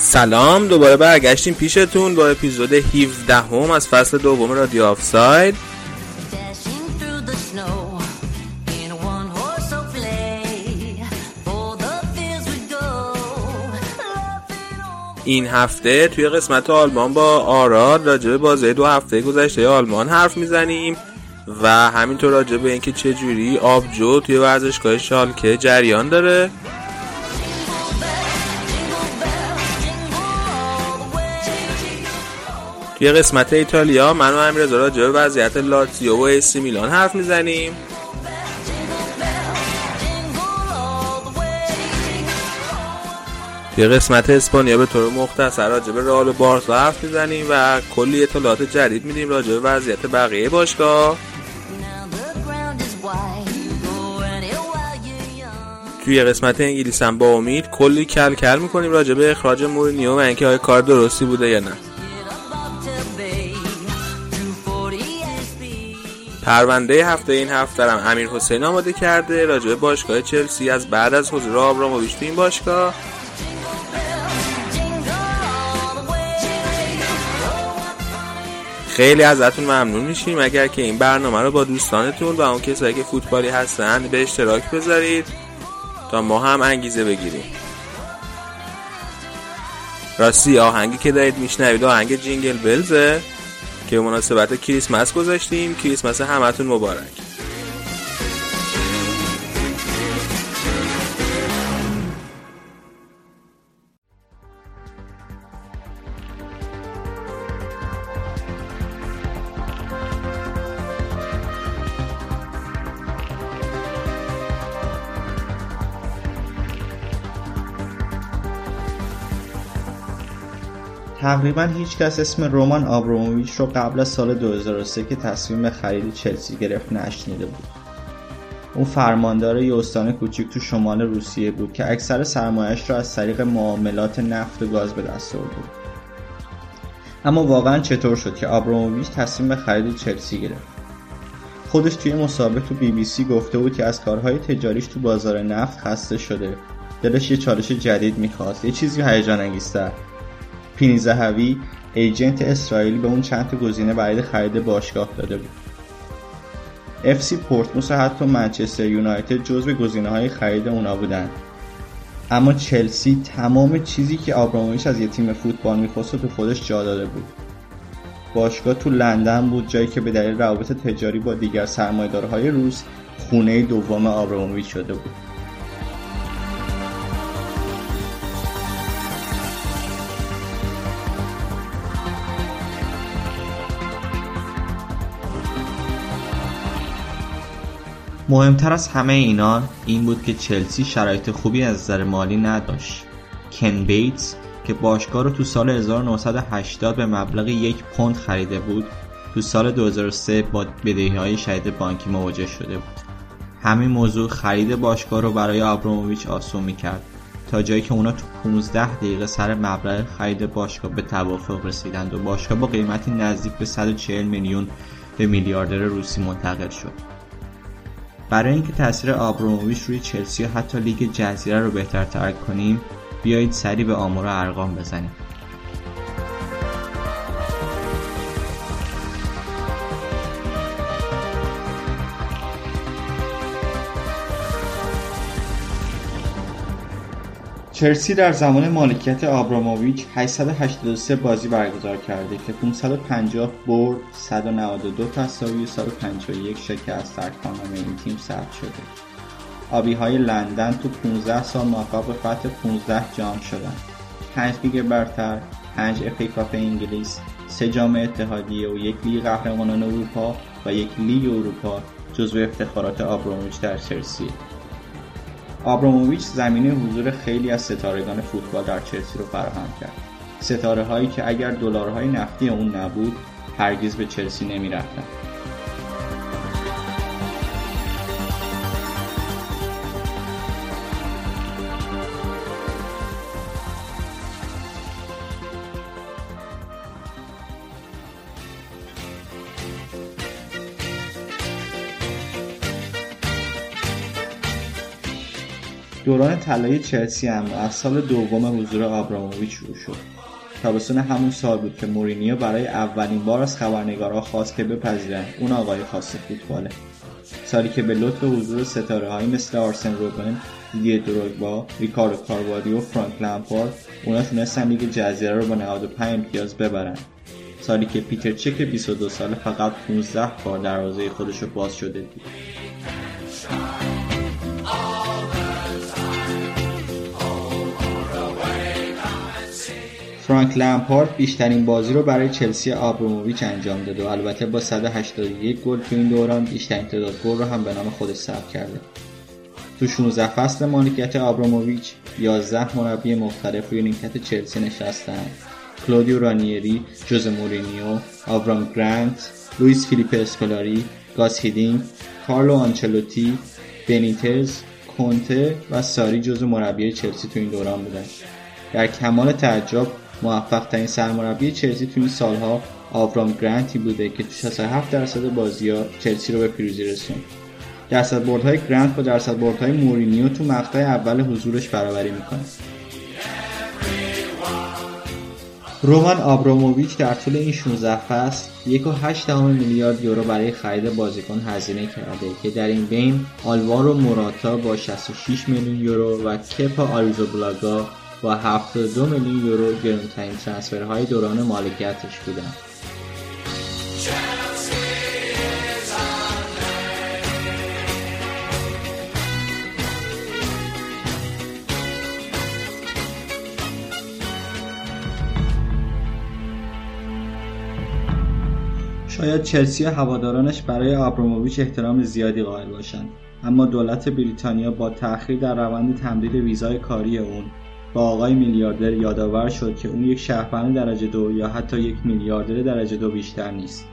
سلام، دوباره برگشتیم پیشتون با اپیزود 17 هم از فصل دوم رادیو آفساید. این هفته توی قسمت آلمان با آراد راجع به بازی دو هفته گذشته آلمان حرف میزنیم و همینطور راجع به اینکه چجوری آبجو توی ورزشگاه شالکه جریان داره. توی قسمت ایتالیا من و امیررضا راجع به وضعیت لاتزیو و اسی میلان حرف میزنیم. توی قسمت اسپانیا به طور مختصر راجع به رئال و بارسا حرف میزنیم و کلی اطلاعات جدید میدیم راجع به وضعیت بقیه باشگاه. توی قسمت انگلیس هم با امید کلی کل کل میکنیم راجع به اخراج مورینیو و اینکه آیا کار درستی بوده یا نه. پرونده هفته این هفته هم امیر حسین آماده کرده راجع به باشگاه چلسی از بعد از حضور ابراموویچ تو این باشگاه. خیلی ازتون ممنون میشیم اگر که این برنامه رو با دوستانتون و اون کسایی که فوتبالی هستن به اشتراک بذارید تا ما هم انگیزه بگیریم. راستی آهنگی که دارید میشنوید آهنگ جینگل بلزه که به مناسبت کریسمس گذاشتیم. کریسمس همتون مبارک. تقریبا هیچ کس اسم رومان ابراموویچ رو قبل از سال 2003 که تصمیم به خرید چلسی گرفت نشنیده بود. اون فرماندار یه استان کوچیک تو شمال روسیه بود که اکثر سرمایه‌اش رو از طریق معاملات نفت و گاز به دست آورده بود. اما واقعا چطور شد که ابراموویچ تصمیم به خرید چلسی گرفت؟ خودش توی مصاحبه تو BBC گفته بود که از کارهای تجاریش تو بازار نفت خسته شده. دلش یه چالش جدید می‌خواست، یه چیزی هیجان انگیزتر. پینی زهوی ایجنت اسرائیلی به اون چند تا گزینه برای خرید باشگاه داده بود. FC پورتموس و حتی منچستر یونایتد جزو گزینه‌های خرید اونا بودن. اما چلسی تمام چیزی که ابراموویچ از یه تیم فوتبال می‌خواست تو خودش جا داده بود. باشگاه تو لندن بود، جایی که به دلیل روابط تجاری با دیگر سرمایه‌دارهای روس خونه دوم ابراموویچ شده بود. مهمتر از همه اینا این بود که چلسی شرایط خوبی از نظر مالی نداشت. کن بیتس که باشگاه رو تو سال 1980 به مبلغ 1 پوند خریده بود، تو سال 2003 با بدهی‌های شدید بانکی مواجه شده بود. همین موضوع خرید باشگاه رو برای ابراموویچ آسون می‌کرد، تا جایی که اونا تو 15 دقیقه سر مبلغ خرید باشگاه به توافق رسیدند و باشگاه با قیمتی نزدیک به 140 میلیون به میلیاردر روسی منتقل شد. برای اینکه تاثیر ابراموویچ روی چلسی و حتی لیگ جزیره رو بهتر درک کنیم، بیایید سری به آمار و ارقام بزنیم. چلسی در زمان مالکیت ابراموویچ 883 بازی برگزار کرده که 550 برد، 192 تساوی و 151 شکست در کانون این تیم ثبت شده. آبی‌های لندن تو 15 سال موفق به فتح 15 جام شدند. 5 لیگ برتر، 5 FA کاپ انگلیس، 3 جام اتحادیه و 1 لیگ قهرمانان اروپا و 1 لیگ اروپا جزو افتخارات ابراموویچ در چلسی. ابراموویچ زمینه حضور خیلی از ستارگان فوتبال در چلسی رو فراهم کرد. ستاره هایی که اگر دلارهای نفتی اون نبود هرگز به چلسی نمی رفتن. دوران طلایی چلسی هم از سال دوم حضور ابراموویچ شروع شد. تابستون همون سال بود که مورینیو برای اولین بار از خبرنگارا خواست که بپذیرند اون آقای خاص فوتباله. سالی که به لطف حضور ستاره‌هایی مثل آرسن روبن، دیدیه دروگبا، ریکاردو کاروالیو و فرانک لامپارد، اونا تونستن لیگ جزیره رو با 95 امتیاز ببرن. سالی که پیتر چک 22 ساله فقط 15 بار دروازه خودش رو باز شده بود. فرانک لامپارد بیشترین بازی رو برای چلسی ابراموویچ انجام داد و البته با 181 گل تو این دوران بیشترین تعداد گل رو هم به نام خودش ثبت کرده. تو 16 فصل مالکیت ابراموویچ 11 مربی مختلف روی نیمکت چلسی نشستند. کلودیو رانیری، جوزه مورینیو، آورام گرانت، لوئیس فیلیپ اسکولاری، گاس هیدینگ، کارلو آنچلوتی، بنیتز، کنته و ساری جزو مربی چلسی تو این دوران بودند. در کمال تعجب موفق‌ترین سرمربی چلسی تو این سالها آورام گرانتی بوده که تو 67% بازی‌ها چلسی رو به پیروزی رسوند. درصدبردهای گرانت با درصدبردهای مورینیو تو مقطع اول حضورش برابری می‌کنه. رومان ابراموویچ در طول این 16 فصل 1.8 میلیارد یورو برای خرید بازیکن هزینه کرده که در این بین آلوارو موراتا با 66 میلیون یورو و کپا آریزابالاگا با 72 میلیون یورو گرانترین ترانسفرهای دوران مالکیتش بودند. شاید چلسی و هوادارانش برای ابراموویچ احترام زیادی قائل باشند، اما دولت بریتانیا با تأخیر در روند تمدید ویزای کاری اون با آقای میلیاردر یادآور شد که اون یک شهروند درجه 2 یا حتی یک میلیاردر درجه 2 بیشتر نیست.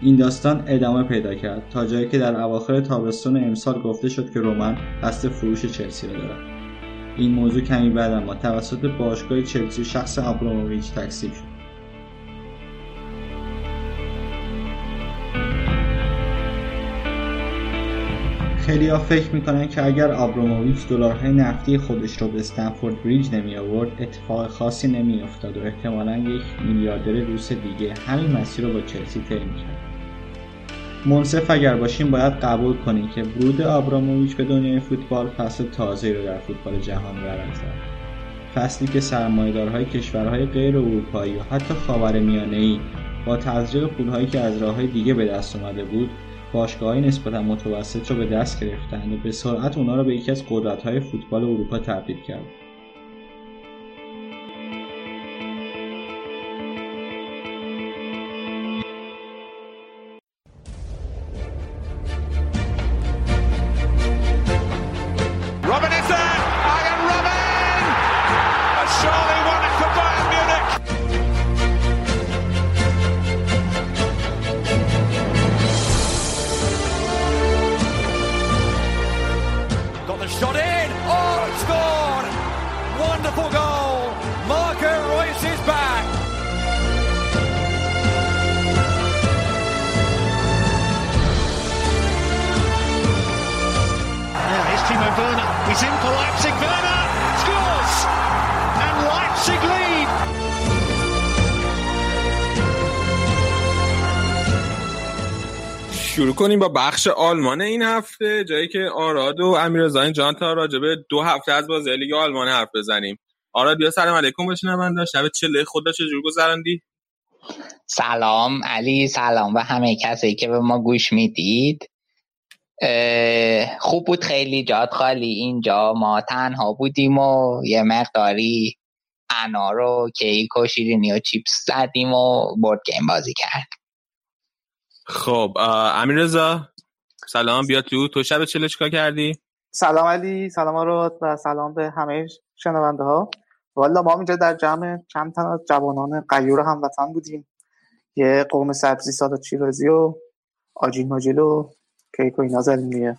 این داستان ادامه پیدا کرد تا جایی که در اواخر تابستون امسال گفته شد که رومان قصد فروش چلسی را دارد. این موضوع کمی بعد اما توسط باشگاه چلسی و شخص ابراموویچ تکذیب شد. خیلی‌ها فکر می‌کنن که اگر ابراموویچ دلارهای نفتی خودش رو به استنفورد بریج نمی‌آورد، اتفاق خاصی نمی‌افتاد و احتمالاً یک میلیاردر روس دیگه همین مسیر رو با چلسی طی می‌کرد. منصف اگر باشیم باید قبول کنیم که ورود ابراموویچ به دنیای فوتبال فصل تازه‌ای رو در فوتبال جهان رقم زد. فصلی که سرمایه‌دارهای کشورهای غیر اروپایی و حتی خاورمیانه‌ای با تزریق پول‌هایی که از راه‌های دیگه به دست اومده بود، باشگاه‌های نسبتاً متوسط رو به دست گرفتند و به سرعت اونا رو به یکی از قدرت‌های فوتبال اروپا تبدیل کرد. شروع کنیم با بخش آلمان این هفته، جایی که آراد و امیرزاین جان تا راجبه دو هفته از بازی لیگ آلمان حرف بزنیم. آراد بیا، سلام علیکم باشین. من داشت شب چله خود داشت چجور گذراندی؟ سلام علی، سلام و همه کسایی که به ما گوش میدید. خوب بود، خیلی جات خالی. اینجا ما تنها بودیم و یه مقداری انار و کیک و شیرینی و چیپس زدیم و بورد گیم بازی کرد. خب امیررضا سلام، بیا تو شب چله چیکار کردی؟ سلام علی، سلام آراد و سلام به همه شنونده ها. والا ما اینجا در جمع چند تا جوانان غیور هموطن بودیم، یه قرمه سبزی ساده شیرازی و آجیل ماجیل و کیک و اینا زدیم.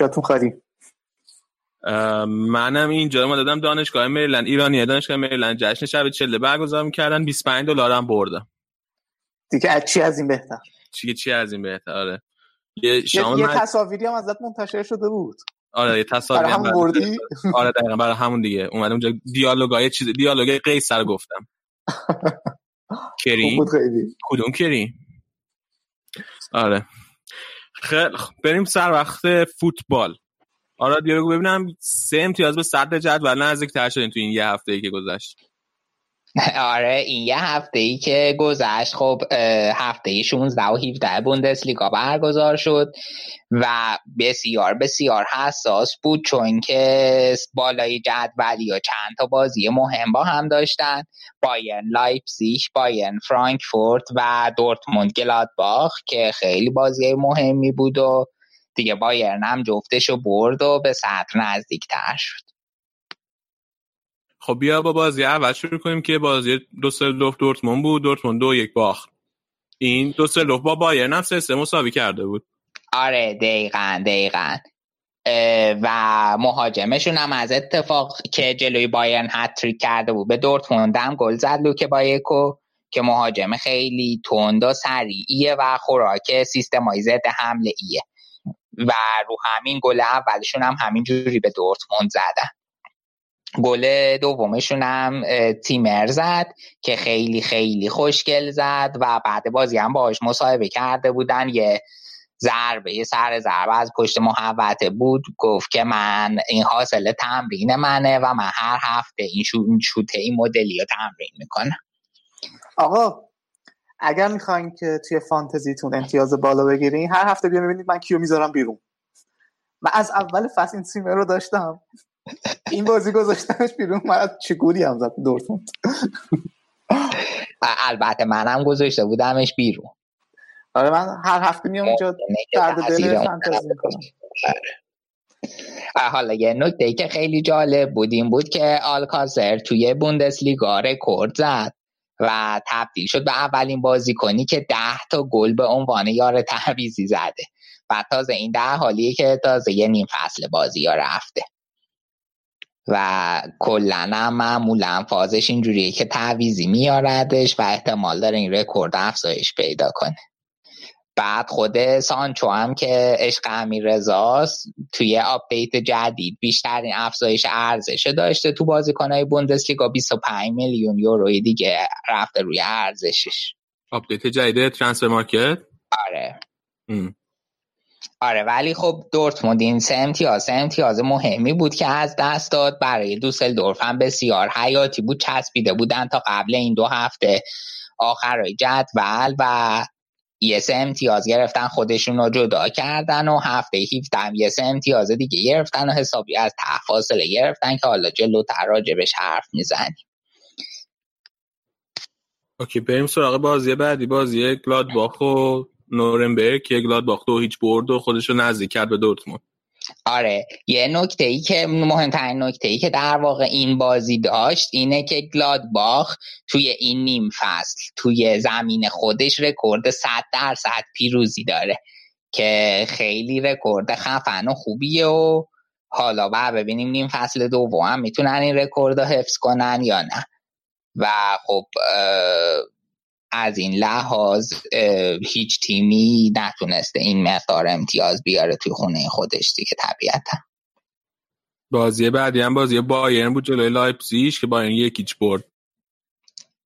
جاتون خالی. منم اینجا ما دادم دانشگاه میلان، ایرانی دانشگاه میلان جشن شب چله برگزار می‌کردن. $25 هم بردم دیگه. از چی از این بهتر؟ چی از این بهتره. یه تصاویری هم ازت منتشر شده بود. آره تصادفی هم بردی. آره دقیقاً برای همون دیگه اومدم اونجا دیالوگای چیز دیالوگای قیصر گفتم. کریم کدوم کریم؟ آره خیلی بریم سر وقت فوتبال. آره دیالوگو ببینم 3 امتیاز به صدر جدول نزدیک‌تر شدین تو این یه هفته‌ای که گذشت. آره این یه هفته‌ای که گذشت خب هفته 16 و 17 بوندس لیگا برگزار شد و بسیار بسیار حساس بود چون که بالای جدول و چند تا بازی مهم با هم داشتن، بایرن لایپزیگ، بایرن فرانکفورت و دورتموند گلادباخ که خیلی بازی مهمی بود و دیگه بایرن هم جفتشو برد و به صدر نزدیک‌تر شد. خب بیا با بازی اول شروع کنیم که بازی 2-0 دورتموند بود. دورتموند 2-1 باخت. این 2-0 با بایرن هم 3-3 مساوی کرده بود. آره دقیقاً و مهاجمشون هم از اتفاق که جلوی بایرن هتریک کرده بود به دورتموند هم گل زد لوکه بایکو که مهاجم خیلی تند و سریعیه و خوراک سیستمای ضد حمله ایه و رو همین گل اولشون هم همین جوری به دورتموند زدن. گل دومشون هم تیمر زد که خیلی خیلی خوشگل زد و بعد بازی هم باهاش مصاحبه کرده بودن. یه ضربه یه سر ضربه از پشت محوطه بود، گفت که من این حاصل تمرین منه و من هر هفته این شوته این مدلی رو تمرین میکنم. آقا اگر میخواین که توی فانتزیتون امتیاز بالا بگیرین هر هفته بیا میبینید من کیو میذارم بیرون. من از اول فصل این تیمر رو داشتم، این بازی گذاشتمش بیرون. من چه گولی هم زد دورتموند. البته منم گذاشته بودمش بیرون. آره من هر هفته میام اونجا درد دل فانتزی میکنم. حالا یه نکته‌ای که خیلی جالب بود این بود که آلکازر توی بوندس لیگا رکورد زد و تبدیل شد به اولین بازیکنی که 10 تا گل به عنوان یار تعویضی زده و تازه این در حالیه که تازه یه نیم فصل بازی یا رفته و کلن هم معمولا فازش اینجوریه که تعویضی میاردش و احتمال داره این رکورد افزایش پیدا کنه. بعد خود سانچو هم که عشق امیررضاست توی آپدیت جدید بیشترین افزایش ارزش داشته تو بازیکن‌های بوندسلیگا 25 میلیون یوروی دیگه رفته روی ارزشش. آپدیت جدید ترانسفر مارکت؟ آره. آره ولی خب دورتموند این 3 امتیاز مهمی بود که از دست داد. برای دوسلدورف هم بسیار حیاتی بود، چسبیده بودن تا قبل این 2 هفته آخرای جدول و 3 امتیاز گرفتن، خودشون رو جدا کردن و هفته 17 یه 3 امتیاز دیگه گرفتن و حسابی از ته فاصله گرفتن که حالا جلوتر راجبش حرف میزنیم. اوکی بریم سراغ بازی بعدی، بازی گلادباخ و نورنبرگ که گلادباخ 2-0 برد و خودش رو نزدیک کرد به دورتموند. آره یه نکته‌ای که مهمترین نکته‌ای که در واقع این بازی داشت اینه که گلادباخ توی این نیم فصل توی زمین خودش رکورد 100% پیروزی داره که خیلی رکورد خفن و خوبیه و حالا بعد ببینیم نیم فصل دوم هم میتونن این رکورد رو حفظ کنن یا نه. و خب از این لحاظ هیچ تیمی نتونسته این مقدار امتیاز بیاره توی خونه خودش دیگه طبیعتا. بازی بعدی هم بازی بایرن بود جلوی لایپزیگ که بایرن 1-0 برد.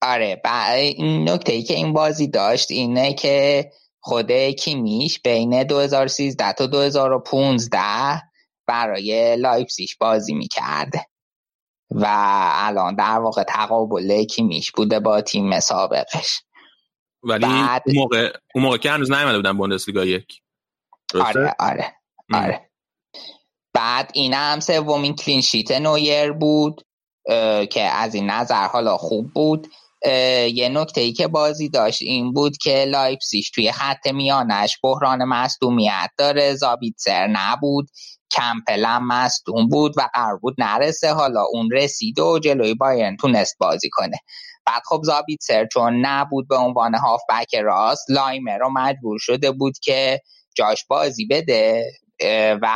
آره این نکته‌ای که این بازی داشت اینه که خود کیمیش بین 2013 تا 2015 برای لایپزیگ بازی میکرده و الان در واقع تقابل کیمیش بوده با تیم سابقش. ولی اون موقع که هنوز نیامده بودن بوندسلیگا 1. آره. بعد این هم 3 کلین شیت نویر بود که از این نظر حالا خوب بود. یه نکته ای که بازی داشت این بود که لایپزیگ توی خط میانش بحران مصدومیت داره، زابیتسر نبود، کمپل هم مصدوم بود و قرار بود نرسه، حالا اون رسید و جلوی بایرن تونست بازی کنه. بعد خب زابیتسر چون نبود به عنوان هافبک راست، لایمر رو مجبور شده بود که جاش بازی بده و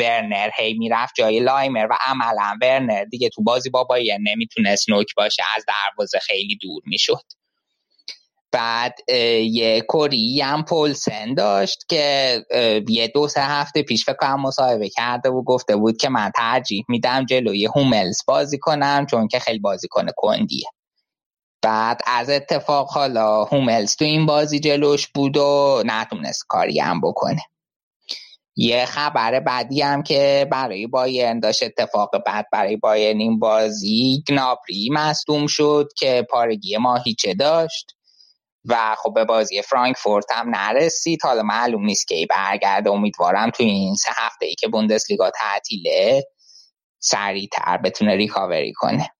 ورنر هی میرفت جای لایمر و عملا ورنر دیگه تو بازی با بایرن نمیتونست نوک باشه، از دروازه خیلی دور میشد. بعد یه کوری هم پولسن داشت که یه 2-3 هفته پیش فکر کنم مصاحبه کرده و گفته بود که من ترجیح میدم جلوی هوملز بازی کنم چون که خیلی بازیکن کندیه. بعد از اتفاق حالا هوملز تو این بازی جلوش بود و نتونست کاری هم بکنه. یه خبر بعدی هم که برای بایرن داشت اتفاق بعد برای بایرن این بازی گنابری مصدوم شد که پارگی ماهیچه داشت و خب به بازی فرانکفورت هم نرسید. حالا معلوم نیست که برگرده، امیدوارم تو این 3 هفته‌ای که بوندس لیگا تعطیله سریع‌تر بتونه ریکاوری کنه.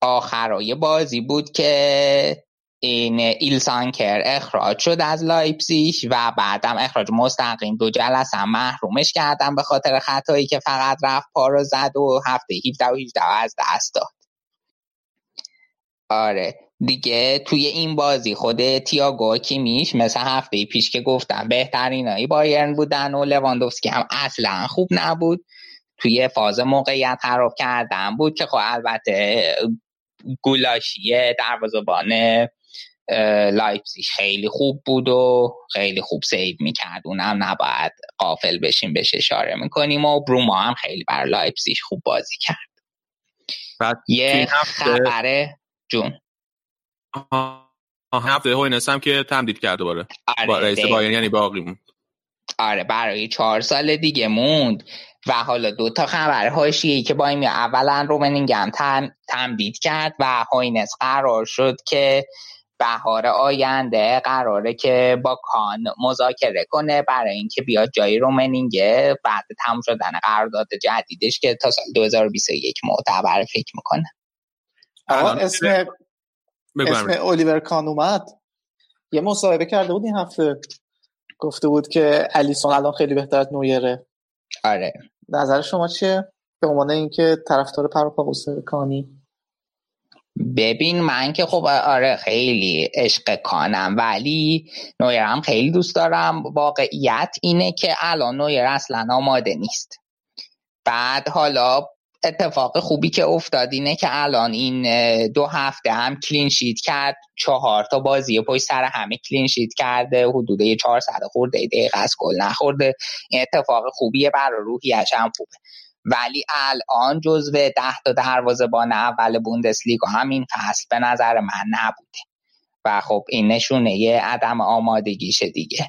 آخرای بازی بود که این ایلسانکر اخراج شد از لایپزیگ و بعدم اخراج مستقیم 2 جلسه محرومش کردن به خاطر خطایی که فقط رفت پا رو زد و هفته 17 و 18 از دست داد. آره دیگه توی این بازی خود تییاگو کیمیش مثل هفته پیش که گفتم بهترینای بایرن بودن و لواندوفسکی هم اصلا خوب نبود، توی فاز موقعیت خراب کردن بود که خب البته گولاشیه دروازه‌بان لایپزیگ خیلی خوب بود و خیلی خوب سیو میکرد، اونم نباید غافل بشیم بهش اشاره میکنیم و بروما هم خیلی بر لایپزیگ خوب بازی کرد. یه خبر جون هفته هوینس هم که تمدید کرد دوباره با رئیس بایرن، یعنی باقی موند. آره برای 4 سال دیگه موند. و حالا 2 تا خبر حاشیه‌ای که با این، اولا رومنینگم تمدید کرد و هوینس قرار شد که بهار آینده قراره که با کان مذاکره کنه برای اینکه بیاد جای رومنینگه بعد تموم شدن قرارداد جدیدش که تا سال 2021 معتبر فکر میکنه. اسم اولیور کان اومد، یه مصاحبه کرده بود این هفته، گفته بود که الیسون الان خیلی بهتر از نویره. آره نظر شما چیه به عنوان اینکه طرفدار پروپاگوسر کانی؟ ببین من که خب آره خیلی عشق کانم ولی نویرم خیلی دوست دارم. واقعیت اینه که الان نویر اصلا آماده نیست. بعد حالا اتفاق خوبی که افتاد اینه که الان این 2 هفته هم کلین شیت کرد، 4 تا بازی پشت سر همه کلین شیت کرده، حدوده 400 خورده دقیقه از گل نخورده. این اتفاق خوبیه، برای روحیه‌ش هم خوبه. ولی الان جزو 10 تا دروازه‌بان اول بوندسلیگا همین فصل به نظر من نبوده و خب این نشونه یه عدم آمادگیشه دیگه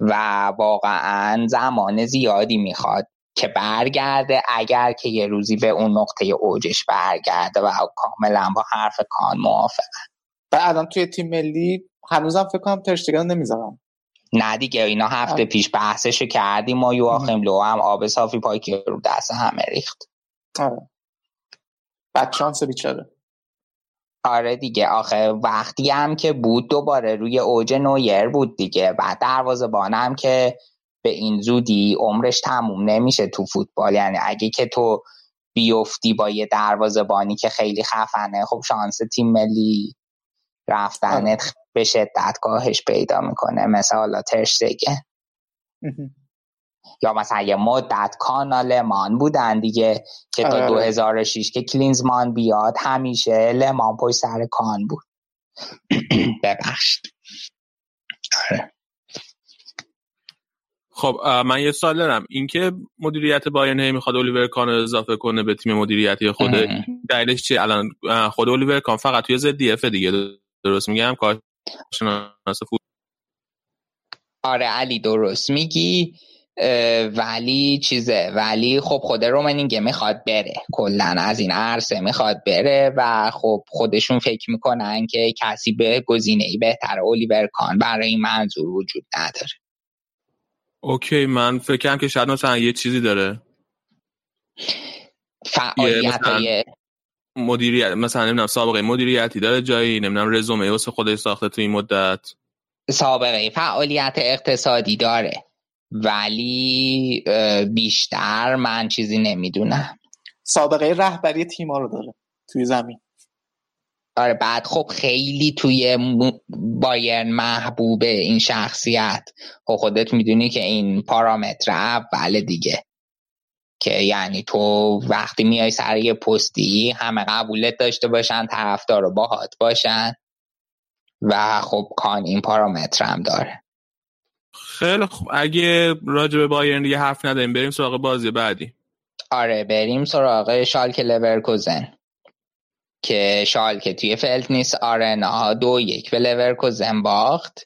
و واقعا زمان زیادی میخواد که برگرده، اگر که یه روزی به اون نقطه اوجش برگرده. و کاملا با حرف کان موافقم. بعدم توی تیم ملی هنوزم فکر کنم ترشتگان نمیذارم. نه دیگه اینا هفته پیش بحثشو کردیم ما، یواخیم لو هم آب صافی پای که رو دست همه ریخت. آره بعد شانس بیچاره. آره دیگه آخه وقتی هم که بود دوباره روی اوج نویر بود دیگه. بعد دروازه‌بانم که به این زودی عمرش تموم نمیشه تو فوتبال، یعنی اگه که تو بیفتی با یه دروازه‌بانی که خیلی خفنه خب شانس تیم ملی رفتنت به شدت کاهش پیدا میکنه، مثلا ترشتگن یا مثلا یه مدت کانال مان بودن دیگه که تا 2006 که کلینزمان بیاد همیشه لمان پشت سر کان بود. ببخشید. آره خب من یه سوال دارم، اینکه مدیریت بایرن هی میخواد الیور کان رو اضافه کنه به تیم مدیریتی خوده، دلیلش چیه؟ الان خود الیور کان فقط توی ZDF دیگه درست میگم کارشناس فوتبال؟ آره علی درست میگی ولی خب خود رومنینگه میخواد بره، کلا از این عرصه میخواد بره و خب خودشون فکر میکنن که کسی به گزینه‌ای بهتر الیور کان برای این منظور وجود نداره. اوکی من فکر کنم که شاید مثلا یه چیزی داره فعالیتای مدیریت، مثلا نمیدونم سابقه مدیریتی داره جایی، نمیدونم رزومه واسه خودش ساخته تو این مدت، سابقه فعالیت اقتصادی داره ولی بیشتر من چیزی نمیدونم. سابقه رهبری تیم‌ها رو داره توی زمین. آره بعد خب خیلی توی بایرن محبوبه این شخصیت، خودت میدونی که این پارامتر اول دیگه که یعنی تو وقتی میای سر یه پستی همه قبولت داشته باشن، طرفدارا باهات باشن و خب کان این پارامتر هم داره. خیلی خب، اگه راجع به بایرن دیگه حرف نداریم بریم سراغ بازی بعدی. آره بریم سراغ شالکه لورکوزن که شالکه توی فلتنیس آرنا 2-1 به لورکوزن باخت.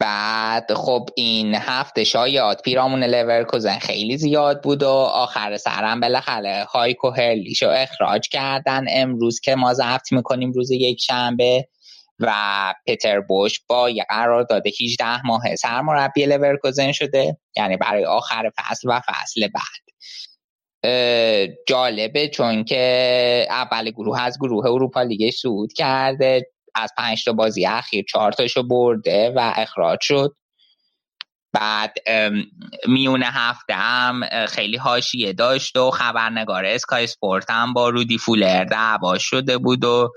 بعد خب این هفته شاید پیرامون لورکوزن خیلی زیاد بود و آخر سرم بالاخره هایکو هرلیشو اخراج کردن امروز که ما ضبط میکنیم روز یک شنبه، و پتر بوش با یه قرارداد 18 ماهه سرمربی لورکوزن شده، یعنی برای آخر فصل و فصل بعد. جالبه چون که اول گروه از گروه اروپا لیگش صعود کرده، از 5 تا بازی اخیر 4 تاشو برده و اخراج شد. بعد میونه هفته هم خیلی حاشیه داشت و خبرنگار اسکای اسپورت هم با رودی فولر دعوا شده بود و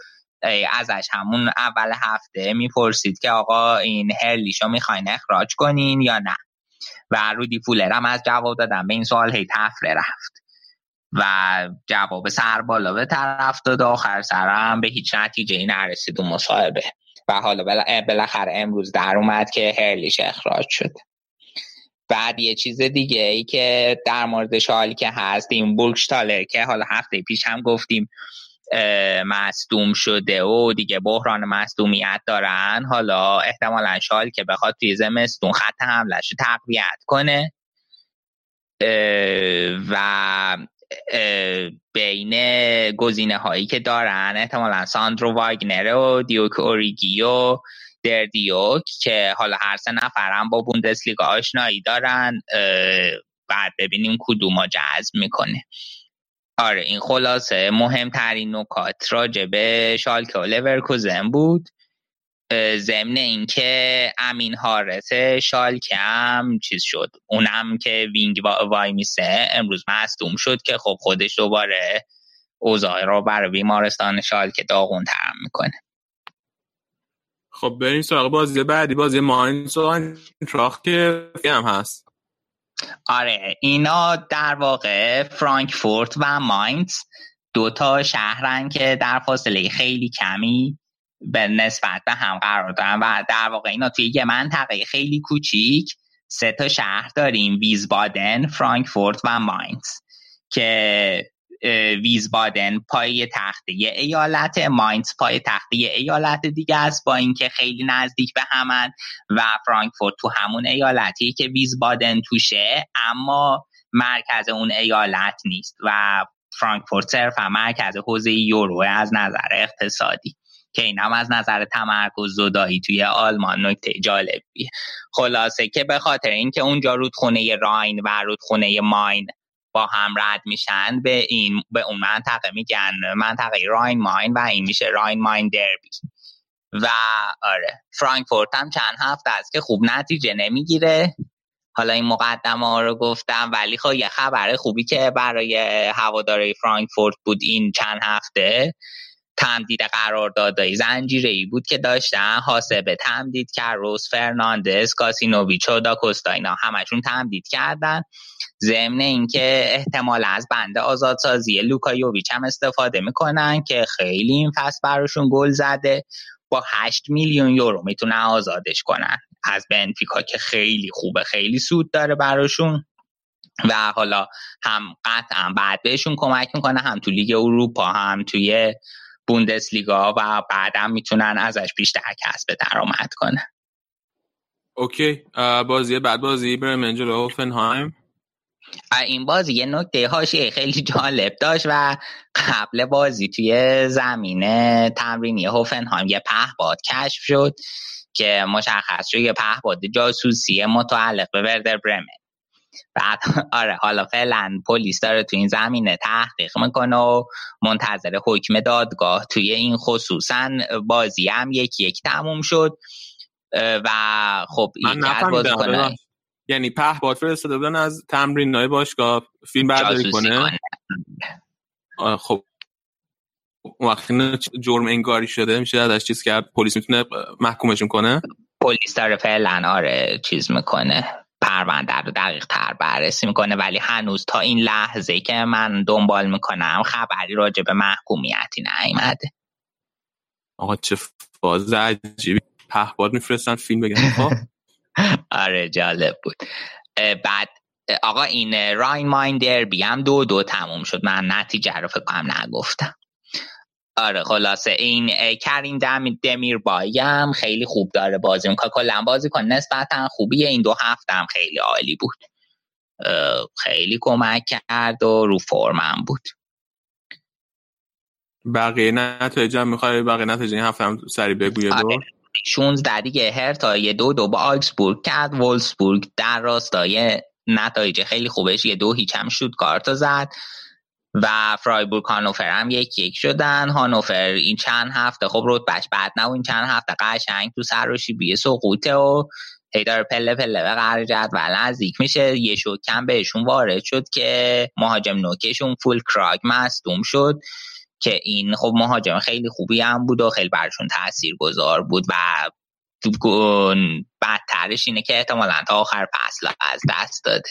ازش همون اول هفته میپرسید که آقا این هرلیشو میخواین اخراج کنین یا نه، و رودی فولر هم از جواب دادن به این سوال هی تفره رفت و جواب سر بالا به طرف داد. آخر سرم به هیچ نتیجه‌ای نرسید و مصاحبه، و حالا بالاخره امروز در اومد که هرلیش اخراج شد. بعد یه چیز دیگه ای که در مورد شالکه هست این بولشتالر که حالا هفته پیش هم گفتیم مصدوم شده و دیگه بحران مصدومیت دارن، حالا احتمالاً شالکه بخواد توی زمستون خط حمله‌شو تقویت کنه و بین گزینه هایی که دارن احتمالاً ساندرو واگنر و دیوک اوریگی و در دیوک که حالا هر سه نفرم با بوندس لیگا آشنایی دارن، بعد ببینیم کدومو جذب میکنه. آره این خلاصه مهمترین نکات راجع به شالکه و لورکوزن بود. ضمن اینکه امین حارس شالکه هم چیز شد، اونم که وینگ وای میسه امروز مصدوم شد که خب خودش دوباره اوضاع را برای بیمارستان شالکه داغون تر میکنه. خب بریم سراغ بازی بعدی، بازی ماینز و آینتراخت که هم هست. آره اینا در واقع فرانکفورت و ماینز دوتا شهرن که در فاصله خیلی کمی به نسبت به هم قرار دارن و در واقع اینا توی یه منطقه خیلی کوچیک 3 تا شهر داریم، ویزبادن، فرانکفورت و ماینز، که ویزبادن پای تخته یه ایالت، ماینز پای تخته یه ایالت دیگه است با اینکه خیلی نزدیک به همن، و فرانکفورت تو همون ایالتی که ویزبادن توشه اما مرکز اون ایالت نیست و فرانکفورت صرفا مرکز حوزه یورو از نظر اقتصادی، که این هم از نظر تمرکز زدایی توی آلمان نکته جالبیه. خلاصه که به خاطر اینکه اونجا رودخونه راین و رودخونه ماین با هم رد میشن به اون منطقه میگن منطقه راین ماین و این میشه راین ماین دربی. و آره فرانکفورت هم چند هفته است که خوب نتیجه نمیگیره. حالا این مقدمه ها رو گفتم، ولی خب یه خبر خوبی که برای هواداری فرانکفورت بود این چند هفته تمدید قراردادهای زنجیره‌ای بود که داشتن، حاسب تمدید کرد، روز فرناندز، کاسینوویچو، داکوستا اینا همشون تمدید کردن. ضمن اینکه احتمال از بند آزادسازی لوکایوویچ هم استفاده میکنن که خیلی این فصل براشون گل زده، با 8 میلیون یورو میتونن آزادش کنن از بنفیکا که خیلی خوبه، خیلی سود داره براشون و حالا هم قطعا بعد بهشون کمک میکنه، هم تو لیگ اروپا هم توی بوندس لیگا، و بعدم میتونن ازش بیشتر کسب درآمد کنن. اوکی بازی بعد بازی برایمن جلو هوفنهایم. این بازی یه نکته حاشیه خیلی جالب داشت و قبل بازی توی زمین تمرینی هوفنهایم یه پهپاد کشف شد که مشخص شد یه پهپاد جاسوسی متعلق به وردر برمن. بعد آره حالا فعلا پلیس داره تو این زمینه تحقیق میکنه و منتظر حکم دادگاه توی این خصوصا. بازی هم 1-1 تموم شد و خب این بازیکن یعنی پهپاد فرستاده بودن از تمرینای باشگاه فیلم برداری کنه. خب وقتی جرم انگاری شده میشه ازش چیز کرد، پلیس میتونه محکومشون کنه. پلیس داره فعلا آره چیز میکنه، پرونده رو دقیق تر بررسی میکنه، ولی هنوز تا این لحظه که من دنبال میکنم خبری راجع به محکومیتی نیامده. آقا چه فاز عجیبی پهباد میفرستن فیلم بگن. آره جالب بود. بعد آقا این راین ماین دربی هم 2-2 تموم شد. من نتیجه رو فکر کنم نگفتم. آره خلاصه این کریم دمیربایی هم خیلی خوب داره بازی میکنه، کلا بازی کنه نسبتا خوبیه. این دو هفته هم خیلی عالی بود، خیلی کمک کرد و رو فرمم بود. بقیه نتایج هم میخوای بقیه نتایج این هفته هم سریع بگو یا دو؟ 16 دیگه هرتا 1-2 با آکسبورگ کرد. وولسبورگ در راستای نتایج خیلی خوبش 1-0 هم شوتگارت زد و فرایبورگ هانوفر هم 1-1 شدن. هانوفر این چند هفته خب رتبهش بد نه و این چند هفته قشنگ تو سر و شیبیه سقوطه و هیدار پله پله به قرار جدول نزدیک میشه. یه شوک کم بهشون وارد شد که مهاجم نوکشون فول کراگ مصدوم شد که این خب مهاجم خیلی خوبی هم بود و خیلی برشون تاثیرگذار بود و بدترش اینه که احتمالاً تا آخر فصل از دست داده.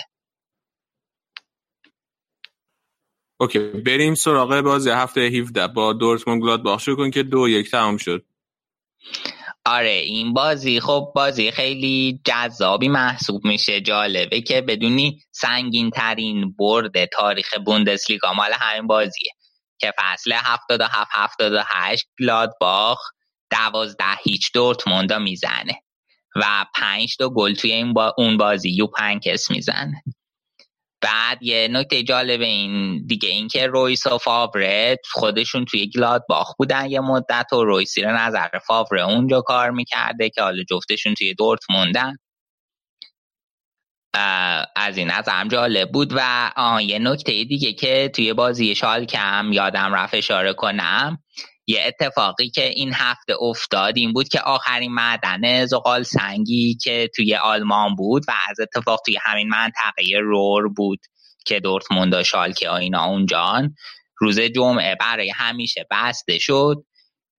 اوکی بریم سراغ بازی هفته 17 با دورتموند گلادباخ کن که 2-1 تمام شد. آره این بازی خب بازی خیلی جذابی محسوب میشه. جالبه که بدونی سنگین ترین برد تاریخ بوندس لیگا مال همین بازیه که فصل 77-78 گلادباخ 12-0 دورتموند میزنه و 5 گل توی این اون بازی یوپنکس میزنه. بعد یه نکته جالب این دیگه این که رویس و فاوره خودشون توی گلادباخ بودن یه مدت و رویس زیر نظر فاوره اونجا کار میکرده که حالا جفتشون توی دورتموندن. از این نظرم جالب بود. و یه نکته دیگه که توی بازی شالکه هم یادم رفت اشاره کنم، یه اتفاقی که این هفته افتاد این بود که آخرین معدن زغال سنگی که توی آلمان بود و از اتفاق توی همین منطقه رور بود که دورتموند و شالکه ها اینا اونجان روز جمعه برای همیشه بسته شد.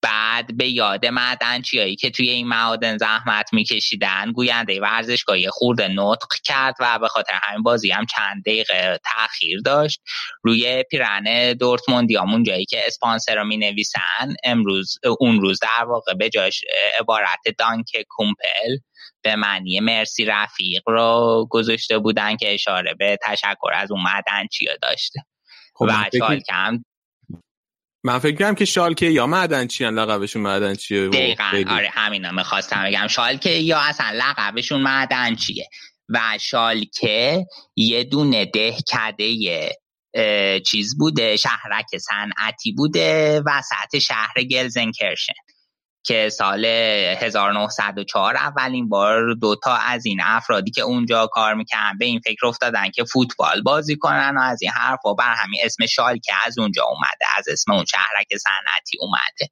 بعد به یاد معدنچیایی که توی این معادن زحمت میکشیدن گوینده ورزشگاه خورد نطق کرد و به خاطر همین بازی هم چند دقیقه تأخیر داشت. روی پیرن دورتموندیامون جایی که اسپانسر رو مینویسن امروز اون روز در واقع به جاش عبارت دانک کومپل به معنی مرسی رفیق رو گذاشته بودن که اشاره به تشکر از اون معدنچیا داشته. خب و شالکه هم من فکر می‌کنم که شالکه یا معدنچیان لقبشون معدنچیه. دقیقاً آره همینا می‌خواستم بگم شالکه یا اصلا لقبشون معدنچیه. و شالکه یه دونه دهکده چیز بوده، شهرک صنعتی بوده وسط شهر گلزنکرشن که سال 1904 اولین بار 2 از این افرادی که اونجا کار میکنن به این فکر افتادن که فوتبال بازی کنن و از این حرف و بر همین اسم شالکه از اونجا اومده، از اسم اون شهرک صنعتی اومده.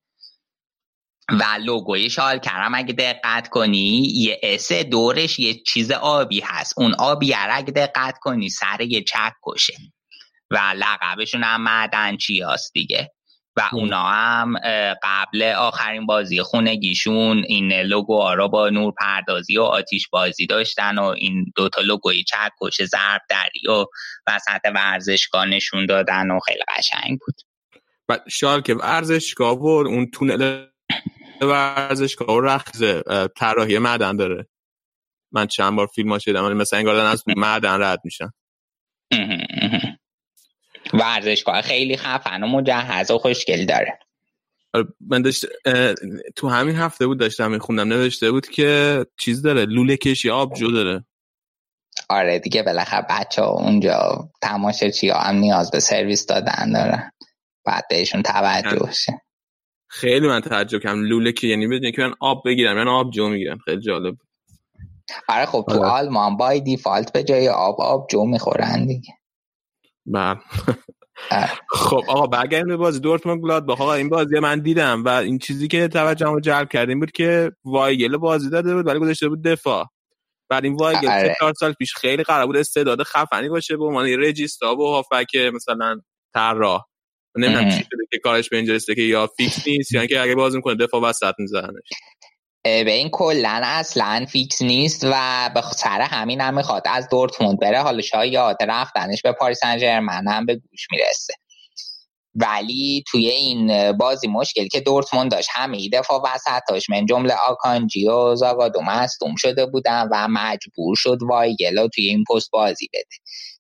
و لوگوی شالکه هم اگه دقت کنی یه اس دورش یه چیز آبی هست، اون آبی رو اگه دقت کنی سر یه چک کشه و لقبشون هم معدنچی هست دیگه. و اونا هم قبل آخرین بازی خونگیشون این لوگوها رو با نور پردازی و آتیش بازی داشتن و این دوتا لوگوی چکش ضرب دری و وسط ورزشگاه نشون دادن و خیلی قشنگ بود. بعد شالکه ورزشگاه و اون تونل ورزشگاه و رخز طراحی معدن داره. من چند بار فیلم‌ها شدم مثلا انگار از معدن رد میشن. ورزشگاه خیلی خفن و مجهز و خوشگل داره. من داشت تو همین هفته بود داشتم میخوندم نوشته بود که چیز داره لوله کشی آبجو داره. آره دیگه بالاخره بچه اونجا تماشاچی هم نیاز به سرویس دادن دارن، باید بهشون توجه شه. خیلی من تعجب کردم لوله که یعنی بدونی که من آب بگیرم یعنی آبجو میگیرم. خیلی جالب. آره خب تو آلمان بای دیفالت به جای آبجو میخورن دیگه. خب آقا برگردیم به بازی دورتموند گلادباخ. آقا این بازی من دیدم و این چیزی که توجهمو جلب کرد این بود که وایگل بازی داده بود ولی گذاشته بود دفاع. بعد این وایگل 4 سال پیش خیلی قرار بود استعداد خفنی باشه به عنوان رجیستا و هافبک مثلا طراح، نمیدونم چی شده که کارش به اینجا رسیده که یا فیکس نیست یا اینکه اگه بازی میکنه دفاع وسط میزننش. به این کلن اصلا فیکس نیست و به سر همین هم میخواد از دورتموند بره. حالا شاید رفتنش به پاریس سن ژرمن هم به گوش میرسه. ولی توی این بازی مشکل که دورتموند داشت همه دفاع وسطاش من جمله آکانجی و زاگادو مصدوم شده بودن و مجبور شد وایگلا توی این پست بازی بده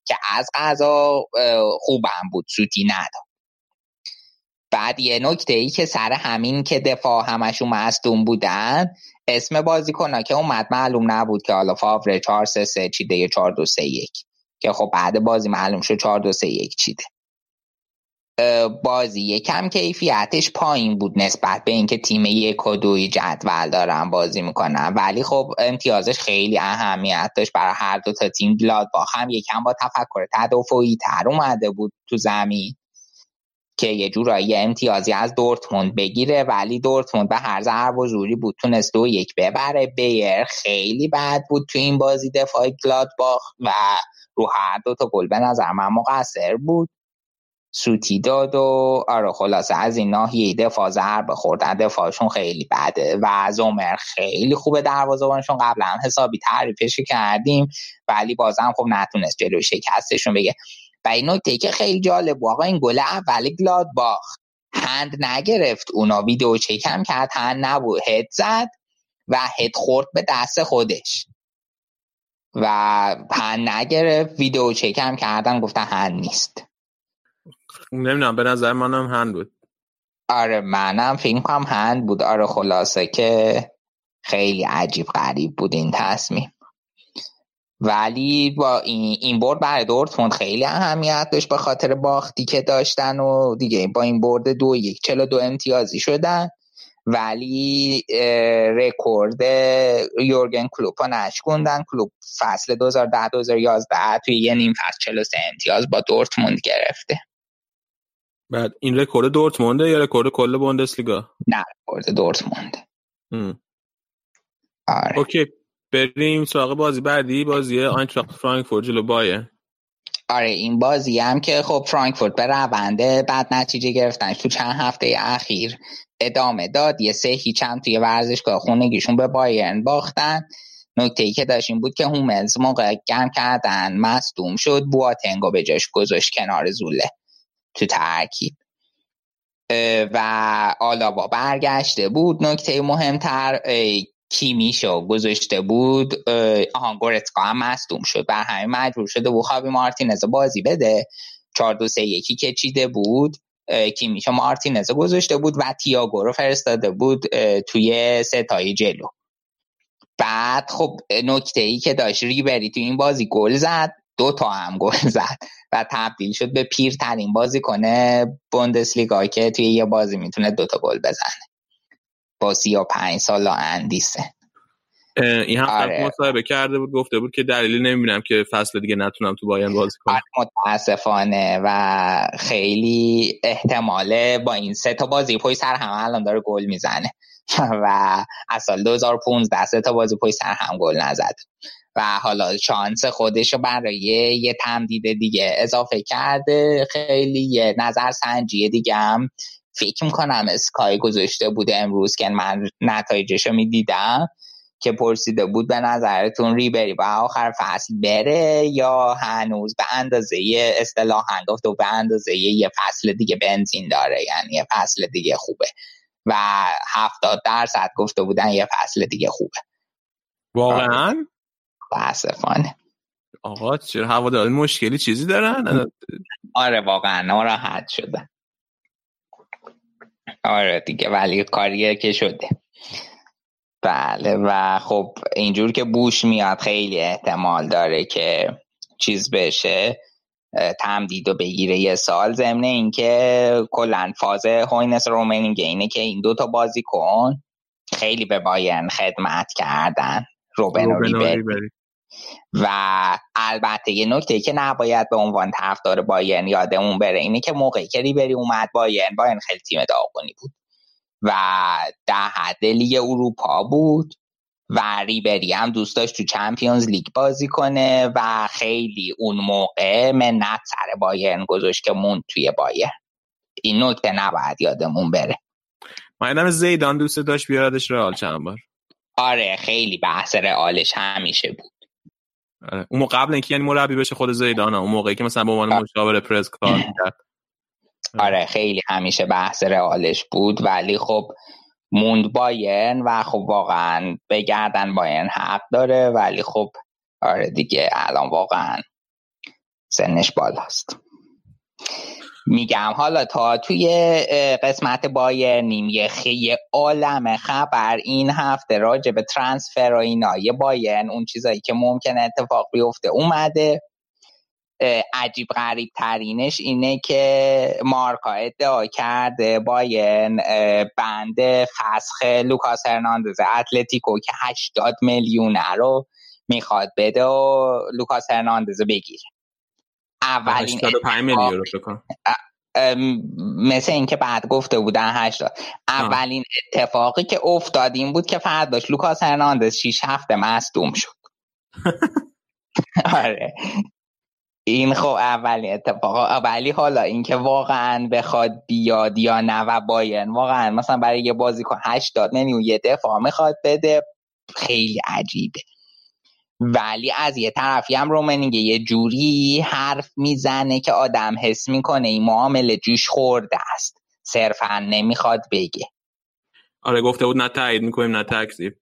که از قضا خوبم بود، سوتی نداد. بعد یه نکته ای که سر همین که دفاع همشون مصدوم بودن، اسم بازیکن‌ها که اومد معلوم نبود که حالا فاوره 4-3-3 چیده یا 4-2-3-1 که خب بعد بازی معلوم شد 4-2-3-1 چیده. بازی یکم کیفیتش پایین بود نسبت به اینکه تیم 1 و 2 جدول دارن بازی میکنن، ولی خب امتیازش خیلی اهمیت داشت برای هر دو تا تیم. گلادباخ هم یکم با تفکر تدافعی تر اومده بود تو زمین که یه جورایی امتیازی از دورتموند بگیره، ولی دورتموند به هر ضرب و زوری بود تونست 2-1 ببره. بیر خیلی بد بود تو این بازی دفاعی گلادباخ و رو هر دو تا گل به نظر من مقصر بود، سوتی داد و آره خلاصه از این ناحیه دفاع ضربه خوردن، دفاعشون خیلی بده و زومر خیلی خوبه دروازه‌بانشون، قبلا هم حسابی تعریفش کردیم ولی بازم خب نتونست جلوی شکستشون بگه. و این نکته که خیلی جالب واقعا این گل اول گلادباخ هند نگرفت، اونا ویدیو چکم کرد هند نبود، هد زد و هد خورد به دست خودش و هند نگرفت، ویدیو چکم کردن گفتن هند نیست. نمیدونم به نظر منم هند بود. آره منم فکر کنم هند بود. آره خلاصه که خیلی عجیب غریب بود این تصمیم، ولی با این برد برای دورتموند خیلی اهمیت داشت به خاطر باختی که داشتن و دیگه با این برد 2-1 42 امتیازی شدن، ولی رکورد یورگن کلوپ رو نشکوندن. کلوپ فصل 2010-2011 توی یه نیم فصل 43 امتیاز با دورتموند گرفته. بعد این رکورد دورتمونده یا رکورد کل بوندس لیگا؟ نه رکورد دورتمونده. آره. اوکی بریم سراغ بازی بعدی، بازی آینتراخت فرانکفورت جلو بایر. آره این بازی هم که خب فرانکفورت به رونده بعد نتیجه گرفتن تو چند هفته اخیر ادامه داد، 3-0 توی ورزشگاه خونگیشون به بایرن باختن. نکته‌ای که داشت این بود که هوملز موقع گم کردن مصدوم شد، بواتنگو به جاش گذاشت کنار زوله تو ترکیب و آلاوا برگشته بود. نکته مهمتر کیمیشو گذاشته بود، گورتسکا هم مصدوم شد بر همین مجبور شده بود خابی مارتینز بازی بده، 4-2-3-1 که چیده بود کیمیشو مارتینز گذاشته بود و تییاگو رو فرستاده بود توی ستای جلو. بعد خب نکته‌ای که داشت ریبری تو این بازی گل زد، 2 تا هم گل زد و تبدیل شد به پیرترین بازیکن بوندسلیگا که توی یه بازی میتونه 2 تا گل بزنه با 35 سال اندیشه. این هم آره. مصاحبه کرده بود گفته بود که دلیلی نمیبینم که فصل دیگه نتونم تو بایرن بازی کنم. متاسفانه و خیلی احتماله با این 3 تا بازی پشت سر هم الان داره گل میزنه و از سال 2015 3 تا بازی پشت سر هم گل نزد و حالا شانس خودش رو برای یه تمدید دیگه اضافه کرده. خیلی یه نظر سنجی دیگه هم فکر میکنم اسکای گذاشته بود امروز که من نتایجش رو میدیدم که پرسیده بود به نظرتون ریبری و آخر فصل بره یا هنوز به اندازه اصطلاحاً گفت و به اندازه یه فصل دیگه بنزین داره، یعنی یه فصل دیگه خوبه و 70% گفته بودن یه فصل دیگه خوبه. واقعاً؟ متاسفانه آقا چرا هواداران مشکلی چیزی دارن؟ آره واقعا ناراحت شدن. آره دیگه ولی کاریه که شده. بله و خب اینجور که بوش میاد خیلی احتمال داره که چیز بشه، تمدیدو بگیره 1 سال. ضمن اینکه کلا فاز هوینس رومنینگ اینه که این 2 تا بازیکن خیلی به بایرن خدمت کردن، روبن و ریبری. و البته یه نکته که نباید به عنوان طرفدار بایرن یادمون بره اینه که موقعی که ریبری اومد بایرن خیلی تیم داغونی بود و در حد لیگ اروپا بود و ریبری هم دوست داشت تو چمپیونز لیگ بازی کنه و خیلی اون موقع منت سر بایرن گذاشت که موند توی بایرن. این نکته نباید یادمون بره. منم زیدان دوست داشت بیاردش رئال چند بار. آره خیلی بحث رئالش همیشه بود. آره. اون موقع قبل اینکه یعنی مربی بشه خود زیدان، اون موقعی که مثلا به عنوان مشاور پرز کار می‌کرد. آره خیلی همیشه بحث رئالش بود، ولی خب موند بایرن و خب واقعا بگردن بایرن حق داره، ولی خب آره دیگه الان واقعا سنش بالاست. میگم حالا تا توی قسمت بایرنیم یه عالم خبر این هفته راجع به ترانسفر و اینا یه بایرن اون چیزایی که ممکنه اتفاق بیفته اومده. عجیب غریب ترینش اینه که مارکا ادعا کرده بایرن بنده فسخ لوکاس هرناندز اتلتیکو که 80 میلیون رو میخواد بده و لوکاس هرناندز بگیره. اولین 85 میلیون رو بکن مثل این که بعد گفته بودن 80. اولین اتفاقی که افتاد این بود که فرداش لوکاس هرناندز 6 هفته مصدوم شد. آره این خب اولین اتفاق. ولی حالا اینکه واقعا بخواد بیاد یا نه و بایرن واقعا مثلا برای یه بازیکن 80 میلیون یه دفعه میخواد بده خیلی عجیبه. ولی از یه طرفی هم رومنینگ یه جوری حرف میزنه که آدم حس میکنه این معامله جوش خورده است، صرفا نمیخواد بگه. آره گفته بود نه تایید میکنیم نه تکذیب.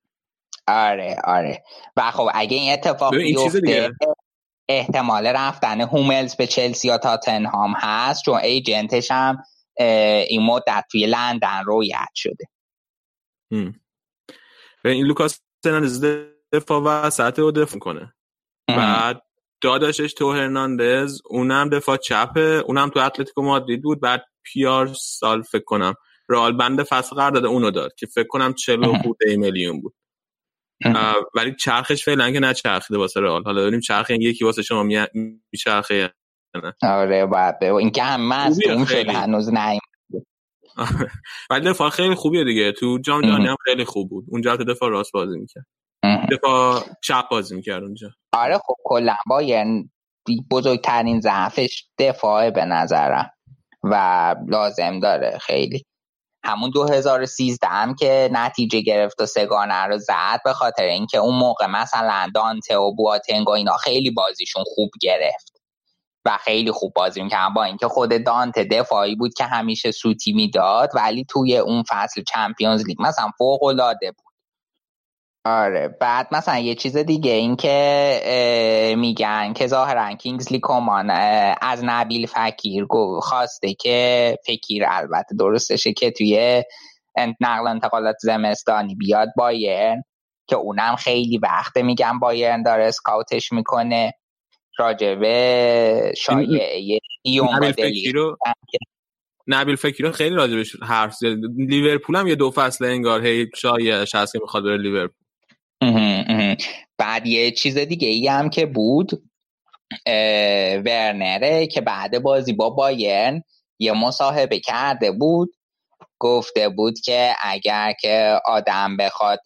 آره آره و خب اگه این اتفاق بیفته احتمال رفتن هوملز به چلسی یا تاتنهام هست، چون ایجنتش هم این مدت توی لندن رویت شده. این لوکاس هرناندز دفاع وسط رو دفاع کنه، بعد داداشش تو هرناندز اونم دفاع چپه، اونم تو اتلتیکو مادرید بود، بعد پیارسال فکر کنم رئال بند فسخ قرارداد اونو داد که فکر کنم 40 میلیون بود. ولی چرخش فعلا که نچرخیده واسه رئال. حالا داریم چرخ یکی واسه شما میچرخه. آره بعد این که هم مصدوم شده هنوز نیم. ولی دفاع خیلی خوبیه دیگه، تو جام جهانی هم خیلی خوب بود، اونجا تو دفاع راست بازی میکرد، دفاع چپ بازی میکرد اونجا. آره خب کلا بایرن بزرگترین ضعفش دفاعه به نظرم و لازم داره خیلی. همون 2013 هم که نتیجه گرفت و سگانه رو زد به خاطر اینکه اون موقع مثلا دانته و بواتنگ و اینا خیلی بازیشون خوب گرفت و خیلی خوب بازی می‌کردن، با اینکه خود دانته دفاعی بود که همیشه سوتی میداد، ولی توی اون فصل چمپیونز لیگ مثلا فوق‌العاده بود. آره بعد مثلا یه چیز دیگه این که میگن که ظاهرا کینگزلی کومان از نبیل فکیر خواسته که فکیر البته درستشه که توی نقل انتقالات زمستانی بیاد بایرن، که اونم خیلی وقته میگن بایرن داره اسکاوتش میکنه راجبه شایعه یوم دلیرو. نبیل فکر خیلی راجبش حرف زد. لیورپول هم یه دو فصل انگار هی شایعش هست که میخواد بره لیورپول. بعد یه چیز دیگه ای هم که بود ورنره که بعد بازی با بایرن یه مصاحبه کرده بود، گفته بود که اگر که آدم بخواد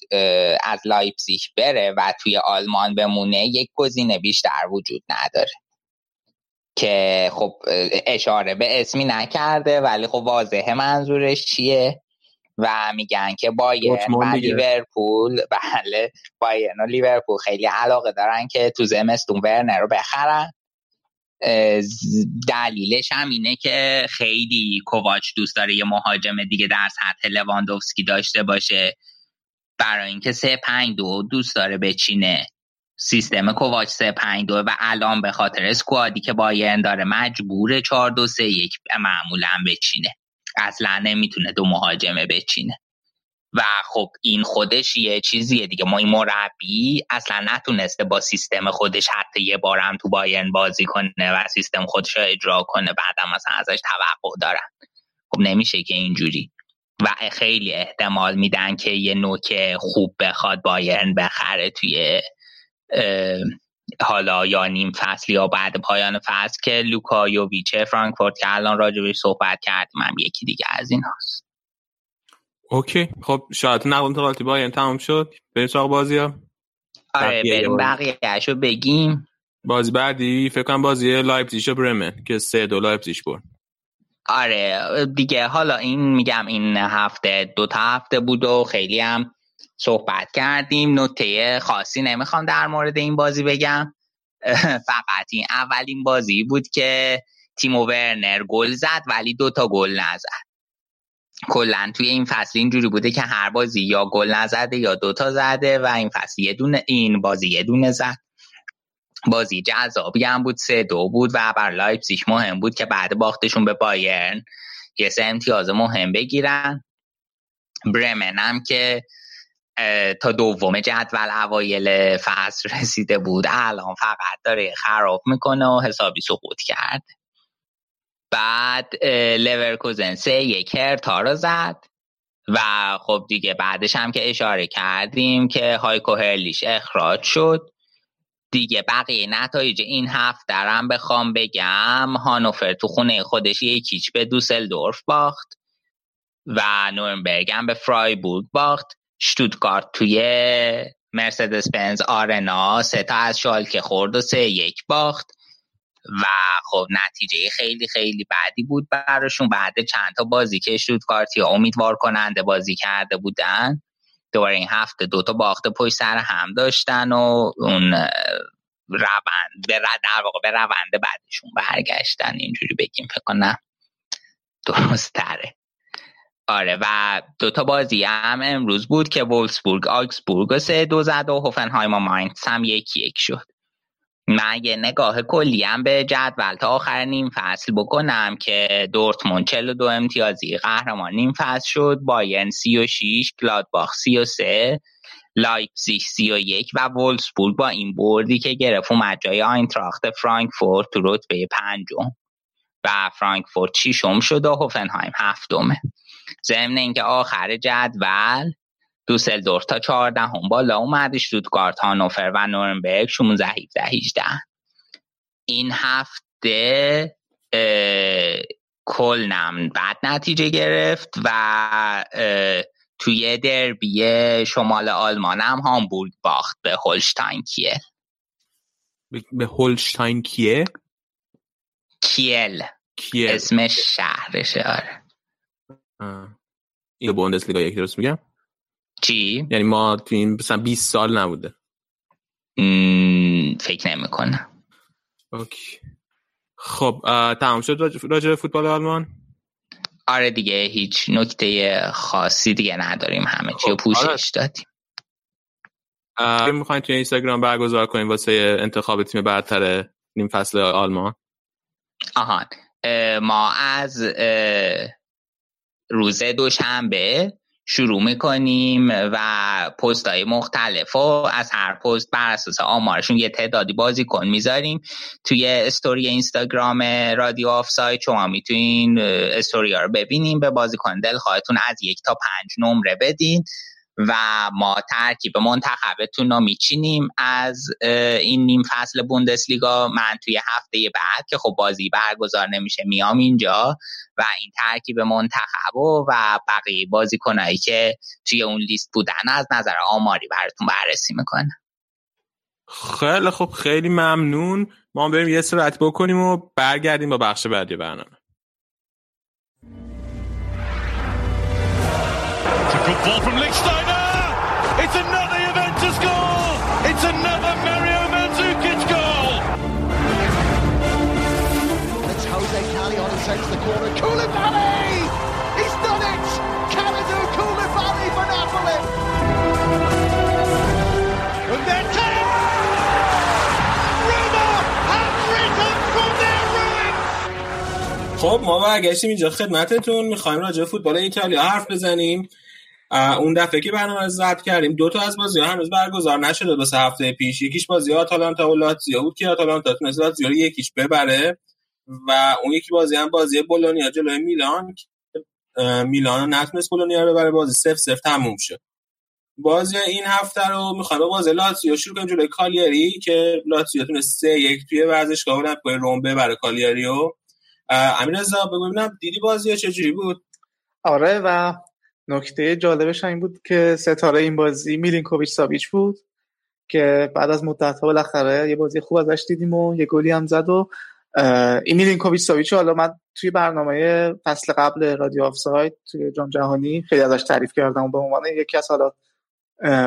از لایپزیگ بره و توی آلمان بمونه یک گزینه بیشتر وجود نداره، که خب اشاره به اسمی نکرده ولی خب واضحه منظورش چیه. و میگن که بایرن و لیورپول، بله بایرن و لیورپول خیلی علاقه دارن که تو زمستون ورنر رو بخرن. دلیلش هم اینه که خیلی کوواچ دوست داره یه مهاجم دیگه در سطح لواندوفسکی داشته باشه، برای اینکه 3-5-2 دوست داره بچینه، سیستم کوواچ 3-5-2 و الان به خاطر اسکوادی که بایرن داره مجبوره 4-2-3-1 معمولا بچینه، اصلا نمیتونه دو مهاجمه بچینه. و خب این خودش یه چیزیه دیگه، ما این مربی اصلا نتونسته با سیستم خودش حتی یه بارم تو بایرن بازی کنه و سیستم خودش رو اجرا کنه، بعدم مثلا ازش توقع دارن. خب نمیشه که اینجوری، و خیلی احتمال میدن که یه نوک خوب بخواد بایرن بخره توی حالا یا نیم فصل یا بعد پایان فصل، که لوکایوویچ فرانکفورت که الان راجبش صحبت کردیم هم یکی دیگه از این هاست. اوکی خب شاید نقل انتقالاتی بایرن تمام شد، بریم سراغ بازی‌ها. آره بریم بقیه‌اشو بگیم. بازی بعدی فکر کنم بازی لایپزیگ و برمن که 3-2 لایپزیگ برد. آره دیگه حالا این میگم این هفته دو تا هفته بود و خیلی هم صحبت کردیم، نکته خاصی نمیخوام در مورد این بازی بگم. فقط این اولین بازی بود که تیمو ورنر گل زد ولی 2 تا گل نزد. کلا توی این فصل اینجوری بوده که هر بازی یا گل نزده یا 2 تا زده و این فصل یه دونه، این بازی یه دونه زد. بازی جذابی هم بود، 3-2 بود و بر لایپزیگ مهم بود که بعد باختشون به بایرن یه 3 امتیاز مهم بگیرن. برمن هم که تا 2م جدول اوایل فصل رسیده بود الان فقط داره خراب میکنه و حسابی سقوط کرد. بعد لیورکوزن 3-1 هرتا رو زد و خب دیگه بعدش هم که اشاره کردیم که هایکو هرلیش اخراج شد. دیگه بقیه نتایج این هفته هم بخوام بگم، هانوفر تو خونه خودش 1-0 به دوسلدورف باخت و نورنبرگ هم به فرایبورگ باخت. شتوتگارت توی مرسدس بنز آرنا 3 تا از شالکه خورد و 3-1 باخت و خب نتیجه خیلی خیلی بدی بود براشون. بعد چند تا بازی که شتوتگارتی امیدوار کننده بازی کرده بودن، دوباره این هفته 2 تا باخت پشت سر هم داشتن و اون روند در واقع به روند بعدشون برگشتن، اینجوری بگیم فکر کنم درست تره. آره و 2 تا بازی هم امروز بود که وولفسبورگ آکسبورگ 3-2 زد و هوفنهایم و ماینتس هم 1-1 شد. من یه نگاه کلی هم به جدول تا آخر نیم فصل بکنم که دورتموند 42 امتیازی قهرمان نیم فصل شد، بایرن 36، گلادباخ 33، لایپزیگ 31 و وولفسبورگ با این بردی که گرفت اومد جای آینتراخت فرانکفورت تو رتبه 5م و فرانکفورت 6م شد و هوفنهایم 7م. ضمن اینکه آخر جدول دوسلدورف تا 14م بالا اومد، شتوتگارت، هانوفر و نورنبرگ 16، 17، 18. این هفته کلنم بد نتیجه گرفت و توی دربی شمال آلمان هم هامبورگ باخت به هولشتاین کیل. به هولشتاین کیه؟ کیل اسم شهرشه. آره این بوندس لیگا 1 درست میگم؟ چی؟ یعنی ما تو این مثلا 20 سال نبوده. فکر نمی‌کنم. اوکی. خب تمام شد راجع به فوتبال آلمان؟ آره دیگه هیچ نکته خاصی دیگه نداریم، همه چی رو پوشش دادیم. می‌خواید تو اینستاگرام برگزار کنیم واسه انتخاب تیم برتر نیم فصل آلمان؟ آها. ما از روز دوشنبه شروع میکنیم و پست‌های مختلف و از هر پست بر اساس آمارشون یه تعدادی بازیکن میذاریم توی استوری اینستاگرام رادیو آفساید. شما میتونین استوریا رو ببینیم، به بازیکن دلخواهتون از 1 تا 5 نمره بدین و ما ترکیب منتخبتون رو میچینیم از این نیم فصل بوندسلیگا. من توی هفته بعد که خب بازی برگزار نمیشه میام اینجا و این ترکیب منتخب و بقیه بازیکنایی که توی اون لیست بودن از نظر آماری براتون بررسی میکنم. خیلی خب، خیلی ممنون. ما بریم یه سرعت بکنیم و برگردیم با بخش بعدی برنامه. Good ball from Lichtsteiner. It's another Juventus goal. It's another Mario Mandzukic goal. It's Jose Callejon who takes the corner. Koulibaly! He's done it! Kalidou Koulibaly for Napoli. And then Roma have risen from their ruins. خب ما برگشتیم اینجا خدمتتون. می‌خوایم راجع به فوتبال ایتالیا حرف بزنیم. اون دفعه که برنامه ضبط کردیم 2 تا از بازی‌ها هنوز برگزار نشده واسه هفته پیش. یکیش بازی آتالانتا و لاتزیو بود که آتالانتا تونست لاتزیو رو 1-0 ببره و اون یکی بازی هم بازی بولونیا جلوی میلان، میلان نتونست بولونیا رو ببره، بازی 0-0 تموم شد. بازی این هفته رو می‌خوام بازی لاتزیو شروع کنم جلوی کالیاری که لاتزیو تونست 3-1 توی ورزشگاه روم ببره کالیاریو. امیررضا ببینم دیدی بازی چجوری بود؟ آره و نکته جالبش این بود که ستاره این بازی میلینکوویچ ساویچ بود که بعد از مدت‌ها بالاخره یه بازی خوب ازش دیدیم و یه گلی هم زد و این میلینکوویچ ساویچ حالا من توی برنامه فصل قبل رادیو آفساید توی جام جهانی خیلی ازش تعریف کردم به عنوان یکی از حالا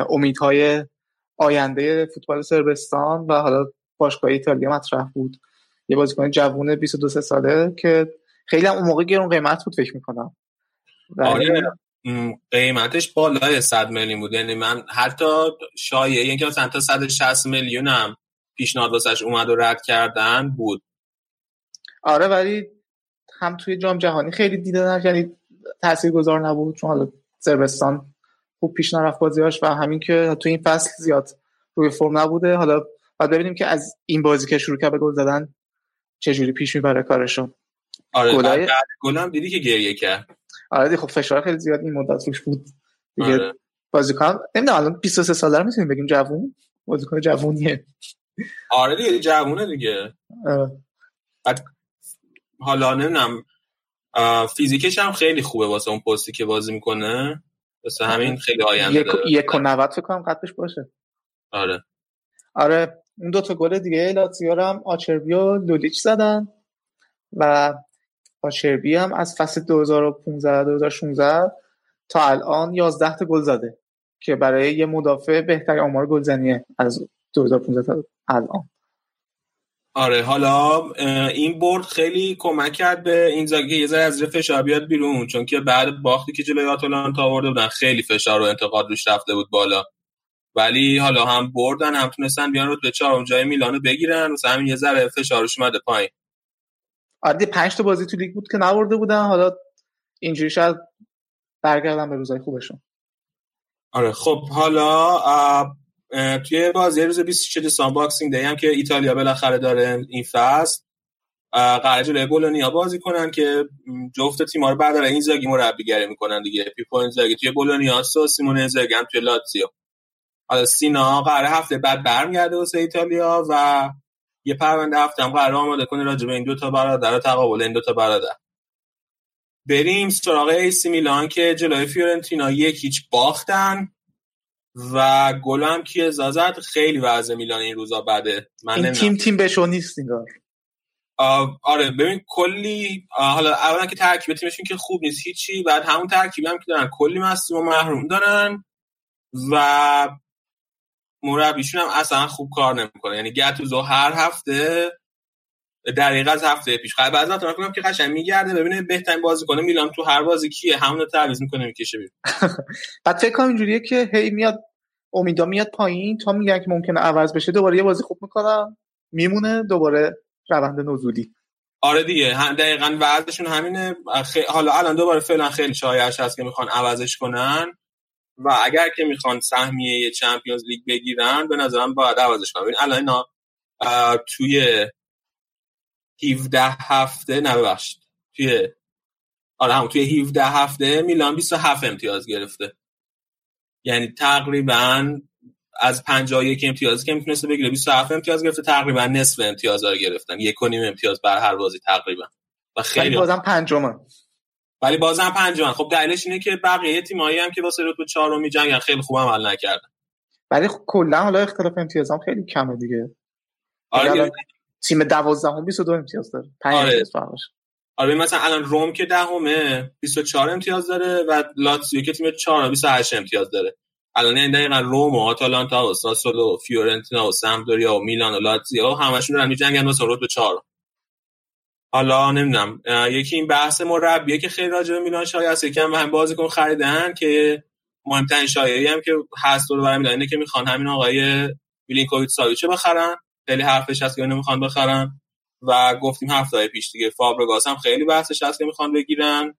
امیدهای آینده فوتبال صربستان و حالا باشگاه ایتالیا مطرح بود یه بازیکن جوونه 22 ساله که خیلی هم اون موقع گرون قیمت بود فکر می‌کنم. آره قیمتش بالای 100 میلیون بود، یعنی من حتی شایعه اینکه مثلا تا 160 میلیون هم پیشنهاد واسش اومد و رد کردن بود. آره ولی هم توی جام جهانی خیلی دیده نشد، تاثیرگذار نبود، چون حالا صربستان خوب پیش نرفت بازیاش و همین که تو این فصل زیاد روی فرم نبوده. حالا بعد ببینیم که از این بازی که شروع کرد به گل زدن چه جوری پیش میبره کارشون. آره گلای گلم دیدی که گریه کرد. آره دیگه خب فشار خیلی زیاد این مدت روش بود دیگه. آره. بازیکن نمیدونم الان 23 ساله رو میتونیم بگیم جوون، بازیکن جوونیه. آره دیگه جوونه دیگه. بعد حالا نمیدونم فیزیکش هم خیلی خوبه واسه اون پستی که بازی میکنه، واسه همین خیلی آینده داره. 1.90 فکر کنم قدش باشه. آره آره اون دو تا گل دیگه لاتزیو هم آچربی و لولیچ زدن و آچربی هم از فصل 2015 2016 تا الان 11 تا گل زده که برای یه مدافع بهترین آمار گلزنیه از 2015 تا الان. آره حالا این برد خیلی کمک کرد به این زاگی یه ذره از فشار بیاد بیرون، چون که بعد باختی که جلوی آتالانتا آورده بودن خیلی فشار و انتقاد روش رفته بود بالا، ولی حالا هم بردن هم تونستن بیان رتبه 4 جای میلانو بگیرن، واسه همین یه ذره فشارش اومده پایین. آره 5 تا بازی تو لیگ بود که نبرده بودن، حالا اینجوری شاید برگردن به روزای خوبشون. آره خب حالا توی بازی روز 26 دسامبر باکسینگ دی هم که ایتالیا بالاخره داره این فصل قراره جلوی بولونیا بازی کنن که جفت تیم‌ها رو بعد از اینزاگی مربیگری می‌کنن دیگه. پیپو اینزاگی توی بولونیا و سیمون اینزاگی هم توی لاتزیو. حالا سینا قراره هفته بعد برمیگرده واسه ایتالیا و یه پرونده هفته هم قراره آماده کنه راجع به این دو تا برادر، تقابل این دو تا برادر. بریم سراغ ایسی میلان که جلوی فیورنتینا 1-0 باختن و گلم که زازد. خیلی وضع میلان این روزا بده. این تیم بهشون نیست انگار. آره ببین کلی حالا اولا که ترکیب تیمشون که خوب نیست هیچی، بعد همون ترکیبی هم که دارن کلی مصدوم و محروم دارن و مربیشون هم اصلا خوب کار نمیکنه، یعنی گاتوزو هر هفته دقیقه از هفته پیش خیلی بعضی وقتا میگم که قشنگ میگرده ببینه بهترین بازیکن میلان تو هر بازی کیه، همونو تعویض میکنه میکشه بیرون. بعد فکر کنم اینجوریه که هی میاد امیدا میاد پایین تا میگن که ممکنه عوض بشه، دوباره یه بازی خوب میکنه میمونه، دوباره روند نزولی. آره دیگه دقیقاً وضعشون همینه. حالا الان دوباره فعلا خیلی شایعش هست که میخوان عوضش کنن و اگر که میخوان سهمیه چمپیونز لیگ بگیرن به نظرم باید عوضش کنن. ببین الان اینا توی 17 هفته نبخشید توی آره هم توی 17 هفته میلان 27 امتیاز گرفته، یعنی تقریبا از 51 امتیازی که میتونسته بگیره 27 امتیاز گرفته، تقریبا نصف امتیازها رو گرفتن، 1.5 امتیاز بر هر بازی تقریبا و خیلی ولی بازم پنجمن. خب دلیلش اینه که بقیه تیمایی هم که واسه رتبه 4 می‌جنگن خیلی خوب عمل نکردن، ولی کلا حالا اختلاف امتیازام خیلی کمه دیگه. آره تیم 12ام 22 امتیاز داره، 5 امتیاز فرقش. آره مثلا الان روم که دهمه 24 امتیاز داره و لاتزیو که تیم 4 28 امتیاز داره. الان این دقیقاً روم و آتالانتا و ساسولو و فیورنتینا و سامدوریا و میلان و لاتزیو همشون دارن می‌جنگن واسه رتبه 4. حالا نمیدونم یکی این بحث مربیه که خیلی راجع به میلان شایعه است، یکم هم بازیکن خریدن که مهمترین شایعه‌ای هم که هست دور برای میلان اینه که میخوان همین آقای میلینکوویچ ساویچ بخرن، خیلی حرفش هست که نمیخوان بخرن و گفتیم هفته پیش دیگه فابرگاس هم خیلی بحثش هست که میخوان بگیرن.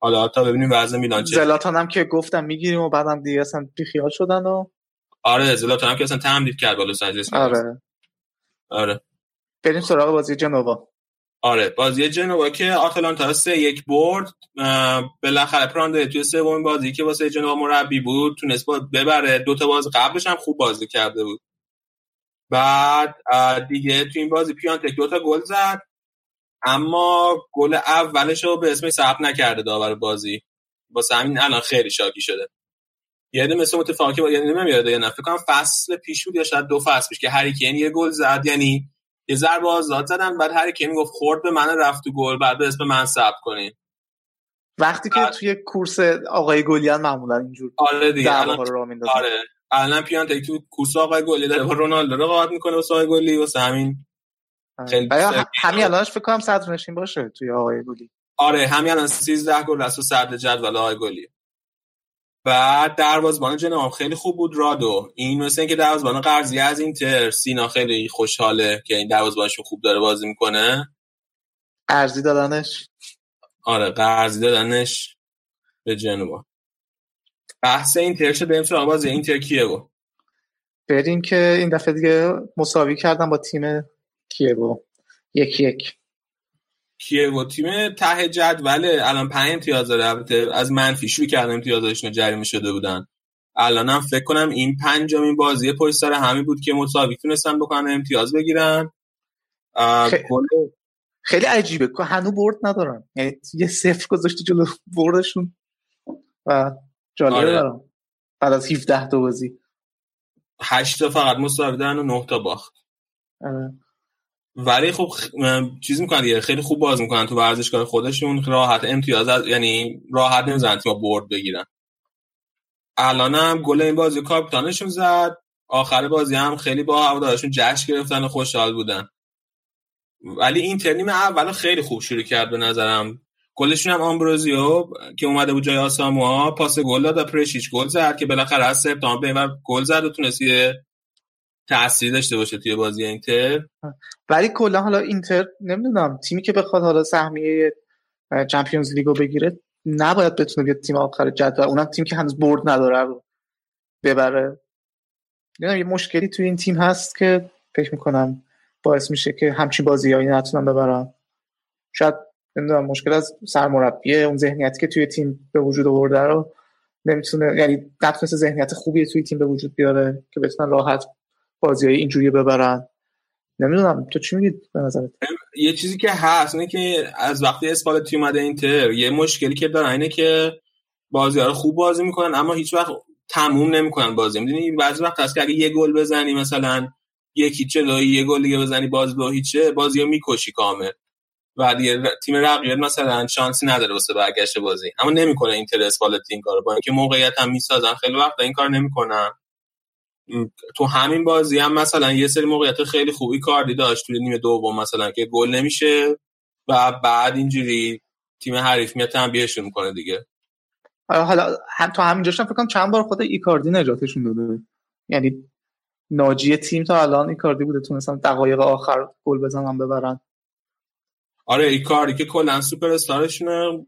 حالا تا ببینیم وضع میلان چه. زلاتان هم که گفتم میگیریم و بعدم دیگه اصلا بیخیال شدن و آره زلاتان هم که اصلا تمدید کرد با لس آنجلس. آره بریم سراغ بازی جنوا. آره بازی جنوا که آتالانتا 3-1 برد. بالاخره پرانده توی سومین بازی که واسه جنوا مربی بود تونست ببره، دو تا بازی قبلش هم خوب بازی کرده بود. بعد دیگه توی این بازی پیانتک 2 تا گل زد، اما گل اولش رو به اسمش ثبت نکرده داور بازی، واسه همین الان خیلی شاکی شده. یعنی مثل متفاوتی بود، یعنی نمیاد یا نه فکر کنم فصل پیش بود یا شاید 2 فصل پیش که هری کین یه گل زد، یعنی یه ضربه آزاد زدن بعد هری کین گفت خورد به من رفت تو گل، بعد به اسم من ثبت کنین وقتی که توی کورس آقای گلیان معمولا اینجور. آره دیگه آره الان پیانتک تو کوسا آقای گلی داره با رونالدو رقابت میکنه واسه آقای گلی، واسه همین خیلی همین الانش فکر کنم صدرنشین باشه توی آقای گلی. آره همین الان 13 گل از صدر جدول آقای گلی. بعد دروازه‌بان جنوا خیلی خوب بود رادو. این مثلا که دروازه‌بان قرضی از اینتر سینا خیلی خوشحاله که این دروازه‌بانش خوب داره بازی میکنه. قرضی دادنش. آره قرضی دادنش به جنوا. بحث اینتر شد بریم سراغ بازی اینتر کیو. بریم که این دفعه دیگه مساوی کردن با تیم کیو 1-1. کیو تیم ته جدول الان 5 امتیاز داره، از منفی شروع کردن امتیازشون جریمه شده بودن. الانم فکر کنم این پنجمین بازی پشت سر همین بود که مساوی تونستن بکنن امتیاز بگیرن. خیلی عجیبه که هنوز برد ندارن، یعنی یه صفر گذاشته جلو بردشون و جالب دارم بعد از 17 تا بازی 8 تا فقط مساوی دارن و 9 تا باخت. ولی خب چیز میکنن دیگه، خیلی خوب باز میکنن تو ورزشگاه خودشون، راحت امتیاز یعنی راحت نمیزنن تا برد بگیرن. الانم گل این بازی کاپیتانشون زد، آخر بازی هم خیلی با هوادارشون جشن گرفتن و خوشحال بودن. ولی این ترنیم اول خیلی خوب شروع کرد به نظرم. گلشون هم آمبروزیو که اومده بود جای آساموا پاس گل داد و پرشیچ گل زد که بالاخره از سپتامبر بعد گل زد و تونست تأثیر داشته باشه توی بازی اینتر. ولی کلا حالا اینتر نمیدونم، تیمی که بخواد حالا سهمیه چمپیونز لیگو بگیره نباید بتونه بیاد تیم آخر جدول، اونم تیم که هنوز برد نداره رو ببره. یه مشکلی توی این تیم هست که فکر میکنم باعث میشه که همچین بازیایی نتونن ببرن. شاید نمیدونم مشکل از سرمربیه، اون ذهنیتی که توی تیم به وجود آورده رو نمیتونه، یعنی نتونسته ذهنیت خوبی توی تیم به وجود بیاره که بتونن راحت بازیای اینجوری ببرن. نمیدونم تو چی میگید به نظرت؟ یه چیزی که هست اینه که از وقتی اسپالتی اومده اینتر یه مشکلی که دارن اینه که بازی‌ها رو خوب بازی میکنن اما هیچ وقت تموم نمیکنن بازی. میدونی بعضی وقت هست که اگه یه گل بزنی مثلا یکی چلوی یه گل دیگه بزنی باز به هیچه، بازیو میکشی کامل و دیگه تیم رقیب مثلا شانسی نداره واسه برگشت بازی. اما نمیکنه اینتر اسپالتی این کارو، با اینکه موقعیت هم میسازن خیلی وقت این کارو نمیکنن. تو همین بازی هم مثلا یه سری موقعیت خیلی خوبی کاردی داشت توی نیمه دوم مثلا که گل نمیشه و بعد اینجوری تیم حریف میاد تنبیهشون میکنه دیگه. حالا تو همینجاشم فکر کنم چند بار خود ایکاردی نجاتشون داده، یعنی ناجی تیم تا الان ایکاردی بوده، تونستن دقایق آخر گل بزنن ببرن. آره ایکاردی که کلا سوپر استارشونه،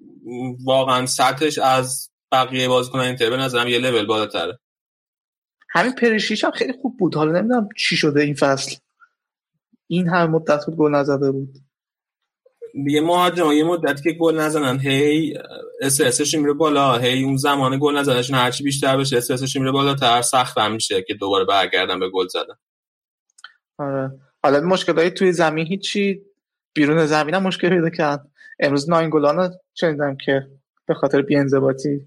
واقعا سطحش از بقیه بازیکنان اینتر به نظرم یه لول بالاتره. همین پرشیش هم خیلی خوب بود، حالا نمیدونم چی شده این فصل این هر مدت بود گل نزده بود دیگه. مهاجما یه مدتی که گل نزنن هی اسسش میره بالا، هی اون زمان گل نزدنشون هرچی بیشتر بشه اسسش میره بالا تر سخت‌تر میشه که دوباره برگردن به گل زدن. آره حالا مشکلای توی زمین هیچی، بیرون زمین هم مشکل پیدا کرد. امروز ناینگولانو شنیدم که به خاطر بی‌انضباطی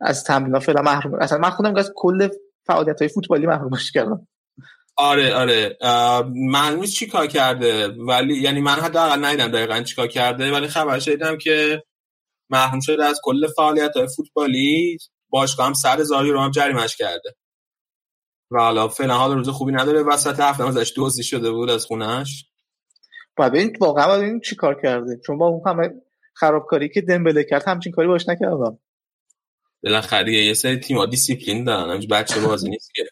از تمرین فعلا محروم، اصلا من خودم از کل فعالیت‌های فوتبالی محرومش کردن. آره آره معلومه چیکار کرده، ولی یعنی من حداقل ندیدم دقیقاً چیکار کرده، ولی خبرش دیدم که محروم شده از کل فعالیت‌های فوتبالی. باشگاه هم 100,000 رو هم جریمه‌اش کرده و حالا فعلا حال روز خوبی نداره. وسط هفته ازش دزدی شده بود از خونه‌اش. بعد ببین واقعا بعد ببین چیکار کرده، چون با اون همه خرابکاری که دمبله کرد همچین کاری باش نکردم. بالاخره یه سری تیم‌ها دیسیپلین دارن، همچین بچه بازی نیست که.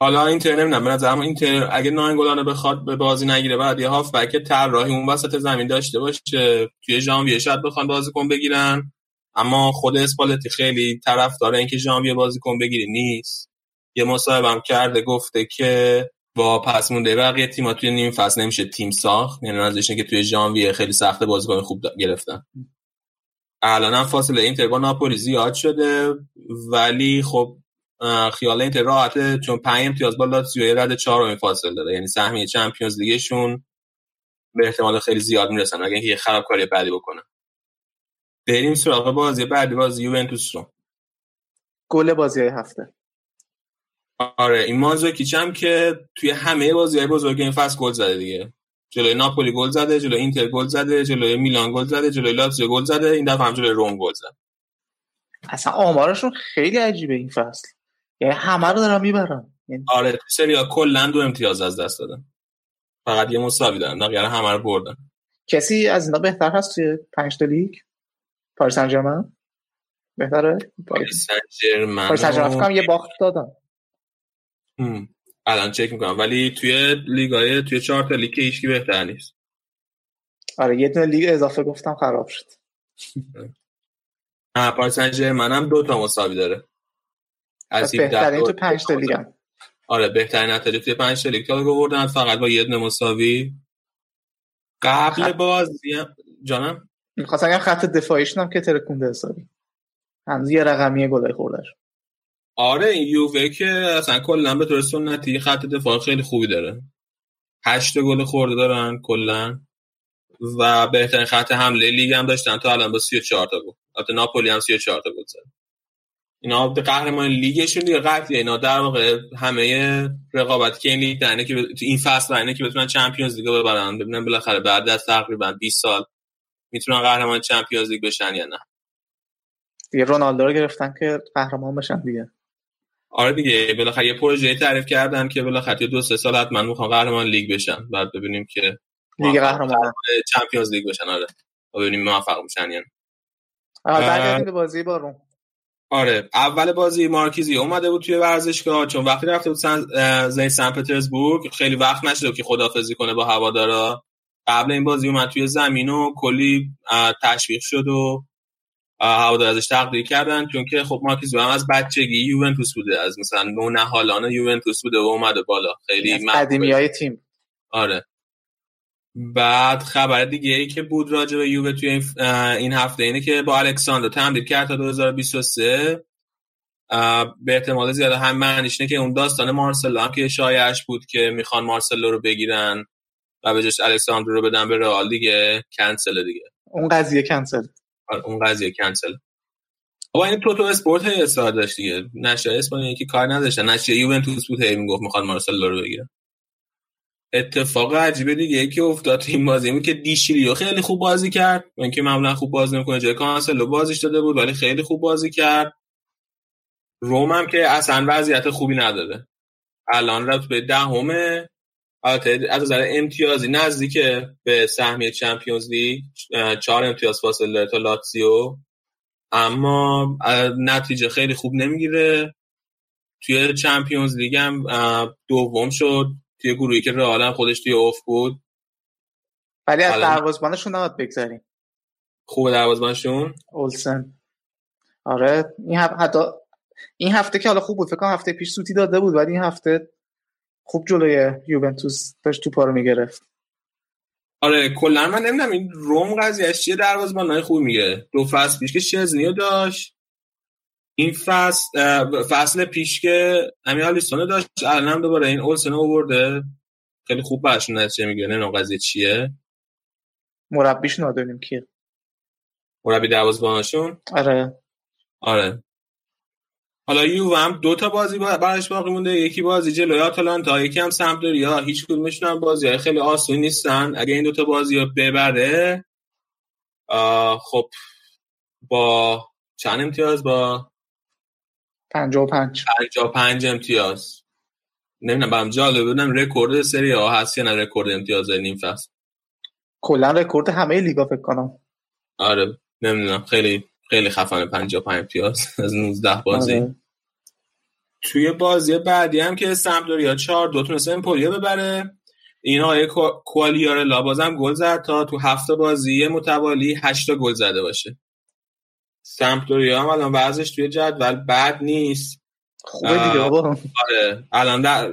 حالا اینتر نمیدونم به نظرم اینتر اگه ناینگولانو بخواد به بازی نگیره بعد یه هافبک طراحی اون وسط زمین داشته باشه توی ژانویه شاید بخوان بازیکن بگیرن. اما خود اسپالتی خیلی طرفدار اینکه ژانویه بازیکن بگیری نیست. یه مصاحبه هم کرده گفته که با پس مونده بقیه تیم‌ها توی نیم فصل نمیشه تیم ساخت، یعنی ازش که توی ژانویه خیلی سخته بازیکن خوب گرفتن. الانم فاصله اینتر با ناپولی زیاد شده، ولی خب خیال اینتر راحته چون 5 امتیاز با لاتزیو رده 4 فاصله داره، یعنی سهمیه چمپیونز لیگشون به احتمال خیلی زیاد میرسن اگه یه خرابکاری بعدی بکنن. بریم سراغ بازی بعدی، بازی یوونتوس رو. گل بازی هفته. آره این مانزوکیچ هم که توی همه بازی‌های بزرگ این فصل گل زده دیگه. جلوی ناپولی گل زده، جلوی اینتر گل زده، جلوی میلان گل زده، جلوی لاتزیو گل زده، این دفعه هم جلوی روم گل زد. اصلا آمارشون خیلی عجیبه این فصل، یعنی همه رو دارن میبرن. آره سری آ کلا 2 امتیاز از دست دادن، فقط یه مساوی دادن، بقیه همه رو بردن. کسی از اینا بهتر هست توی 5 تا لیگ؟ پاریس سن ژرمن بهتره؟ پاریس سن ژرمن، پاریس سن ژرمن هم یه باخت دادن. الان چک میکنم، ولی توی لیگای توی 4 تا لیگ که هیچکی بهتر نیست. آره یه دونه لیگ اضافه گفتم خراب شد. آ پاریس سن ژرمن هم 2 تا مساوی داره. از بهترین تو 5 تا لیگ. آره بهترین نتایج توی 5 تا لیگ تا آوردن، فقط با یه دونه مساوی. قبل بازی جانم می‌خواستم بگم خط دفاعیشون هم که ترکونده حسابی، هنوز یه رقمی گلای خوردهش. آره این یووه که اصلا کلا به طور سنتی خط دفاع خیلی خوبی داره، 8 گل خورده دارن کلا، و بهترین خط حمله لیگ هم داشتن تا الان با 34 تا گل. البته ناپولی هم 34 تا گل زد. اینا قهرمان لیگشون دیگه قطعیه. اینا در واقع همه رقابت که این لیگ داره که این فصل داره که بتونن چمپیونز لیگ ببرن، ببینن بالاخره بعد از تقریبا 20 سال میتونن قهرمان چمپیونز لیگ بشن یا نه. دیگه رونالدو رو گرفتن که قهرمان بشن دیگه. آره دیگه بالاخره یه پروژه تعریف کردن که بالاخره 2-3 سال حتما میخوان قهرمان لیگ بشن، بعد ببینیم که لیگ قهرمان چمپیونز لیگ بشن. آره ببینیم موفق میشن یا نه. بعد بازی با روم، آره اول بازی مارکیزی اومده بود توی ورزشگاه، چون وقتی رفته بود سن پترزبورگ خیلی وقت نشده که خداحافظی کنه با هوادارا. قبل این بازی اومد توی زمین و کلی تشویق شد و هوادارا ازش تقدیر کردن، چون که خب مارکیزی هم از بچگی یوونتوس بوده، از مثلا نونهالان یوونتوس بوده و اومده بالا، خیلی قدیمیای تیم. آره بعد خبر دیگه ای که بود راجع به یووه توی این هفته اینه که با الکساندر تمدید کرد تا 2023. به احتمال زیاد هم معنیش اینه که اون داستان مارسلو هم که شایعش بود که میخوان مارسلو رو بگیرن و به جاش الکساندر رو بدن به رئال دیگه کنسل دیگه. اون قضیه کنسل. و این توتو اسپورت هی اصرار داشت دیگه، نشریه اسپانیایی که کار نداشتن، نشریه یوونتوس بود هی میگفت میخوان مارسلو رو بگیرن. اتفاق عجیبه دیگه یکی افتاد این بازی بود که دیشیلیو خیلی خوب بازی کرد، من که معمولا خوب بازی نمیکنه، جای کانسلو بازیش داده بود ولی خیلی خوب بازی کرد. روم هم که اصلا وضعیت خوبی نداره، الان رتبه 10مه، البته از نظر امتیازی نزدیک به سهمیه چمپیونز لیگ، 4 امتیاز فاصله داره تا لاتزیو، اما نتیجه خیلی خوب نمیگیره. توی چمپیونز لیگ هم 2 شد توی گروهی که رئال هم خودش توی اوف بود، ولی از دروازه‌بانشون نباید بگذاریم. خوبه دروازه‌بانشون اولسن. آره این هفته که حالا خوب بود، فکر کنم هفته پیش سوتی داده بود، ولی این هفته خوب جلوی یوونتوس داشت توپا رو میگرفت. آره کلا من نمیدونم این روم قضیه‌اش چیه، دروازه‌بانای خوب میگه. 2 فصل پیش که شزنیو داشت، این فصل پیش که امیالیسون داشت، الانم دوباره این اولسن آورده، خیلی خوب باشون نتیجه میگیره. نه قضیه چیه؟ مربیش ندونیم کیه، مربی دروازه‌بانشون. آره حالا یووه هم 2 بازی برایش باقی مونده، یکی بازی جلوی آتالانتا، یکی هم سمپدوریا. هیچ کدومشون هم بازی‌های خیلی آسونی نیستن. اگه این 2 بازی رو ببره خب با چند امتیاز، با 55 امتیاز. نمیدونم برام جالب بودم رکورد سری آ هست یا نه، رکورد امتیاز نیم فصل، کلا رکورد همه لیگا فکر کنم. آره نمیدونم، خیلی خیلی خفنه 55 امتیاز از 19 بازی. آره. توی بازی بعدی هم که سمپدوریا 4-2 تونسته امپولیو ببره. اینا کوالیارلا بازم گل زد، تا تو 7 بازی متوالی 8 گل زده باشه. سمپدوریا هم الان وضعش توی جدول بد نیست، خوبه دیگه بابا. آره الان در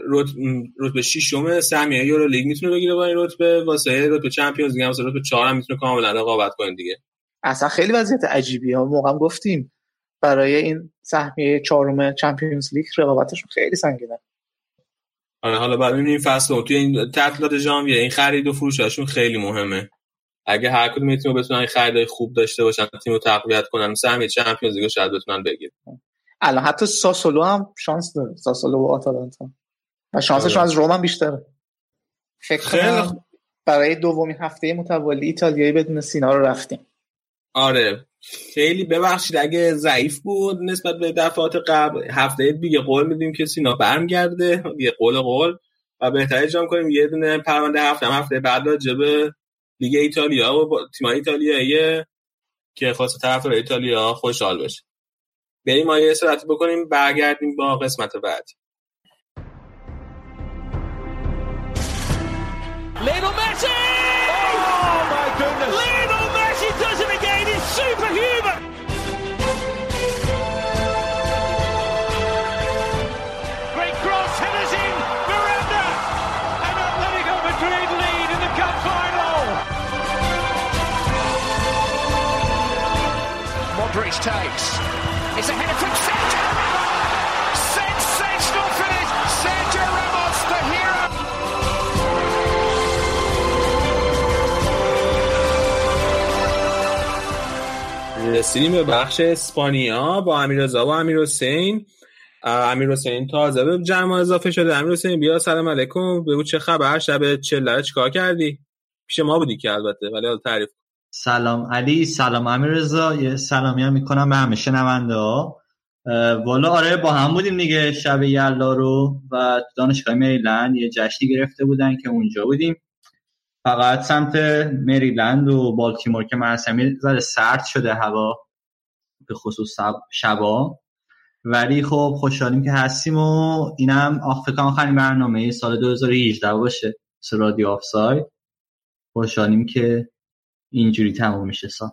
رتبه 6م سهمیه یورو لیگ میتونه بگیره با این رتبه، واسه رتبه چمپیونز لیگ هم واسه رتبه 4 هم میتونه کاملا رقابت کنه دیگه. اصلا خیلی وضعیت عجیبیه، موقع هم گفتیم برای این سهمیه 4م چمپیونز لیگ رقابتشون خیلی سنگینه. آره حالا ببینیم این فصل توی این تعطیلات ژانویه این خرید و فروشاشون خیلی مهمه. اگه هر کدوم این تیمو بتونن خریدای خوب داشته باشن، تیمو تقویت کنن، سهمیه چمپیونز لیگو شاید بتونن بگیرن. الان حتی ساسولو هم شانس داره، ساسولو و آتالانتا، و شانسشون از روم هم بیشتره. فکر کنم برای دومین هفته متوالی ایتالیایی بدون سینا رو رفتیم. آره خیلی ببخشید اگه ضعیف بود نسبت به دفعات قبل. هفته دیگه قول میدیم که سینا برمیگرده یه قول و بهتره اجرام کنیم. یه دونه پرونده هفته بعد راجع به لیگ ایتالیا و تیم‌های ایتالیایی که خاص طرفدار ایتالیا خوشحال بشه. بریم ما یه سرعت بکنیم برگردیم با قسمت بعد. Lionel Messi! Oh my goodness! Lionel Messi does it again. He's superhuman. Great cross headers in. Miranda and Atletico Madrid lead in the cup final. Modric takes. It's a header from Sergio Ramos. Sensational finish. Sergio Ramos, the hero. رسیدیم به بخش اسپانیا با امیررضا و امیرحسین. امیرحسین تازه به جمع اضافه شده. امیرحسین بیا سلام علیکم بگو چه خبر، شب چله چیکار کردی؟ پیش ما بودی که البته، ولی حالا تعریف. سلام علی، سلام امیررضا، یه سلامی هم میکنم به همه شنونده ها. والا آره با هم بودیم دیگه شب یلا رو و دانشگاه میلان یه جشنی گرفته بودن که اونجا بودیم. فقط سمت مریلند و بالتیمور که مراسمی زره سرد شده هوا، به خصوص شبا، ولی خب خوشحالیم که هستیم و اینم آخر آخرین برنامه سال 2018 باشه رادیو آفساید. خوشحالیم که اینجوری تموم میشه سال.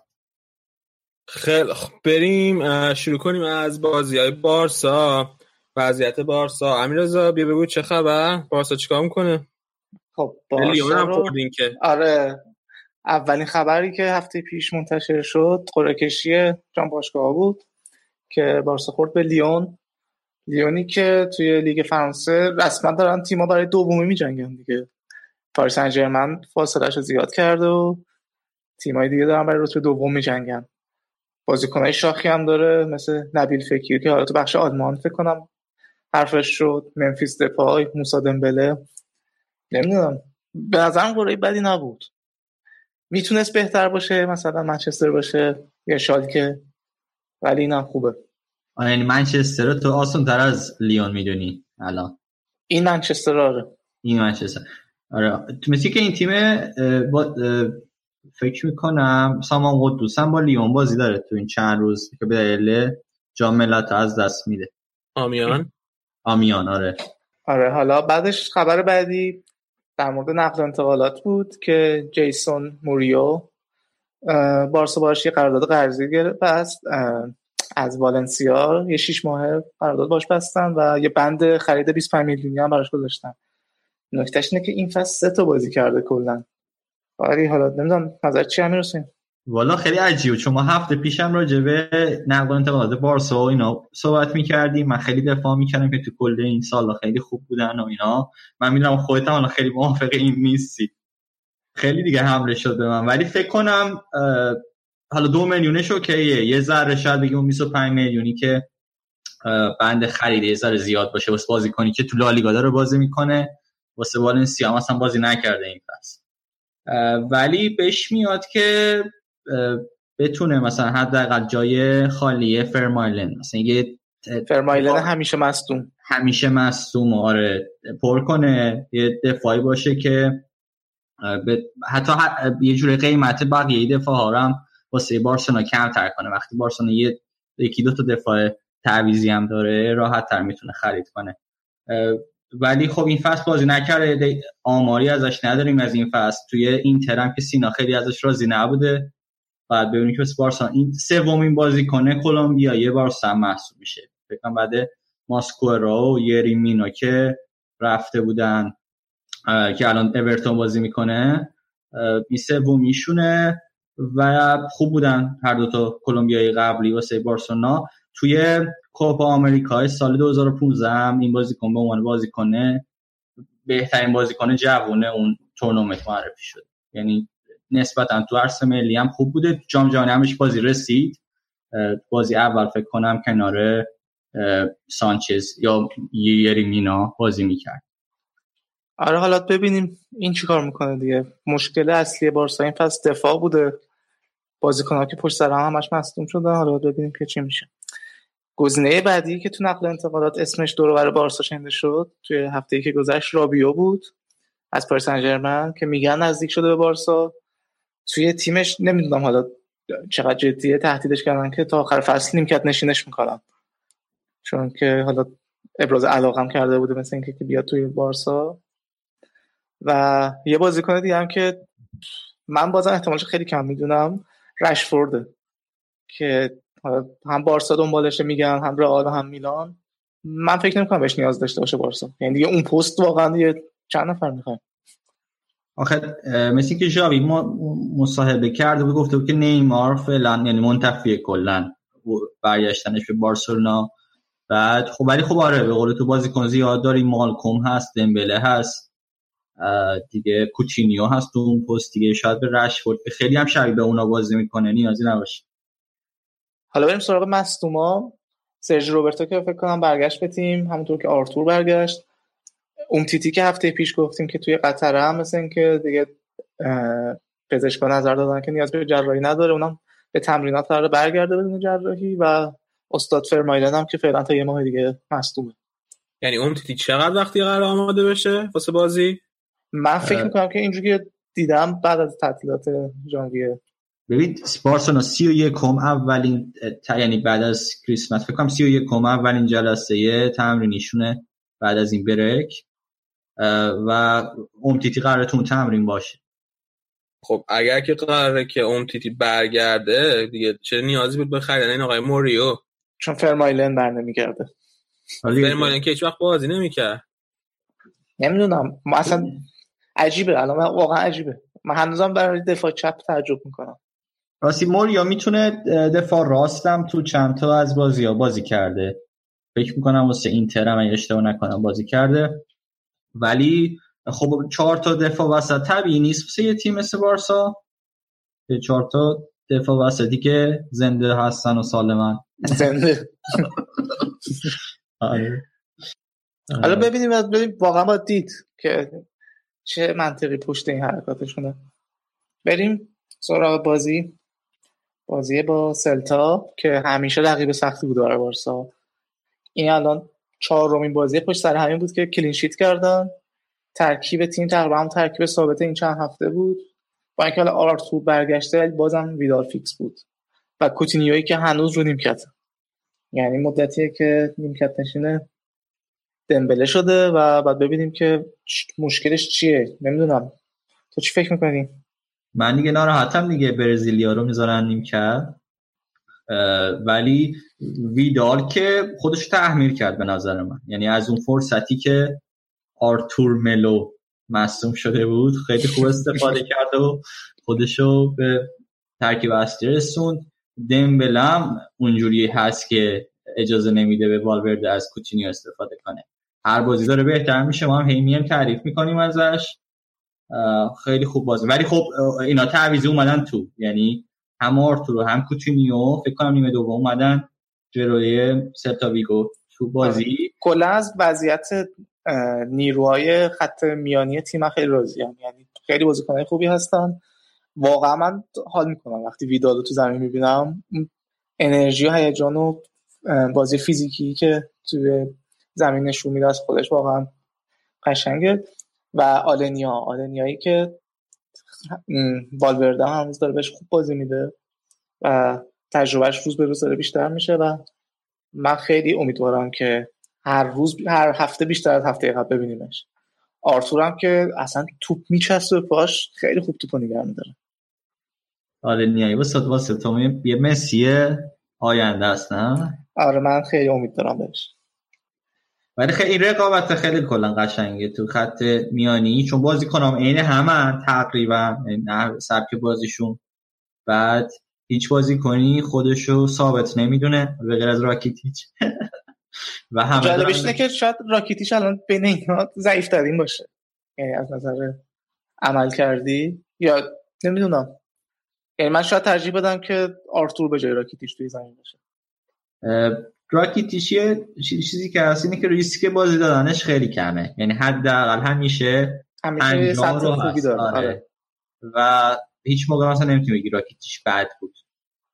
خیلی خب بریم شروع کنیم از بازی‌های بارسا. وضعیت بارسا امیررضا بیا بگو چه خبر، بارسا چیکار میکنه؟ خب لیون هم خوردین که آره، اولین خبری که هفته پیش منتشر شد قرعه‌کشی جام باشگاه‌ها بود که بارسا خورد به لیون. لیونی که توی لیگ فرانسه رسما دارن تیم‌ها برای دومی می‌جنگن دیگه. پاریس سن ژرمن فاصله‌اشو زیاد کرده و تیم‌های دیگه دارن برای رتبه دوم می‌جنگن. بازیکن‌های شاخی هم داره مثل نبیل فکیر که حالا تو بخش آلمان فکر کنم حرفش شد، منفیس دپای، موسی دمبله. نمیدونم به نظرم گرایی بدی نبود، میتونست بهتر باشه، مثلا منچستر باشه یا شالکه، ولی اینم خوبه. یعنی منچستر رو تو آسان‌تر از لیون میدونی الان؟ این منچستر آره، این منچستر آره، مثلی که این تیم با فکر میکنم سامان قدوس هم با لیون بازی داره تو این چند روز که به دلیل جام ملت از دست میده. آمیان آره. حالا بعدش خبر بعدی در مورد نقل و انتقالات بود که جیسون موریو بارسا باهاش یه قرارداد قرضی گرفت از والنسیا، یه 6 ماهه قرارداد باهاش بستن و یه بند خرید 25 میلیونی هم براش گذاشتن. نکتهش اینه که این فصل 3 تا بازی کرده کلا. ولی حالا نمیدونم نظر چی امیرحسین؟ والا خیلی عجیبه چون ما هفته پیشم راجع به نقل و انتقالات بارسا و اینا صحبت می‌کردیم. من خیلی دفاع می‌کردم که تو کل این سالا خیلی خوب بودن و اینا. من می‌دونم خودت هم خیلی موافق این نیستی، خیلی دیگه حمله شده من، ولی فکر کنم حالا 2 میلیونش اوکیه، یه ذره شاید بگیم 25 میلیونی که بند خرید یه ذره زیاد باشه واسه بازیکنی که تو لالیگا داره بازی می‌کنه. واسه والنسیا اصلا بازی نکرده این فصل، ولی بهش میاد که بتونه مثلا حداقل جای خالی فرمایلن، مثلا یه فرمایلن همیشه مصدوم آره پر کنه، یه دفاعی باشه که حتی یه جوری قیمت بقیه دفاع ها رو هم واسه بارسلونا کمتر کنه. وقتی بارسلونا یکی دو تا دفاع تعویضی هم داره راحت تر میتونه خرید کنه. ولی خب این فصل بازی نکرده، آماری ازش نداریم از این فصل. توی اینتر هم که سینا خیلی ازش راضی نبوده، بعد ببینیم که بارسا این سومین بازیکن کلمبیایی بارسا محسوب میشه فکر کنم بعد ماسکورا و یریمینو که رفته بودن که الان اورتون بازی میکنه. این سومیشونه و خوب بودن هر دو تا کلمبیایی قبلی واسه بارسلونا. توی کوپا آمریکا سال 2015 هم این بازیکن به عنوان بازیکن بهترین بازیکن جوونه اون تورنمنت معرفی شد، یعنی نسبتا تو عرصه ملی هم خوب بوده. جام جهانی همش بازی رسید، بازی اول فکر کنم کنار سانچز یا یریمینا بازی میکرد. آره حالا ببینیم این چی کار میکنه دیگه. مشکل اصلی بارسا این فصل دفاع بوده، بازیکن‌ها که پشت سر همش مصدوم شدن، حالا ببینیم که چی میشه. گزینه بعدی که تو نقل انتقالات اسمش دور و بر بارسا شنیده شد توی هفته‌ای که گذشت، رابیو بود از پاریس سن ژرمن که میگن نزدیک شده به بارسا. توی تیمش نمیدونم حالا چقدر جدیه، تهدیدش کردن که تا آخر فصل نیمکت نشینش می‌کنن، چون که حالا ابراز علاقه هم کرده بوده مثلا اینکه بیاد توی بارسا. و یه بازیکن دیگه هم که من بازم احتمالش خیلی کم میدونم، رشفورد که هم بارسا دنبالشه میگن، هم رئال هم میلان. من فکر نمی‌کنم بهش نیاز داشته باشه بارسا، یعنی دیگه اون پست واقعا یه چند نفر میخواد. آخه مثل اینکه ژاوی ما مصاحبه کرد و گفته بود که نیمار فعلا یعنی منتفیه کلا برگشتنش به بارسلونا. بعد خب ولی خب آره به قول تو بازیکن زیاد داریم، مالکوم هست، دمبله هست دیگه، کوچینیو هست تو اون پست دیگه، شاید به رشفورد که خیلی هم شبیه به اونا بازی میکنه نیازی نباشه. حالا بریم سراغ مصدوما. سرژیو روبرتو که فکر کنم برگشت به تیم، همونطور که آرتور برگشت. امتیتی که هفته پیش گفتیم که توی قطر هم مثل این که دیگه پزشکان نظر دادن که نیاز به جراحی نداره، اونم به تمرینات قراره برگرده بدون جراحی. و استاد فرمایدن هم که فعلا تا یه ماه دیگه مصدومه. یعنی امتیتی چقدر وقتی قرار آماده بشه واسه بازی؟ من فکر می‌کنم که اینجوری دیدم بعد از تعطیلات ژانویه. ببین بارسلونا 31 اولین یعنی بعد از کریسمس فکر کنم 31 اولین جلسه تمرینیشونه بعد از این بریک و امتیتی قراره تون تمرین باشه. خب اگر که قراره که امتیتی برگرده دیگه چه نیازی بود به خریدن این آقای موریو، چون فرمایلن برنمی‌گرده. فرمایلن که هیچ وقت بازی نمی‌کرد. نمیدونم اصلا عجیبه، الان واقعا عجیبه. من هنوزم برای دفاع چپ تعجب می‌کنم. راستی موریو میتونه دفاع راستم تو چند تا از بازی‌ها بازی کرده. فکر می‌کنم واسه اینتر هم اگه اشتباه نکنم بازی کرده. ولی خب 4 تا دفاع وسط طبیعی نیست واسه یه تیم مثل بارسا که 4 تا دفاع وسطی که زنده هستن و سالمن زنده. حالا ببینیم واقعا باید دید که چه منطقی پشت این حرکاتشونه. بریم سراغ بازی با سلتا که همیشه رقیب سختی بود برای بارسا. این الان 4 بازی پشت سر همین بود که کلین شیت کردن. ترکیب تیم تقریبا هم ترکیب ثابت این چند هفته بود، با اینکه حالا آرتور برگشته بازم ویدال فیکس بود و کوتینیویی که هنوز رو نیمکت، یعنی مدتیه که نیمکت نشینه دمبله شده و بعد ببینیم که مشکلش چیه. نمیدونم تو چی فکر میکنی؟ من دیگه ناراحتم دیگه، برزیلیا رو میذارن نیمکت، ولی ویدال که خودش تحمیل کرد به نظر من. یعنی از اون فرصتی که آرتور ملو مصدوم شده بود خیلی خوب استفاده کرد و خودشو به ترکیب اصلی رسوند. دمبله هم اونجوری هست که اجازه نمیده به والورده از کوتینیو استفاده کنه، هر بازی داره بهتر میشه، ما هم هیمیم تعریف میکنیم ازش، خیلی خوب بازی. ولی خب اینا تعویض اومدن تو، یعنی هم آرتور و هم کوتینیو فکر کنم نیمه دوم اومدن جلوی سلتا ویگو تو بازی. کلا از وضعیت نیروهای خط میانی تیم خیلی راضیم، یعنی خیلی بازیکنای خوبی هستن. واقعا من حال میکنم وقتی ویدالو تو زمین میبینم، انرژی و هیجان و بازی فیزیکی که توی زمین نشون میده از خودش واقعا قشنگه. و آلنیایی که والورده هم داره بهش خوب بازی میده و تجربهش روز به روز داره بیشتر میشه و من خیلی امیدوارم که هر هفته بیشتر از هفته قبل ببینیمش. آرتور هم که اصلا توپ میچسبه پاش، خیلی خوب توپو نگه میداره. آلنیایی واسه تو یه مسیه آینده است نه؟ آره من خیلی امید دارم بهش. ولی خیلی رقابت خیلی کلا قشنگه تو خط میانی، چون بازیکنام عین همه تقریبا سبک بازیشون. بعد هیچ بازیکنی خودشو ثابت نمیدونه به غیر از راکیتیچ. و همه جالبش اینه که شاید راکیتیچ الان بین اینا ضعیف ترین باشه، یعنی از نظر عمل کردی یا نمیدونم، یعنی من شاید ترجیح بدم که آرتور به جای راکیتیچ توی زمین باشه. راکیتیچ یه چیزی که هست اینه که ریسک بازی دادنش خیلی کمه، یعنی حداقل همیشه سطح خوبی داره. آره. و هیچ موقع مثلا نمیتونی بگی راکیتیش بد بود،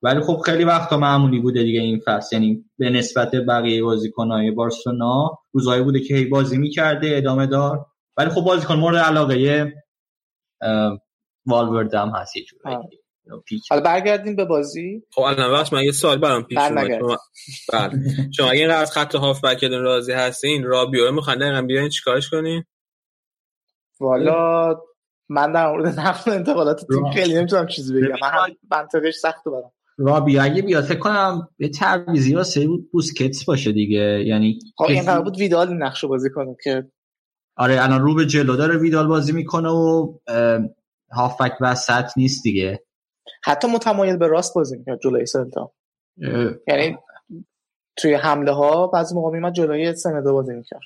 ولی خب خیلی وقتا معمولی بوده دیگه این فصل، یعنی به نسبت بقیه بازیکن‌های بارسلونا روزایی بوده که هی بازی می‌کرده ادامه دار، ولی خب بازیکن مورد علاقه والورده هم هست یه جوری. حالا برگردیم به بازی. خب الان وقت من یه سوال برام پیش اومد. بله. شما اگه از خط هافبکتون راضی هستین، رابیو می‌خواید رقم بیارین چیکارش کنین؟ والا من در مورد نقل انتقالات تیم خیلی نمی‌تونم چیزی بگم. من منطقش سخته برام. رابیو اگه بیاد فکر کنم یه تعویضی واسه بوسکتس باشه دیگه، یعنی خب این قرار بود ویدال نقشو بازی کنه که آره الان رو به جلو داره ویدال بازی میکنه و هافبک وسط نیست دیگه، حتی متمایل به راست بازی میکنه جلوی سنتا، یعنی توی حمله ها بعضی موقع میاد جلوی سنتا بازی میکرد.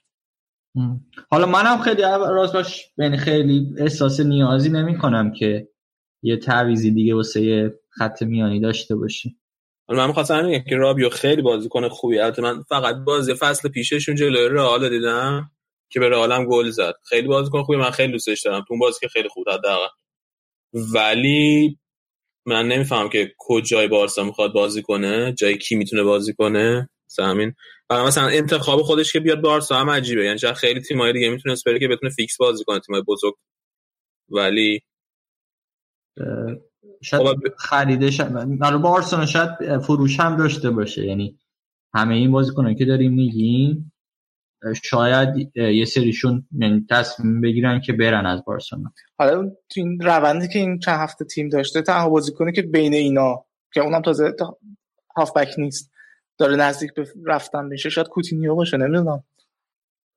حالا منم خیلی راستش یعنی خیلی احساس نیازی نمیکنم که یه تعویضی دیگه واسه خط میانی داشته باشه. من می‌خواستم بگم که رابیو خیلی بازیکن خوبیه، البته من فقط بازی فصل پیششون جلوی رئال دیدم که به رئال هم گل زد، خیلی بازیکن خوبیه، من خیلی دوستش دارم، تو اون بازی که خیلی خوب داد دقیقاً، ولی من نمی‌فهمم که کجای بارسا می‌خواد بازی کنه، جای کی می‌تونه بازی کنه، همین مثلا انتخاب خودش که بیاد بارسا هم عجیبه، یعنی چرا خیلی تیم‌های دیگه می‌تونه اسپری که بتونه فیکس بازی کنه تیم‌های بزرگ، ولی شاید خریدش برای بارسلونا شاید فروش هم داشته باشه، یعنی همه این بازیکنان که داریم میگیم شاید یه سریشون یعنی تصمیم بگیرن که برن از بارسلونا. حالا تو این روندی که این چند هفته تیم داشته تنها بازیکنی که بین اینا که اونم تازه هافبک نیست داره نزدیک به رفتن میشه شاید کوتینیو باشه، نمیدونم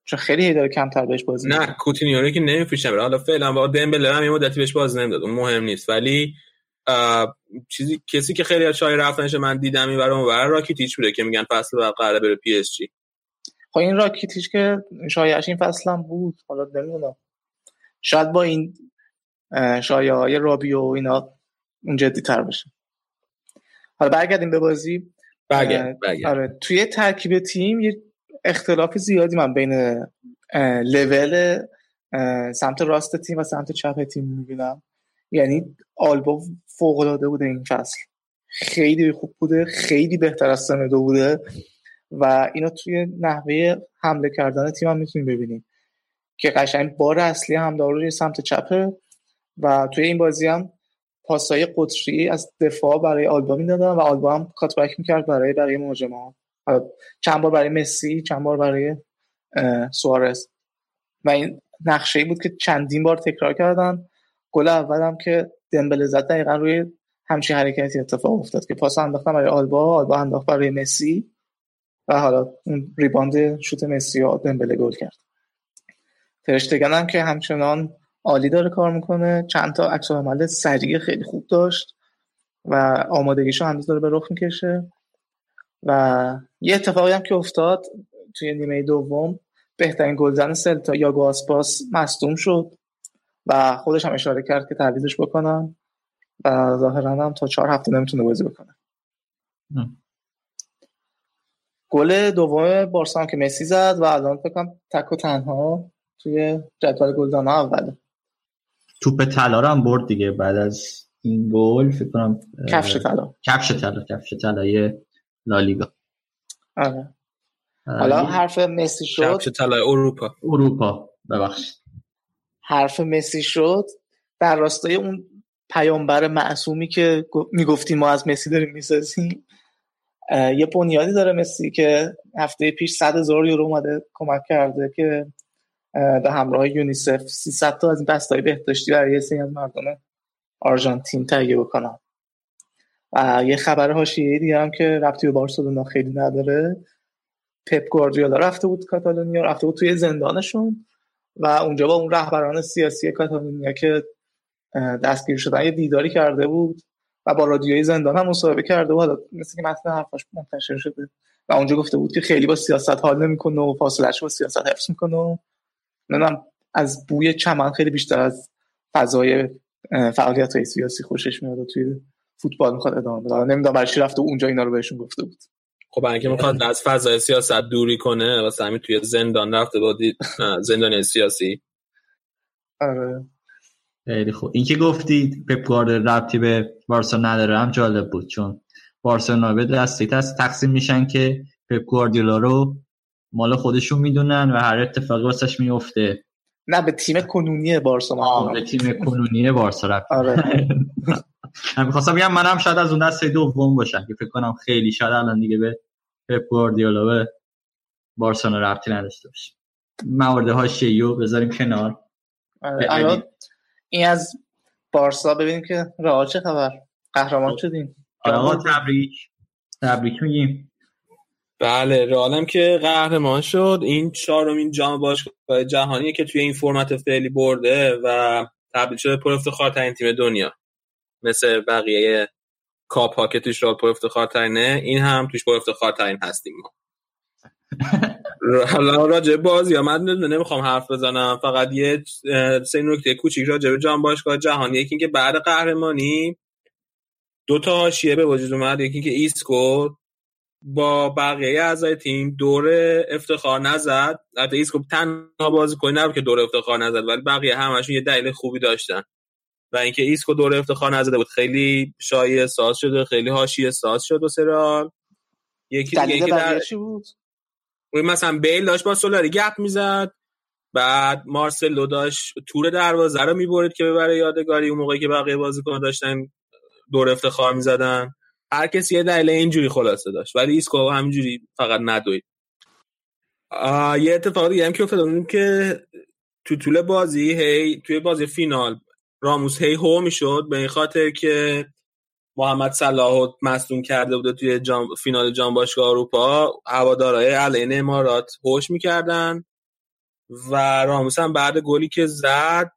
چون خیلی داره کمتر بهش بازی میده. نه کوتینیو که نمیفروشن، حالا فعلا با دمبله هم یه مدتی بهش باز نمیداد، اون مهم نیست، ولی چیزی کسی که خیلی شایع رفتنش من دیدم این برام ور راکیتیچ بوده که میگن فصل بعد قراره بره پی اس جی. خب این راکیتیچ که شایعش این فصل هم بود، حالا نمیدونم شاید با این شایعهای رابیو و اینا اون جدی‌تر بشه. حالا برگردیم به بازی. آره توی ترکیب تیم یه اختلاف زیادی من بین لول سمت راست تیم و سمت چپ تیم میبینم، یعنی آلبا فوق‌العاده بوده این فصل، خیلی خوب بوده، خیلی بهتر از سمدو بوده و اینا توی نحوه حمله کردن تیم هم میتونیم ببینیم که قشنگ بار اصلی حمله روی سمت چپه و توی این بازی هم پاسای قطری از دفاع برای آلبا میدادن و آلبا هم کاتبک میکرد برای بقیه مهاجما، چند بار برای مسی، چند بار برای سوارز و این نقشه‌ای بود که چندین بار تکرار کردن. گل اولم که دمبله زد دقیقاً روی همچین حرکتی اتفاق افتاد که پاس انداختن برای آلبا، آلبا انداخت برای مسی و حالا اون ریباند شوت مسی و دمبله گل کرد. ترشتگن هم که همچنان عالی داره کار میکنه، چند تا عکس العمل سریع خیلی خوب داشت و آمادگیش هنوز داره به رخ میکشه و یه اتفاقی هم که افتاد توی نیمه دوم بهترین گلزن سلتا یاگو آسپاس مصدوم شد و خودش هم اشاره کرد که تعویضش بکنن و ظاهراً هم تا 4 هفته نمیتونه بازی بکنه. گل دوم بارسا که مسی زد و الان فکر کنم تک و تنها توی جدول گلزن‌ها اوله. توپ طلا رو هم برد دیگه بعد از این گل، فکر کنم کفش طلای لالیگا. آره. حالا حرف مسی شد. کفش طلای اروپا ببخشید. حرف مسی شد در راستای اون پیامبر معصومی که میگفتیم ما از مسی داریم میسازیم. یه بنیادی داره مسی که هفته پیش 100,000 یورو اومده کمک کرده که به همراه یونیسف 300 تا از این بستای بهداشتی برای یه سری از مردم آرژانتین تهیه بکنن. و یه خبر حاشیه‌ای دیگه هم که ربطی به بارسلونا خیلی نداره، پپ گواردیولا رفته بود کاتالونیا، رفته بود توی زندانشون و اونجا با اون رهبران سیاسی کاتالونیا که دستگیر شدن یه دیداری کرده بود و با رادیوی زندان هم مصاحبه کرده بود، مثل که متن حرفاش منتشر شده و اونجا گفته بود که خیلی با سیاست حال نمی‌کنه و فاصله‌اش با سیاست حفظ می‌کنه. منم از بوی چمن خیلی بیشتر از فضای فعالیت‌های سیاسی خوشش میاد، توی فوتبال می‌خواد ادامه بده. نمی‌دونم برای چی رفته اونجا اینا رو بهشون گفته بود. خب اینکه می‌خواد از فضای سیاست دوری کنه و سعی توی زندان رفته بود زندان سیاسی. آره. خیلی خوب. این که گفتید پپ گواردیولا ربطی به بارسا نداره هم جالب بود، چون بارسلونا به دستی تست تقسیم میشن که پپ گواردیولا رو مال خودشون میدونن و هر اتفاقی واسش میفته. نه به تیم کنونی بارسا، به تیم کنونی بارسا رفت. آره. من می‌خواستم بگم منم شاید از اون دسته دوم باشم که فکر کنم خیلی شاید الان دیگه به پپ گواردیولا به بارسلونا ربطی نداشته باشه. مورده حاشیه‌ایو بذاریم کنار. آره. این از بارسا. ببینیم که رئال چه خبر، قهرمان شدیم. آقا تبریک میگیم. بله، رئال هم که قهرمان شد. این چهارمین جام باشگاه‌های جهانیه که توی این فرمت فعلی برده و تبدیل شده پر افتخارترین تیم دنیا. مثل بقیه کاپ ها که توش رئال پر افتخارترینه، این هم توش پر افتخارترین هستیم ما. حالا راجع بازی ها من نمیخوام حرف بزنم، فقط یه سه نکته کوچیک راجع به جام باشگاه‌های جهانی. یکی اینکه بعد قهرمانی دو تا حاشیه به وجود اومد. یکی اینکه ایسکو با بقیه اعضای تیم دوره افتخار نزد. البته ایسکو تنها بازیکن نبود که دوره افتخار نزد، ولی بقیه همشون یه دلیل خوبی داشتن. و اینکه ایسکو دوره افتخار نزده بود خیلی شایعه ساز شد، خیلی حاشیه ساز شد. و سرال یکی دیگه در چی بود؟ اون مثلا بیل داشت با سولاری گپ میزد، بعد مارسلو داشت تور دروازه رو میبرد که ببره یادگاری اون موقعی که بقیه بازیکن داشتن دور افتخار می‌زدن. هر کسی یه دلیل اینجوری خلاصه داشت، ولی ایسکو همینجوری فقط ندوید. یه اتفاق دیگه هم که افتاد اون که تو طول بازی توی بازی فینال راموس هو میشد به این خاطر که محمد صلاح مصدوم کرده بود توی فینال جام باشگاه اروپا. هوادارهای علیه امارات هوش میکردن و راموس هم بعد گلی که زد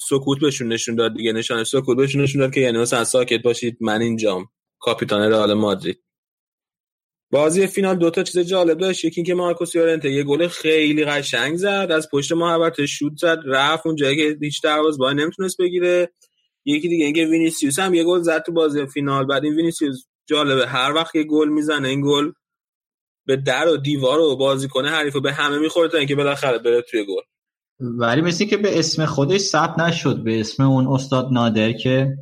سکوت بهشون نشون داد دیگه، نشانه سکوت بهشون نشون داد که یعنی مثلا ساکت باشید، من اینجام کاپیتان رئال مادرید. بازی فینال دوتا چیز جالب داشت. یکی اینکه مارکوس یورنته یه گل خیلی قشنگ زد، از پشت محوطه شوت زد رفت اون جایی که هیچ دروازه‌بان نمیتونست بگیره. یکی دیگه اینکه وینیسیوس هم یه گل زد تو بازی فینال. بعد این وینیسیوس جالبه، هر وقت یه گل میزنه این گل به در و دیوار و بازیکن حریفو به همه میخوره تا اینکه بالاخره بره توی گل. ولی مثل که به اسم خودش ثبت نشد، به اسم اون استاد نادر که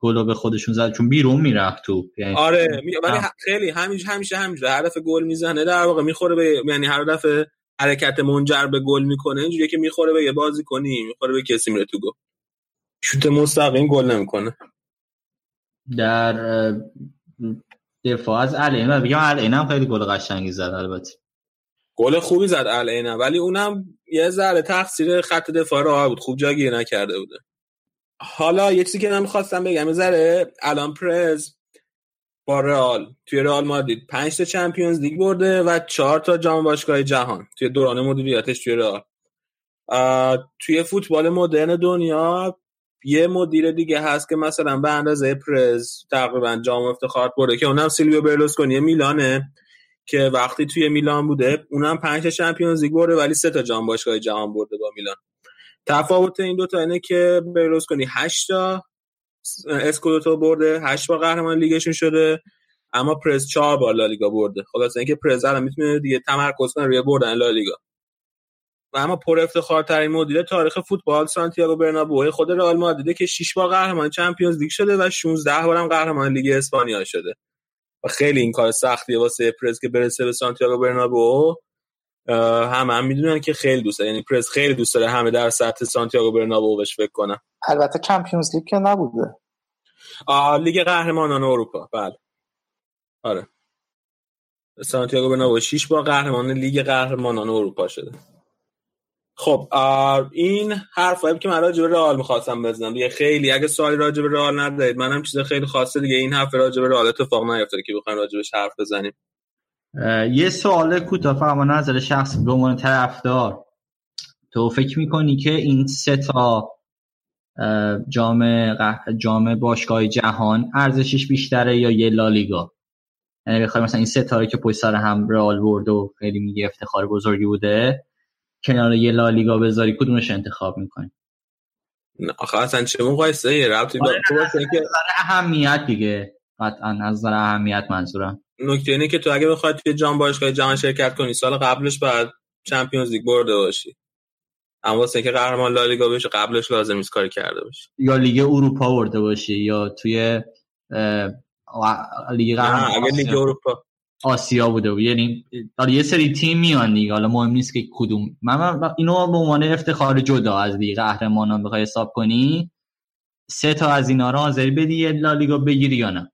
گل به خودشون زد، چون بیرون میرفت تو. آره، ولی خیلی همیشه هر دفعه گل میزنه در واقع میخوره به، یعنی هر دفعه حرکت منجر به گل میکنه، اینجوریه که میخوره به یه بازیکنی، میخوره به کسی، میره تو گل. شوت مستقیم گل نمیکنه. در دفاع از العین بگم، العین هم خیلی گل قشنگی زد، البته گل خوبی زد العینه، ولی اونم یه ذره تقصیر خط دفاع راه بود، خوب جا گیر نکرده بوده. حالا یه چیزی که من خواستم بگم، یه ذره الان پرز با رئال توی رئال مادرید 5 تا چمپیونز لیگ برده و 4 تا جام باشگاه‌های جهان توی دوران مدیریتش توی رئال. توی فوتبال مدرن دنیا یه مدیر دیگه هست که مثلا به اندازه پرز تقریبا جام افتخار برده که اونم سیلویو برلوسکونی میلانه که وقتی توی میلان بوده اونم 5 تا چمپیونز لیگ برده ولی 3 تا جام باشگاه جهان برده با میلان. تفاوت این دو تا اینه که برلوسکونی 8 تا اسکودتو برده، 8 بار قهرمان لیگشون شده، اما پرز 4 بار لالیگا برده. خلاص اینکه پرز الان میتونه دیگه تمرکز کنه روی بردن لالیگا. و اما پر افتخارترین مدیر تاریخ فوتبال سانتیاگو برنابئو خود رئال مادرید که 6 بار قهرمان چمپیونز لیگ شده و 16 بارم قهرمان لیگ اسپانیا شده. و خیلی این کار سختیه واسه پرز که برسه به سانتیاگو برنابئو. هم میدونن که خیلی دوست داره، یعنی پرز خیلی دوست داره همه در سطح سانتیاگو برنابئو بهش فکر کنن. البته چمپیونز لیگ که نبوده، لیگ قهرمانان اروپا. بله آره، سانتیاگو برنابئو 6 بار قهرمان لیگ قهرمانان اروپا شده. خب این حرفایی که من راجع به رئال می‌خواستم بزنم دیگه. خیلی اگه سوالی راجع به رئال ندارید، منم چیز خیلی خاصه دیگه، این حرف راجع به رئال اتفاق نیفتاده که بخوایم راجع بهش حرف بزنیم. یه سوال کوتاه فقط، من نظر شخصی به عنوان طرفدار، تو فکر می‌کنی که این سه تا جام باشگاه جهان ارزشش بیشتره یا یه لالیگا؟ یعنی بخوایم مثلا این سه تا که پشت سر هم رئال برد و خیلی میگه افتخار بزرگی بوده کنار یه لالیگا بذاری، کدومش انتخاب میکنی؟ نه آخه اصلا چه مقایسه یه ربطی به تو باشه که اهمیت دیگه، قطعا از نظر اهمیت منظورم. نکته اینه که تو اگه بخوای توی جام باشگاه جهان شرکت کنی سال قبلش بعد چمپیونز لیگ برده باشی، اما واسه که قهرمان لالیگا بشه قبلش لازم نیست کاری کرده باشه، یا لیگ اروپا برده باشه، یا توی لیگ قهرمان لیگ اروپا آسیا بوده بود. یعنی یه سری تیم میان دیگه، حالا مهم نیست که کدوم. من اینو به عنوان افتخار جدا از لیگ قهرمانان بخوای حساب کنی، سه تا از اینا رو حاضر بدی لالیگا بگیری یا نه؟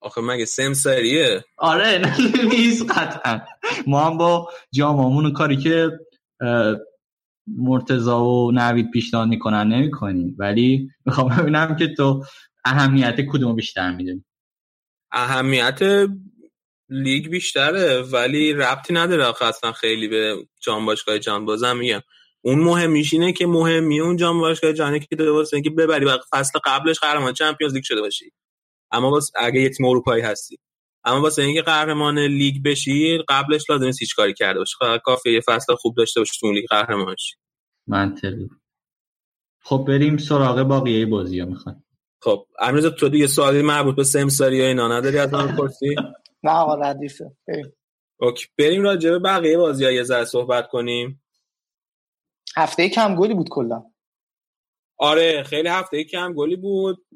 آخه مگه سم سریه؟ آره نیست قطعا. ما هم با جامعمون کاری که مرتضی و نوید پیشنهاد میکنن نمی کنیم، ولی میخوام ببینم که تو اهمیت کدوم بیشتر میدونی. اهمیت لیگ بیشتره ولی ربطی نداره اصلا خیلی به جام باشگاه جان. بازم میگم اون مهمیش اینه که مهمیه اون جام باشگاه جانه که درسته که ببری و فصل قبلش قهرمان چمپیونز لیگ شده باشی، اما واسه اگه یه تیم اروپایی هستی. اما واسه اینکه قهرمان لیگ بشی قبلش لازم نیست هیچ کاری کرده باشی، کافیه یه فصل خوب داشته باشی تو لیگ قهرمان شی. منطقی. خب بریم سراغ بقیه بازی‌ها میخوام. خب امروز تو دیگه سوالی مربوط به سمساری یا اینا نداری از من پرسی؟ نه والا دیفه. اوکی بریم راجع به بقیه بازی‌ها یه ذره صحبت کنیم. هفته کم گلی بود کلا. آره خیلی هفته کم گلی بود.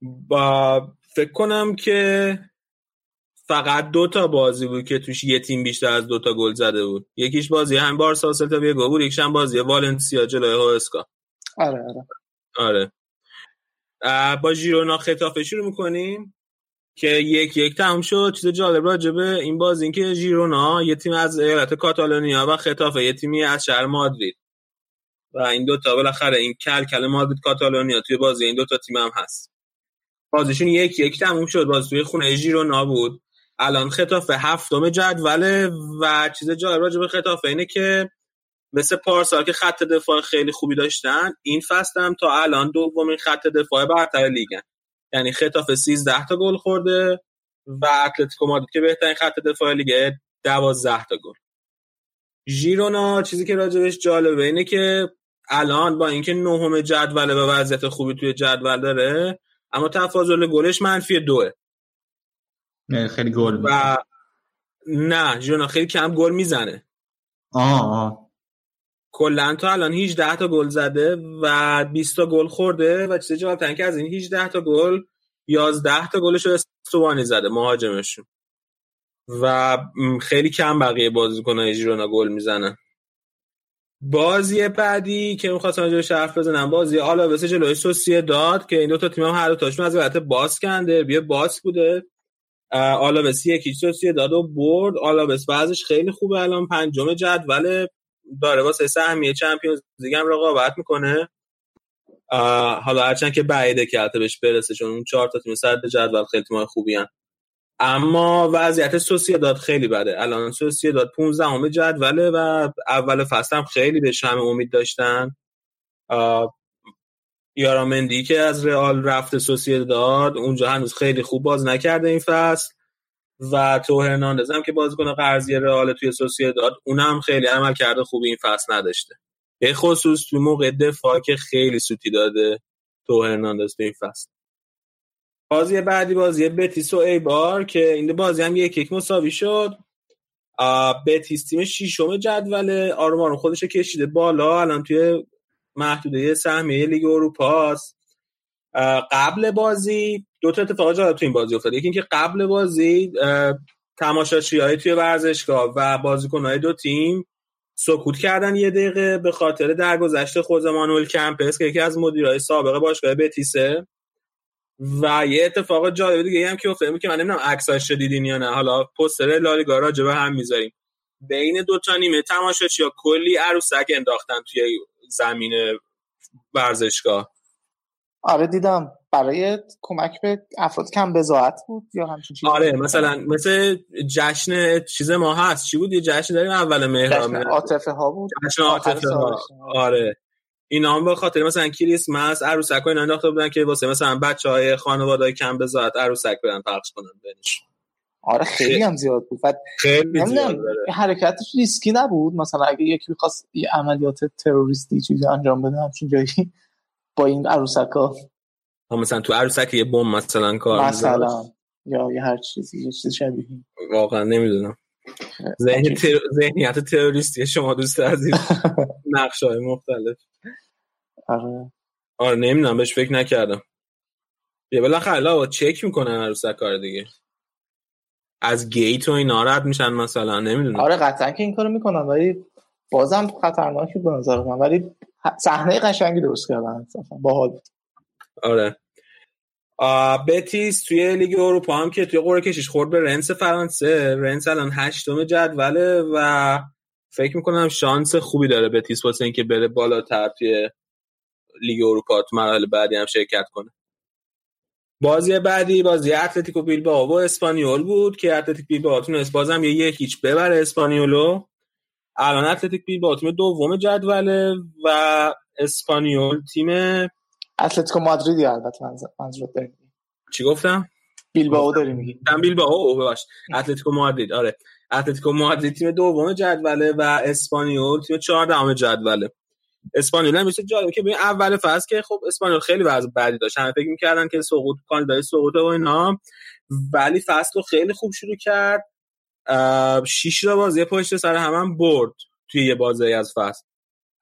با فکر کنم که فقط 2 تا بازی بود که توش یه تیم بیشتر از 2 تا گل زده بود. یکیش بازی هم بارسا و سلتا ویگو بود، یکیش هم بازی والنسیا جلوی هوسکا. آره. با جیرونا خطافه شروع میکنیم که 1-1 تموم شد. چیز جالب راجبه این بازی این که جیرونا یه تیم از ایالت کاتالونیا و خطافه یه تیمی از شهر مادرید و این 2 تا بالاخره این کل مادرید کاتالونیا توی بازی این 2 تا تیم هم هست. بازیشون 1-1 تموم شد، باز توی خونه جیرونا بود. الان خطافه 7م جدوله و چیز جالب راجع به خطافه اینه که مثل پارسال که خط دفاع خیلی خوبی داشتن، این فصل هم تا الان دومین خط دفاع برتر لیگن. یعنی خطافه 13 تا گل خورده و اتلتیکو مادرید که بهترین خط دفاع لیگه 12 تا گل. ژیرونا چیزی که راجبش جالبه اینه که الان با اینکه 9م جدوله و وضعیت خوبی توی جدول داره، اما تفاضل گلش -2. نه خیلی گل و نه جونا خیلی کم گل میزنه. کلا تا الان 18 تا گل زده و 20 تا گل خورده و چیز جالب تنکه از این 18 تا گل 11 تا گلش رو استوانی زده مهاجمشون و خیلی کم بقیه بازیکن‌های جیرونا گل میزنن. بازی بعدی که می‌خواستم راجعش حرف بزنم بازی آلاوس جلوی سوسییداد که این 2 تا تیم هم هر دو تاشون از ولایت باسکنده بیا باسک بوده. آلاوس 1-0 سوسییدادو برد. آلاوس وضعش خیلی خوبه، الان 5م جدول داره، واسه سهمیه چمپیونز لیگ هم رقابت میکنه. حالا هرچند که بعیده که حتی بهش برسه چون اون 4 تا تیم صدر جدول خیلی تیم‌های خوبی هن. اما وضعیت سوسییداد خیلی بده. الان سوسییداد 15م جدوله و اول فصل هم خیلی بهش همه امید داشتن. یارامندی که از رئال رفت سوسییداد اونجا هنوز خیلی خوب باز نکرده این فصل و تو هرناندز هم که بازیکن قرضی رئال توی سوسییداد اونم خیلی عمل کرده خوبی این فصل نداشته، به خصوص توی موقع دفاع که خیلی سوتی داده تو هرناندز توی این فصل. بازی بعدی بازی بیتیس و ایبار که این بازی هم 1-1 مساوی شد. بیتیس تیم 6م جدوله، آروم آروم خودش رو کشیده بالا، الان توی محدوده سهمیه لیگ اروپا است. قبل بازی 2 تا اتفاق جالب توی این بازی افتاد. یکی اینکه قبل بازی تماشاگرهای توی ورزشگاه و بازیکن‌های 2 تیم سکوت کردن 1 دقیقه به خاطر درگذشت خوزه مانوئل کمپس که یکی از مدیرای سابق باشگاه بیتیسه. و یه اتفاق جالب دیگه هم که افتاد که من نمیدونم عکساش رو دیدین یا نه، حالا پوستر لالیگا راجع به هم میذاریم، بین 2 تا نیمه تماشاچی ها کلی عروسک انداختن توی زمین ورزشگاه. آره دیدم، برای کمک به افراد کم بضاعت بود یا همچین چیزی. آره مثلا مثل جشن چیز ما هست، چی بود یه جشن داریم اول مهر، جشن عاطفه ها بود، جشن عاطفه ها. آره اینا هم به خاطر مثلا کریسمس عروسک اینا انداخته بودن که واسه مثلا بچهای خانواده‌های کم بذات عروسک برن پخش کنن بنش. آره خیلی هم زیاد بود. خیلی زیاد حرکتش ریسکی نبود، مثلا اگه یکی می‌خواست یه عملیات تروریستی چیزی انجام بده همچین جایی با این عروسک‌ها، مثلا تو عروسک یه بمب مثلا کار می‌ذاره یا هر چیزی چیز شبیه. واقعا نمیدونم. ذهنیت تروریستی شما دوست عزیز، نقشه‌های مختلف. آره نمیدونم، بهش فکر نکردم. یه بالاخره علاوه چک میکنن عروس کار دیگه، از گیت و اینا رد میشن مثلا، نمیدونم. آره قطعا که این کارو میکنن، ولی بازم خطرناکی به نظر من، ولی صحنه قشنگی درست کردن باحال. آره بیتیس توی لیگ اروپا هم که توی قرعه کشیش خورد به رنس فرانسه. رنس الان 8م جدوله و فکر میکنم شانس خوبی داره بیتیس واسه اینکه بره بالاتر توی لیگ اروپا، تو مرحله بعدی هم شرکت کنه. بازی بعدی بازی اتلتیکو بیلبائو و اسپانیول بود که اتلتیک بیلبائو تونست بازم 1-0 ببره اسپانیولو. الان اتلتیک بیلبائو تیم دوم جدوله و اسپانیول تیم اتلتیکو مادرید. البته منظور داریم چی گفتم؟ بیلبائو داریم میگی. من بیلبائو ببخشید، اتلتیکو مادرید. آره اتلتیکو مادرید تیم دوم جدوله و اسپانیول تیم 14م جدوله. اسپانیول هم میشه جالب که ببین اول فصل که خب اسپانیول خیلی وضع بدی داشت، همه فکر می‌کردن که سقوط کاندیدای سقوطه و اینا، ولی فصل رو خیلی خوب شروع کرد. 6 تا بازی پشت سر هم برد توی یه بازی از فصل،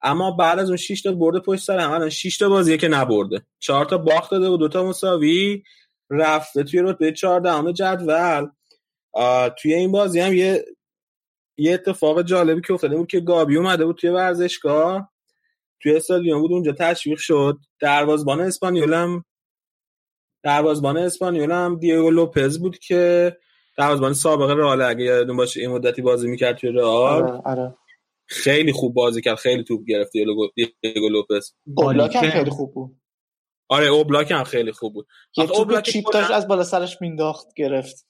اما بعد از اون 6 تا برد پشت سر هم الان 6 تا بازیه که نبرده، 4 تا باخت داده و 2 تا مساوی، رفته توی رتبه 14م جدول. توی این بازی هم یه اتفاق جالبی که افتاده بود که گابی اومده بود توی ورزشگاه، توی استادیوم بود، اونجا تشویق شد. دروازه‌بان اسپانیولم دیگو لوپز بود که دروازه‌بان سابق رئال، اگه یادتون باشه این مدتی بازی می‌کرد توی رئال. آره. خیلی خوب بازی کرد، خیلی توپ گرفت دیگو لوپز. اوبلاک هم خیلی خوب بود. آره اوبلاک هم خیلی خوب بود. اوبلاک چیپ داشت از بالا سرش مینداخت گرفت.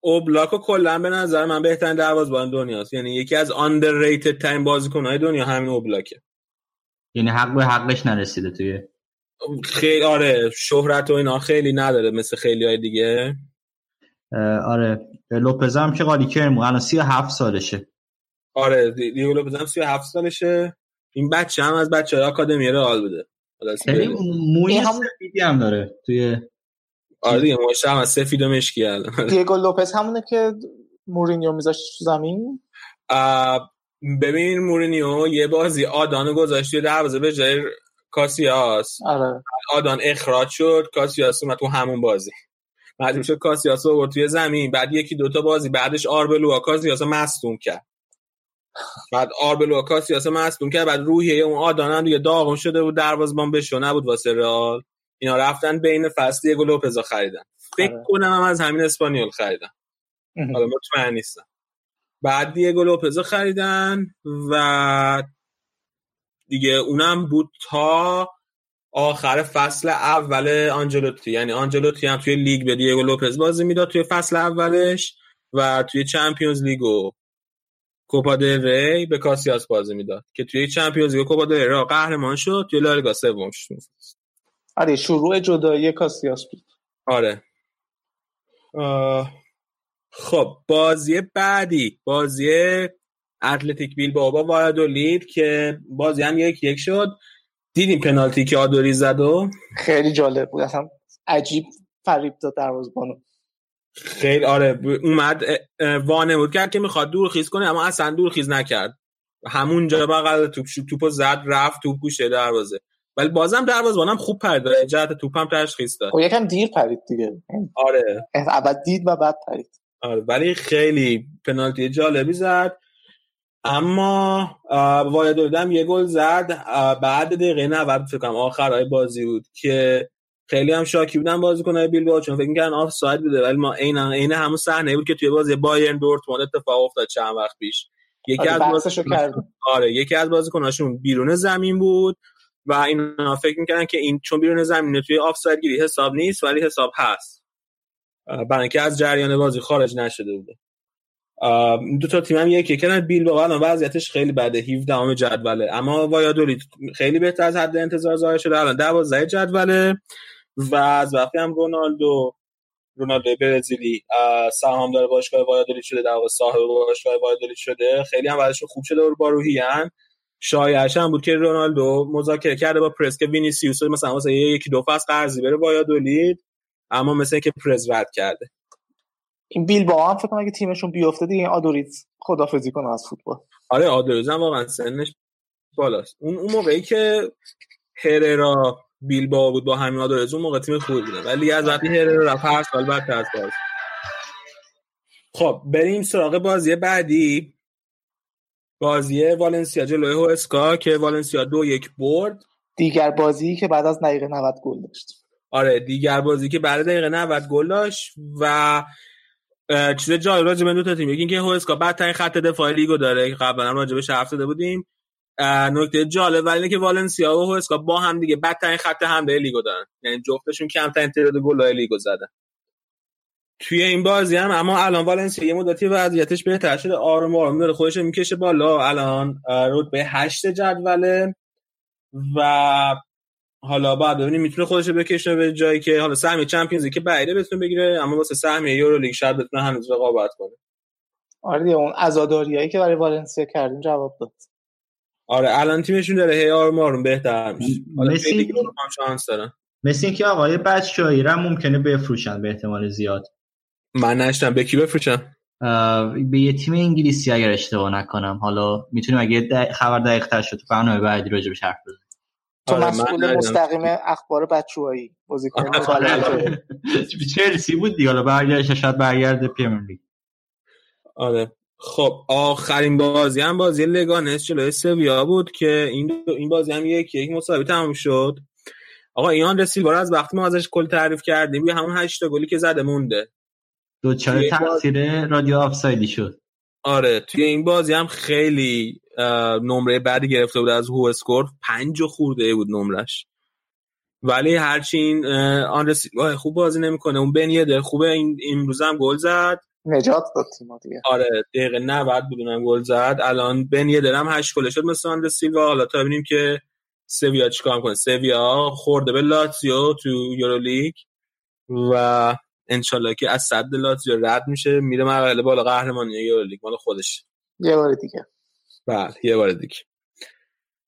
اوبلاکو کلا به نظر من بهترین دروازه‌بان دنیاست، یعنی یکی از underrated ترین بازیکن‌های دنیا همین اوبلاکه. یعنی حق به حقش نرسیده توی خیلی. آره شهرت و اینا خیلی نداره مثل خیلی های دیگه. آره لوپز هم که قالیکرم الان 37 سالشه. آره دیگه لوپز هم 37 سالشه. این بچه هم از بچه های آکادمی رئال بوده، خیلی موی هم سفیدی هم داره توی. آره دیگه موش هم از سفید و مشکی. دیگه لوپز همونه که مورینیو میذاشت زمین. ببین مورینیو یه بازی آدانو گذاشت توی دروازه به جای کاسیاس. آره. آدان اخراج شد، کاسیاس اومد تو همون بازی، مجبور شد کاسیاس رو آورد توی زمین. بعد یکی دوتا بازی بعدش آربلوا کاسیاس مصدوم کرد، بعد روحیه اون آدان هم دیگه داغون شده بود، دروازه‌بان بشه نبود واسه رئال. اینا رفتن بین فصل دیگو لوپز خریدن، فکر کنم هم از همین اسپانیول خریدن، حالا مطمئن نیستم. بعد دیگو لوپز خریدن و دیگه اونم بود تا آخر فصل اول آنجلوتی. یعنی آنجلوتی هم توی لیگ به دیگو لوپز بازی میداد توی فصل اولش و توی چمپیونز لیگ و کوپا دل ری به کاسیاس بازی میداد که توی چمپیونز لیگ و کوپا دل ری قهرمان شد، توی لالیگا سوم شد. آره شروع جدایی کاسیاس بود. آره خب بازی بعدی بازی اتلتیک بیلبائو با وایادولید که بازی هم 1-1 شد. دیدیم پنالتی که آدوری زد و خیلی جالب بود، اصلا عجیب فریب داد دروازه‌بانو. خیلی آره اومد وانه بود کرد که میخواد دورخیز کنه، اما اصلا دورخیز نکرد، همونجا بغل توپو زد، رفت توپ گوشه دروازه، ولی بازم دروازه‌بانم خوب پرید، جهت توپم تشخیص داد. خب یکم دیر پرید دیگه. آره اول دید و بعد پرید. آره ولی خیلی پنالتی جالبی زد. اما وایادولید هم یه گل زد بعد دقیقه 90 فکر کنم آخرای بازی بود که خیلی هم شاکی بودن بازیکن‌های بیلبائو، چون فکر می‌کردن آفساید بوده، ولی ما عین همون صحنه بود که توی بازی بایرن دورتموند اتفاق افتاد چند وقت پیش. یکی از بازیکن‌هاشون بیرون زمین بود و اینا فکر می‌کردن که این چون بیرون زمینه توی آفساید گیری حساب نیست، ولی حساب هست، برای اینکه از جریان بازی خارج نشده بوده. دو تا تیم هم 1-1 کردن. بیلبائو الان وضعیتش خیلی بده، 17م جدوله، اما وایادولید خیلی بهتر از حد انتظار ظاهر شده، الان 12 جدوله و از وقتی هم رونالدو برزیلی سهامدار باشگاه وایادولید شده، در واقع صاحب باشگاه وایادولید شده، خیلی هم وضعشون خوب شده و باروحیان. شایعش هم بود که رونالدو مذاکره کرده با پرز که وینیسیوس مثلا واسه 1-2 فصل قرضی بره وایادولید، اما مثلا که پرز رد کرده. این بیلبائو هم فکر کنم اگه تیمشون بیفته دیگه آدوریتز خدافظی کنه از فوتبال. آره آدوریتز هم واقعا سنش بالاست. اون موقعی که هررا بیلبائو بود با همین آدوریتز اون موقع تیم خوبی بود، ولی از وقتی هررا رفت هر سال بعد از باز. خب بریم سراغ بازی بعدی، بازی والنسیا جلوی هوسکا که والنسیا 2-1 برد. دیگر بازی که بعد از دقیقه 90 گل داشت. آره دیگر بازی که بعد از دقیقه 90 گل داشت و چیز جای راجع به دو تا تیم، یکی اینکه هوسکا بدترین خط دفاعی لیگو داره که قبلا هم راجعش حرف زده بودیم. نکته جالب ولی اینکه والنسیا و هوسکا با هم دیگه بدترین خط حمله لیگو دارن، یعنی جفتشون کمترین تعداد گل‌های لیگو زدن. توی این بازی هم اما الان والنسیا یه مدتی وضعیتش بهتر شده، آروم آروم داره خودش رو میکشه بالا، الان رتبه 8 جدوله و حالا بعد ببینیم میتونه خودش رو بکشه به جایی که حالا سهمیه چمپیونز لیگ که بعیده بتونه بگیره، اما واسه سهمیه یورو لیگ شاید بتونه هنوز رقابت کنه. آره دیگه اون عزاداریایی که برای والنسیا کردیم جواب داد. آره الان تیمشون داره هی آروم آروم بهتر میشه، حالا خیلی شانس دارن. مثل اینکه آقای بچه‌ای را ممکنه بفروشن به احتمال زیاد. من نشتم به کی بفروشم؟ به یه تیم انگلیسی اگر اشتباه نکنم، حالا میتونیم اگه خبر دقیق‌تر شد تو برنامه بعدی راجبش حرف بزنیم. تو مسئول مستقیم اخبار بچوایی بازیکن آتالانتا چلسی بود دیگه، حالا برگشت شاید برگرده پرمیر لیگ. آره خب آخرین بازی هم بازی لگانس جلوی سویا بود که این بازی هم 1-1 مساوی تموم شد. آقا ایان رسیلوا از وقتی ما ازش کل تعریف کردیم یه همون 8 تا گلی که زده مونده، دوچار تقصیر رادیو آفسایدی شد. آره توی این بازی هم خیلی نمره بعدی گرفته بود از هو اسکور 5 خورده بود نمرش، ولی هرچی این آندرس خوب بازی نمیکنه، اون بنیه در خوبه، این روز هم گل زد نجات داد تیمو دیگه. آره دقیقه 90 بدونم گل زد، الان بنیه درم 8 گل شد مثل آندرس سیلوا. حالا تا ببینیم که سویا چیکار میکنه. سویا خورده به لاتزیو تو یورولیگ و انشالله که از صد لاتزیو رد میشه میره مرحله بالا قهرمانی یورولیگ مال خودش یه بار دیگه. بله یه بار دیگه.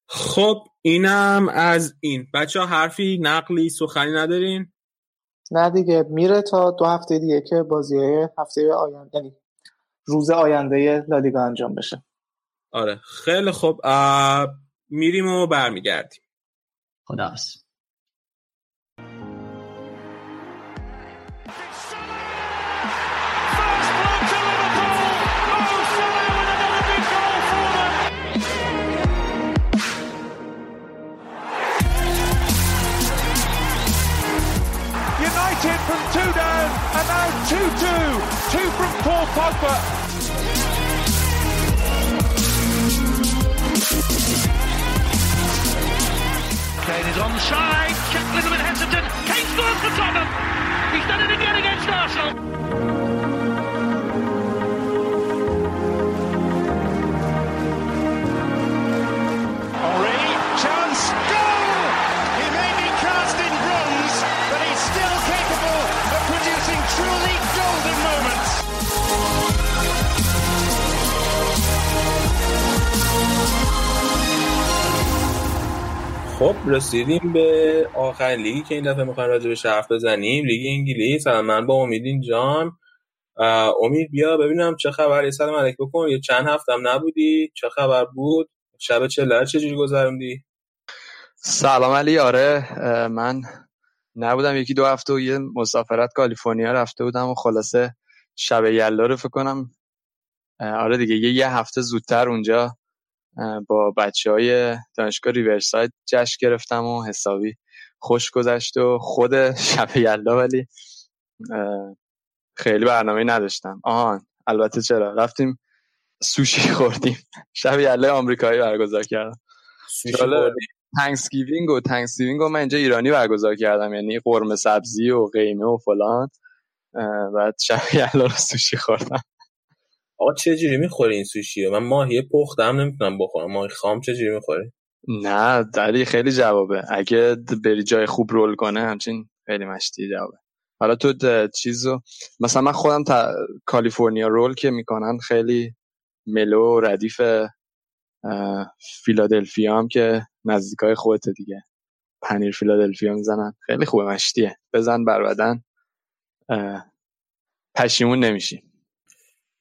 خب اینم از این. بچه‌ها حرفی نقلی سخنی ندارین؟ نه دیگه، میره تا 2 هفته دیگه که بازی‌های هفته آینده یعنی روز آینده لالیگا انجام بشه. آره خیلی خب میریم و برمیگردیم. خداحافظ. From 2 down and now 2-2. 2 from Paul Pogba. Kane is on the side. Check little bit hesitant. Kane scores for Tottenham. He's done it again against Arsenal. Henri, chance, goal! He may be cast in bronze, but he's still capable of producing truly golden moments. خب رسیدیم به آخرین لیگی که این دفعه میخوایم راجع بهش حرف بزنیم، لیگ انگلیس. من با امید اینجام. امید بیا ببینم چه خبر، سلام علیکم بکن، یه چند هفته هم نبودی، چه خبر بود؟ شب چهلر چجوری گذروندی؟ سلام علی. آره من نبودم 1-2 هفته و یه مسافرت کالیفرنیا رفته بودم و خلاصه شب یلدا رو فکر کنم آره دیگه یه هفته زودتر اونجا با بچهای دانشگاه ریورساید جشن گرفتم و حسابی خوش گذشت و خود شب یلدا ولی خیلی برنامه‌ای نداشتم. آهان البته چرا رفتیم سوشی خوردیم، شب یلدا آمریکایی برگزار کردم. سوشی خوردیم تنکسگیوینگ و من اینجا ایرانی برگزار کردم، یعنی قرمه سبزی و قیمه و فلان، بعد شب یلدا سوشی خوردم. آقا چجوری میخوری این سوشی؟ من ماهی پختم نمیتونم بخورم، ماهی خام چجوری میخوری؟ نه دلی خیلی جوابه، اگه بری جای خوب رول کنه همچین خیلی مشتی جوابه. حالا تو چیزو مثلا من خودم کالیفرنیا رول که میکنن خیلی ملو ردیف فیلادلفیا هم که نزدیکای خودته دیگه، پنیر فیلادلفیا میزنن خیلی خوبه مشتیه، بزن بر بدن پشیمون نمیشی.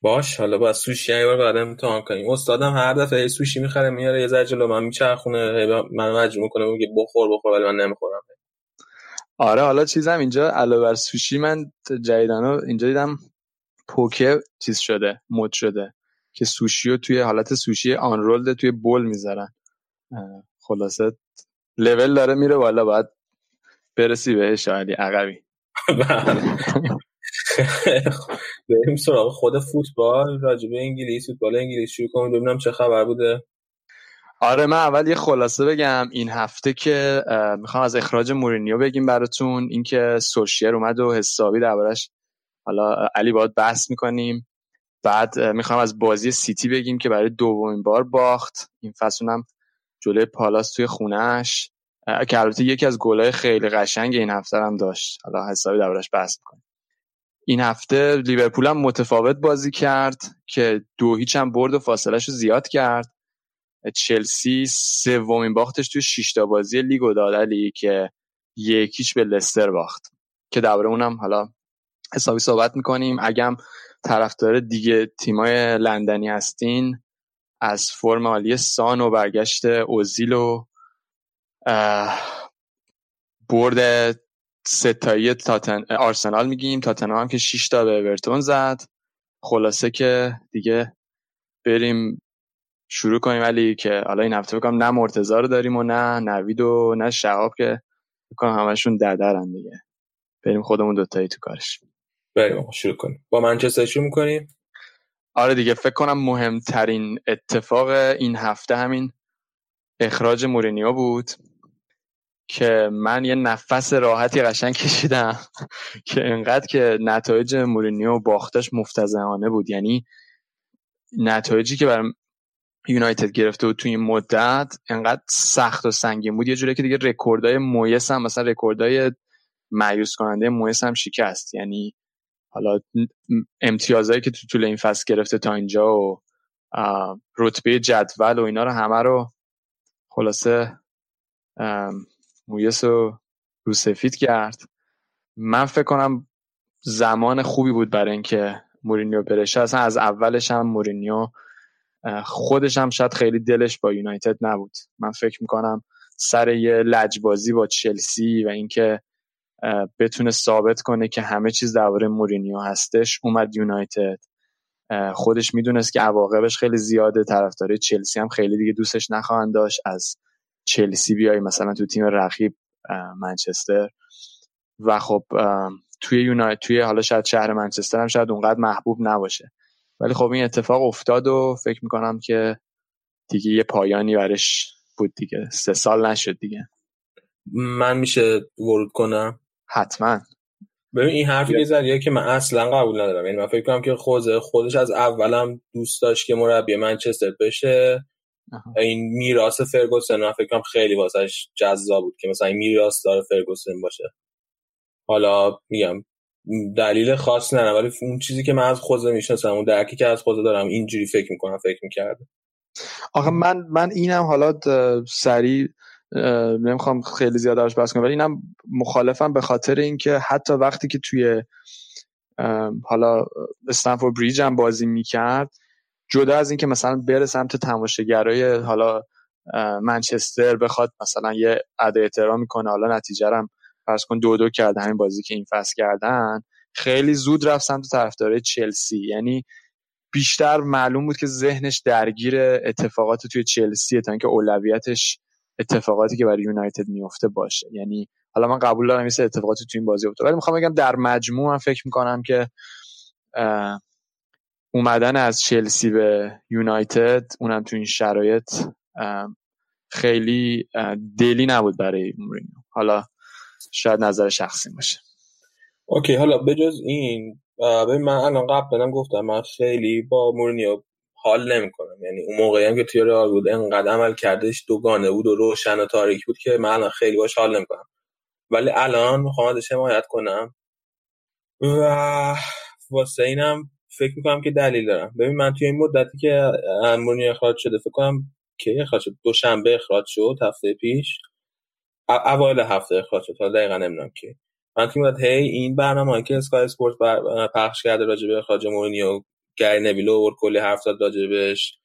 باش حالا با سوشی یه بار بعدم امتحان کنیم. استادم هر دفعه سوشی میخره میاره یه ذره جلو من میچرخونه، من مجبور میکنه میگه بخور ولی من نمیخورم. آره حالا چیزم اینجا علاوه بر سوشی من جدیدانا اینجا دیدم پوکر چیز شده، مد شده که سوشیو توی حالت سوشی آن رول توی بول میذارن. خلاصه لول داره میره بالا، باید برسی بهش علی عقبی. بریم سراغ خود فوتبال، راجبه انگلیس، فوتبال انگلیس شروع کنم ببینم چه خبر بوده. آره من اول یه خلاصه بگم این هفته که میخوام از اخراج مورینیو بگیم براتون، اینکه سوشیر اومد و حسابی دربارش حالا علی باهات بحث میکنیم. بعد میخوام از بازی سیتی بگیم که برای دومین بار باخت این فصل هم جلوی پالاس توی خونه‌اش، که البته یکی از گل‌های خیلی قشنگ این هفته هم داشت، حالا حسابی دربارش بحث میکنیم. این هفته لیورپول هم متفاوت بازی کرد که 2-0 هم برد و فاصله‌شو زیاد کرد. چلسی سومین باختش توی 6 تا بازی لیگو داد علی که 1-0 به لستر باخت که درباره اونم حالا حسابی صحبت می‌کنیم. اگم طرفدار دیگه تیمای لندنی هستین، از فرم عالی سان و برگشت اوزیل و برد ستایی آرسنال میگیم. تاتنهام که 6 تا به اورتون زد. خلاصه که دیگه بریم شروع کنیم علی، که حالا این هفته بکنم نه مرتضی رو داریم و نه نوید و نه شهاب که بکنم همشون ددرن دیگه، بریم خودمون دوتایی تو کارش. بریم شروع کنیم با منچستر شروع میکنیم. آره دیگه فکر کنم مهمترین اتفاق این هفته همین اخراج مورینیو بود که من یه نفس راحتی قشنگ کشیدم که انقدر که نتایج مورینیو باختش مفتضحانه بود، یعنی نتایجی که برای یونایتد گرفته بود توی این مدت انقدر سخت و سنگین بود، یه جوری که دیگه رکوردای مویس هم مثلا رکوردای مایوس کننده مویس هم شکست، یعنی حالا امتیازایی که تو طول این فصل گرفته تا اینجا و رتبه جدول و اینا رو همه رو خلاصه مویس رو روسفید کرد. من فکر کنم زمان خوبی بود برای اینکه مورینیو برشه، اصلا از اولش هم مورینیو خودش هم شاید خیلی دلش با یونایتد نبود، من فکر میکنم سر یه لجبازی با چلسی و اینکه بتونه ثابت کنه که همه چیز درباره مورینیو هستش اومد یونایتد. خودش میدونست که عواقبش خیلی زیاده، طرفدارای چلسی هم خیلی دیگه دوستش نخواهند داشت، از چلسی بیای مثلا تو تیم رقیب منچستر، و خب توی یونایتد توی حالا شاید شهر منچستر هم شاید اونقدر محبوب نباشه، ولی خب این اتفاق افتاد و فکر میکنم که دیگه یه پایانی برش بود دیگه، 3 سال نشد دیگه. من میشه ورود کنم؟ حتما. ببین این حرفی که زدی که من اصلا قبول ندارم، یعنی من فکر کنم که خودش از اولم دوست داشت که مربی منچستر بشه. این میراث فرگوسن من فکر کنم خیلی واسش جذاب بود که مثلا این میراث داره فرگوسن باشه. حالا میگم دلیل خاص نه، ولی اون چیزی که من از خوزه میشناسم، اون درکی که از خوزه دارم، اینجوری فکر میکنم فکر میکردم. آخه من اینم حالا سریع نمیخوام خیلی زیاد درش بحث کنم، ولی اینم مخالفم به خاطر اینکه حتی وقتی که توی حالا استنفورد بریج هم بازی میکرد، جدا از اینکه مثلا بره سمت تماشاگرای حالا منچستر بخواد مثلا یه ادای احترامی کنه، حالا نتیجه رم فرض کن 2-2 کردن همین بازی که این فصل کردن، خیلی زود رفت سمت طرفدارای چلسی، یعنی بیشتر معلوم بود که ذهنش درگیر اتفاقات توی چلسیه تا اینکه اولویتش اتفاقاتی که برای یونایتد میفته باشه. یعنی حالا من قبول دارم این اتفاقاتی توی این بازی افتاد، ولی میخوام بگم در مجموع من فکر میکنم که اومدن از چلسی به یونایتد اونم تو این شرایط خیلی دلی نبود برای مورینیو. حالا شاید نظر شخصی باشه. اوکی حالا بجز این ببین من الان قبلا گفتم من خیلی با مورینیو حال نمی‌کنم، یعنی اون موقعی هم که توی رئال بود انقدر عمل کردش دوگانه بود و روشن و تاریک بود که من الان خیلی باش حال نمی‌کنم، ولی الان می‌خوام ازش حمایت کنم و واسه اینم فکر می‌کنم که دلیل دارم. ببین من توی این مدتی که مورینیو اخراج شده، فکر کنم که اخراج شد دوشنبه اخراج شد هفته پیش، اوایل هفته اخراج شد، تا دقیقاً نمی‌دونم که من فکر می‌کردم این برنامه‌ای که اسکای اسپورت پخش کرده راجع به اخراج مورینیو، گری نویل اور کلی حرف زد راجع بهش،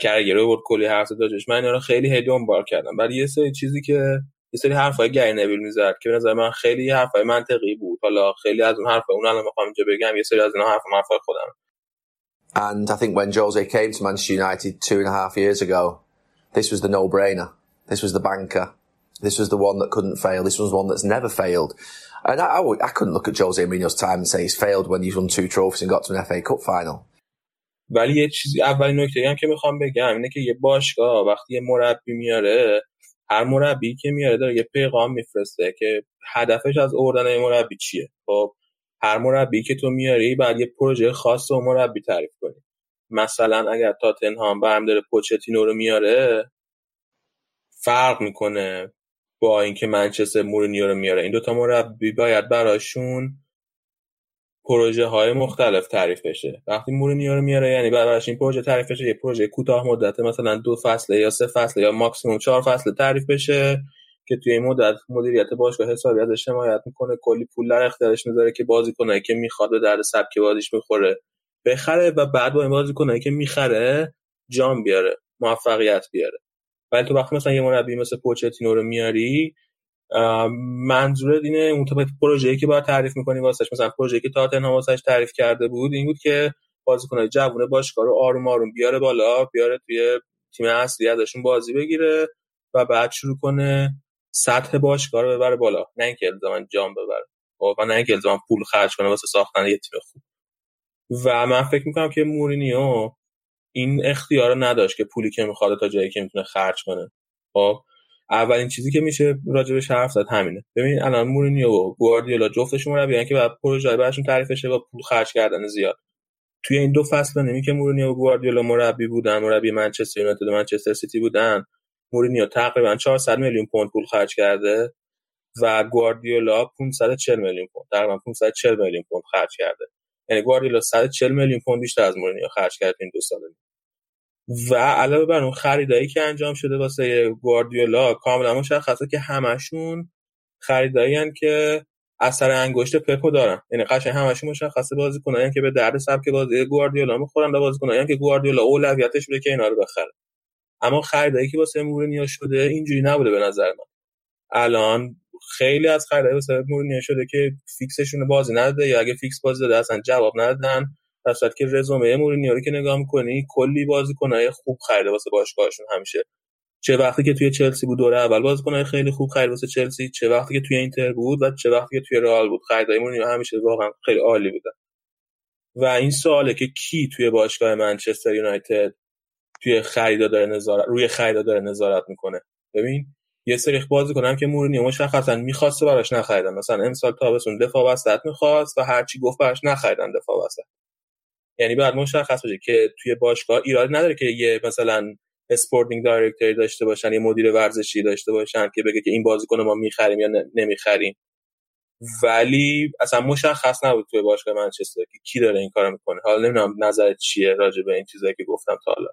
کرگر اور کلی حرف زد راجع بهش، من اینا رو خیلی دنبال کردم. ولی یه سری چیزی که یه سری حرفای گری نویل می‌زد که به نظر من خیلی حرفای منطقی بود. حالا خیلی از اون حرفا اون الان می‌خوام اینجا بگم، یه سری از اینا حرفای خودم. And I think when Jose came to Manchester United 2.5 years ago, this was the no-brainer. This was the banker. This was the one that couldn't fail. This was one that's never failed. And I couldn't look at Jose Mourinho's time and say he's failed when he's won 2 trophies and got to an FA Cup final. ولی یه چیزی اولین نکته‌ای هم که میخوام بگم اینه که یه باشگاه وقتی یه مربی میاره، هر مربی که میاره داره یه پیغام میفرسته که هدفش از آوردن این مربی چیه. خب هر مربی که تو میاری بعد یه پروژه خاص و مربی تعریف کنی. مثلا اگر تاتنهام برمی‌داره پوچتینو رو میاره، فرق میکنه با اینکه منچستر مورینیو رو میاره. این دوتا مربی باید براشون پروژه های مختلف تعریف بشه. وقتی مورینیو رو میاره یعنی براش این پروژه تعریف بشه، یه پروژه کوتاه مدته، مثلا 2 فصل یا 3 فصل یا ماکسیمم 4 فصل تعریف بشه که توی این مدت مدیریت باشگاه حسابی ازش حمایت میکنه، کلی پول در اختیارش میذاره که بازیکنایی که میخواد و در سبک بازیش میخوره بخره و بعد با این بازیکنایی که میخره جام بیاره، موفقیت بیاره. ولی تو وقتی مثلا یه مربی مثل پوچتینو رو میاری، منظورت اینه اون تو پروژه‌ای که باید تعریف می‌کنی واسش، مثلا پروژه‌ای که تاتنهام واسش تعریف کرده بود این بود که بازیکن‌های جوونه باشگاه رو آروم آروم بیاره بالا، بیاره توی تیم اصلی ازشون بازی بگیره و بعد شروع کنه سطح باشگاه رو ببره بالا، نه اینکه الزاما جام ببره و نه اینکه الزاما پول خرج کنه واسه ساختن یه تیم خوب. و من فکر می‌کنم که مورینیو این اختیار رو نداشت که پولی که میخواد تا جایی که میتونه خرج کنه. خب اولین چیزی که میشه راجبش حرف زد همینه. ببین الان مورینیو و گواردیولا جفتشون مربیان که بعد پروژه براشون تعریف بشه و پول خرج کردن زیاد. توی این 2 فصل نمی که مورینیو و گواردیولا مربی بودن، مربی منچستر یونایتد و منچستر سیتی بودن، مورینیو تقریبا 400 میلیون پوند پول خرج کرده و گواردیولا 540 میلیون پوند، تقریبا 540 میلیون پوند خرج کرده. یعنی گواردیولا 140 میلیون پوند بیشتر از مورینیو خرج کرده این 2 سال. و علاوه بر اون خریدایی که انجام شده واسه گواردیولا کاملا مشخصه که همشون خریدایی ان که اثر انگشت پپو دارن. یعنی قشنگ همشون مشخصه بازیکنایی ان که به درد سبک بازی گواردیولا میخورن و بازیکنایی ان که گواردیولا اولویتش بوده که اینا رو بخره. اما خریدایی که واسه مورینیو شده اینجوری نبوده به نظر من. الان خیلی از خریدایی واسه مورینیو شده که فیکسشون بازی نداده یا اگه فیکس بازی داده اصلا جواب ندادن. راستش که رزومه مورینیو رو که نگاه می‌کنی کلی بازیکنای خوب خریده واسه باشگاهشون همیشه. چه وقتی که توی چلسی بود دوره اول بازیکنای خیلی خوب خرید واسه چلسی، چه وقتی که توی اینتر بود و چه وقتی که توی رئال بود، خریدای مورینیو همیشه واقعا خیلی عالی بودن. و این سواله که کی توی باشگاه منچستر یونایتد توی خریدا داره نظارت، روی خریدا داره نظارت می‌کنه. ببین یه سری بازیکنام که مورینیو مشخصاً می‌خواسته براش نخریدن، مثلا امسال تابستون دفاع وسط می‌خواست و هرچی گفت براش نخریدن دفاع وسط. یعنی بعد مشخص بشه که توی باشگاه ایراد نداره که یه مثلا اسپورتینگ دایرکتوری داشته باشن، یه مدیر ورزشی داشته باشن که بگه که این بازیکن ما می‌خریم یا نمی‌خریم. ولی اصلا مشخص نبود توی باشگاه منچستر که کی داره این کارو می‌کنه. حالا نمی‌دونم نظرت چیه راجع به این چیزایی که گفتم تا حالا.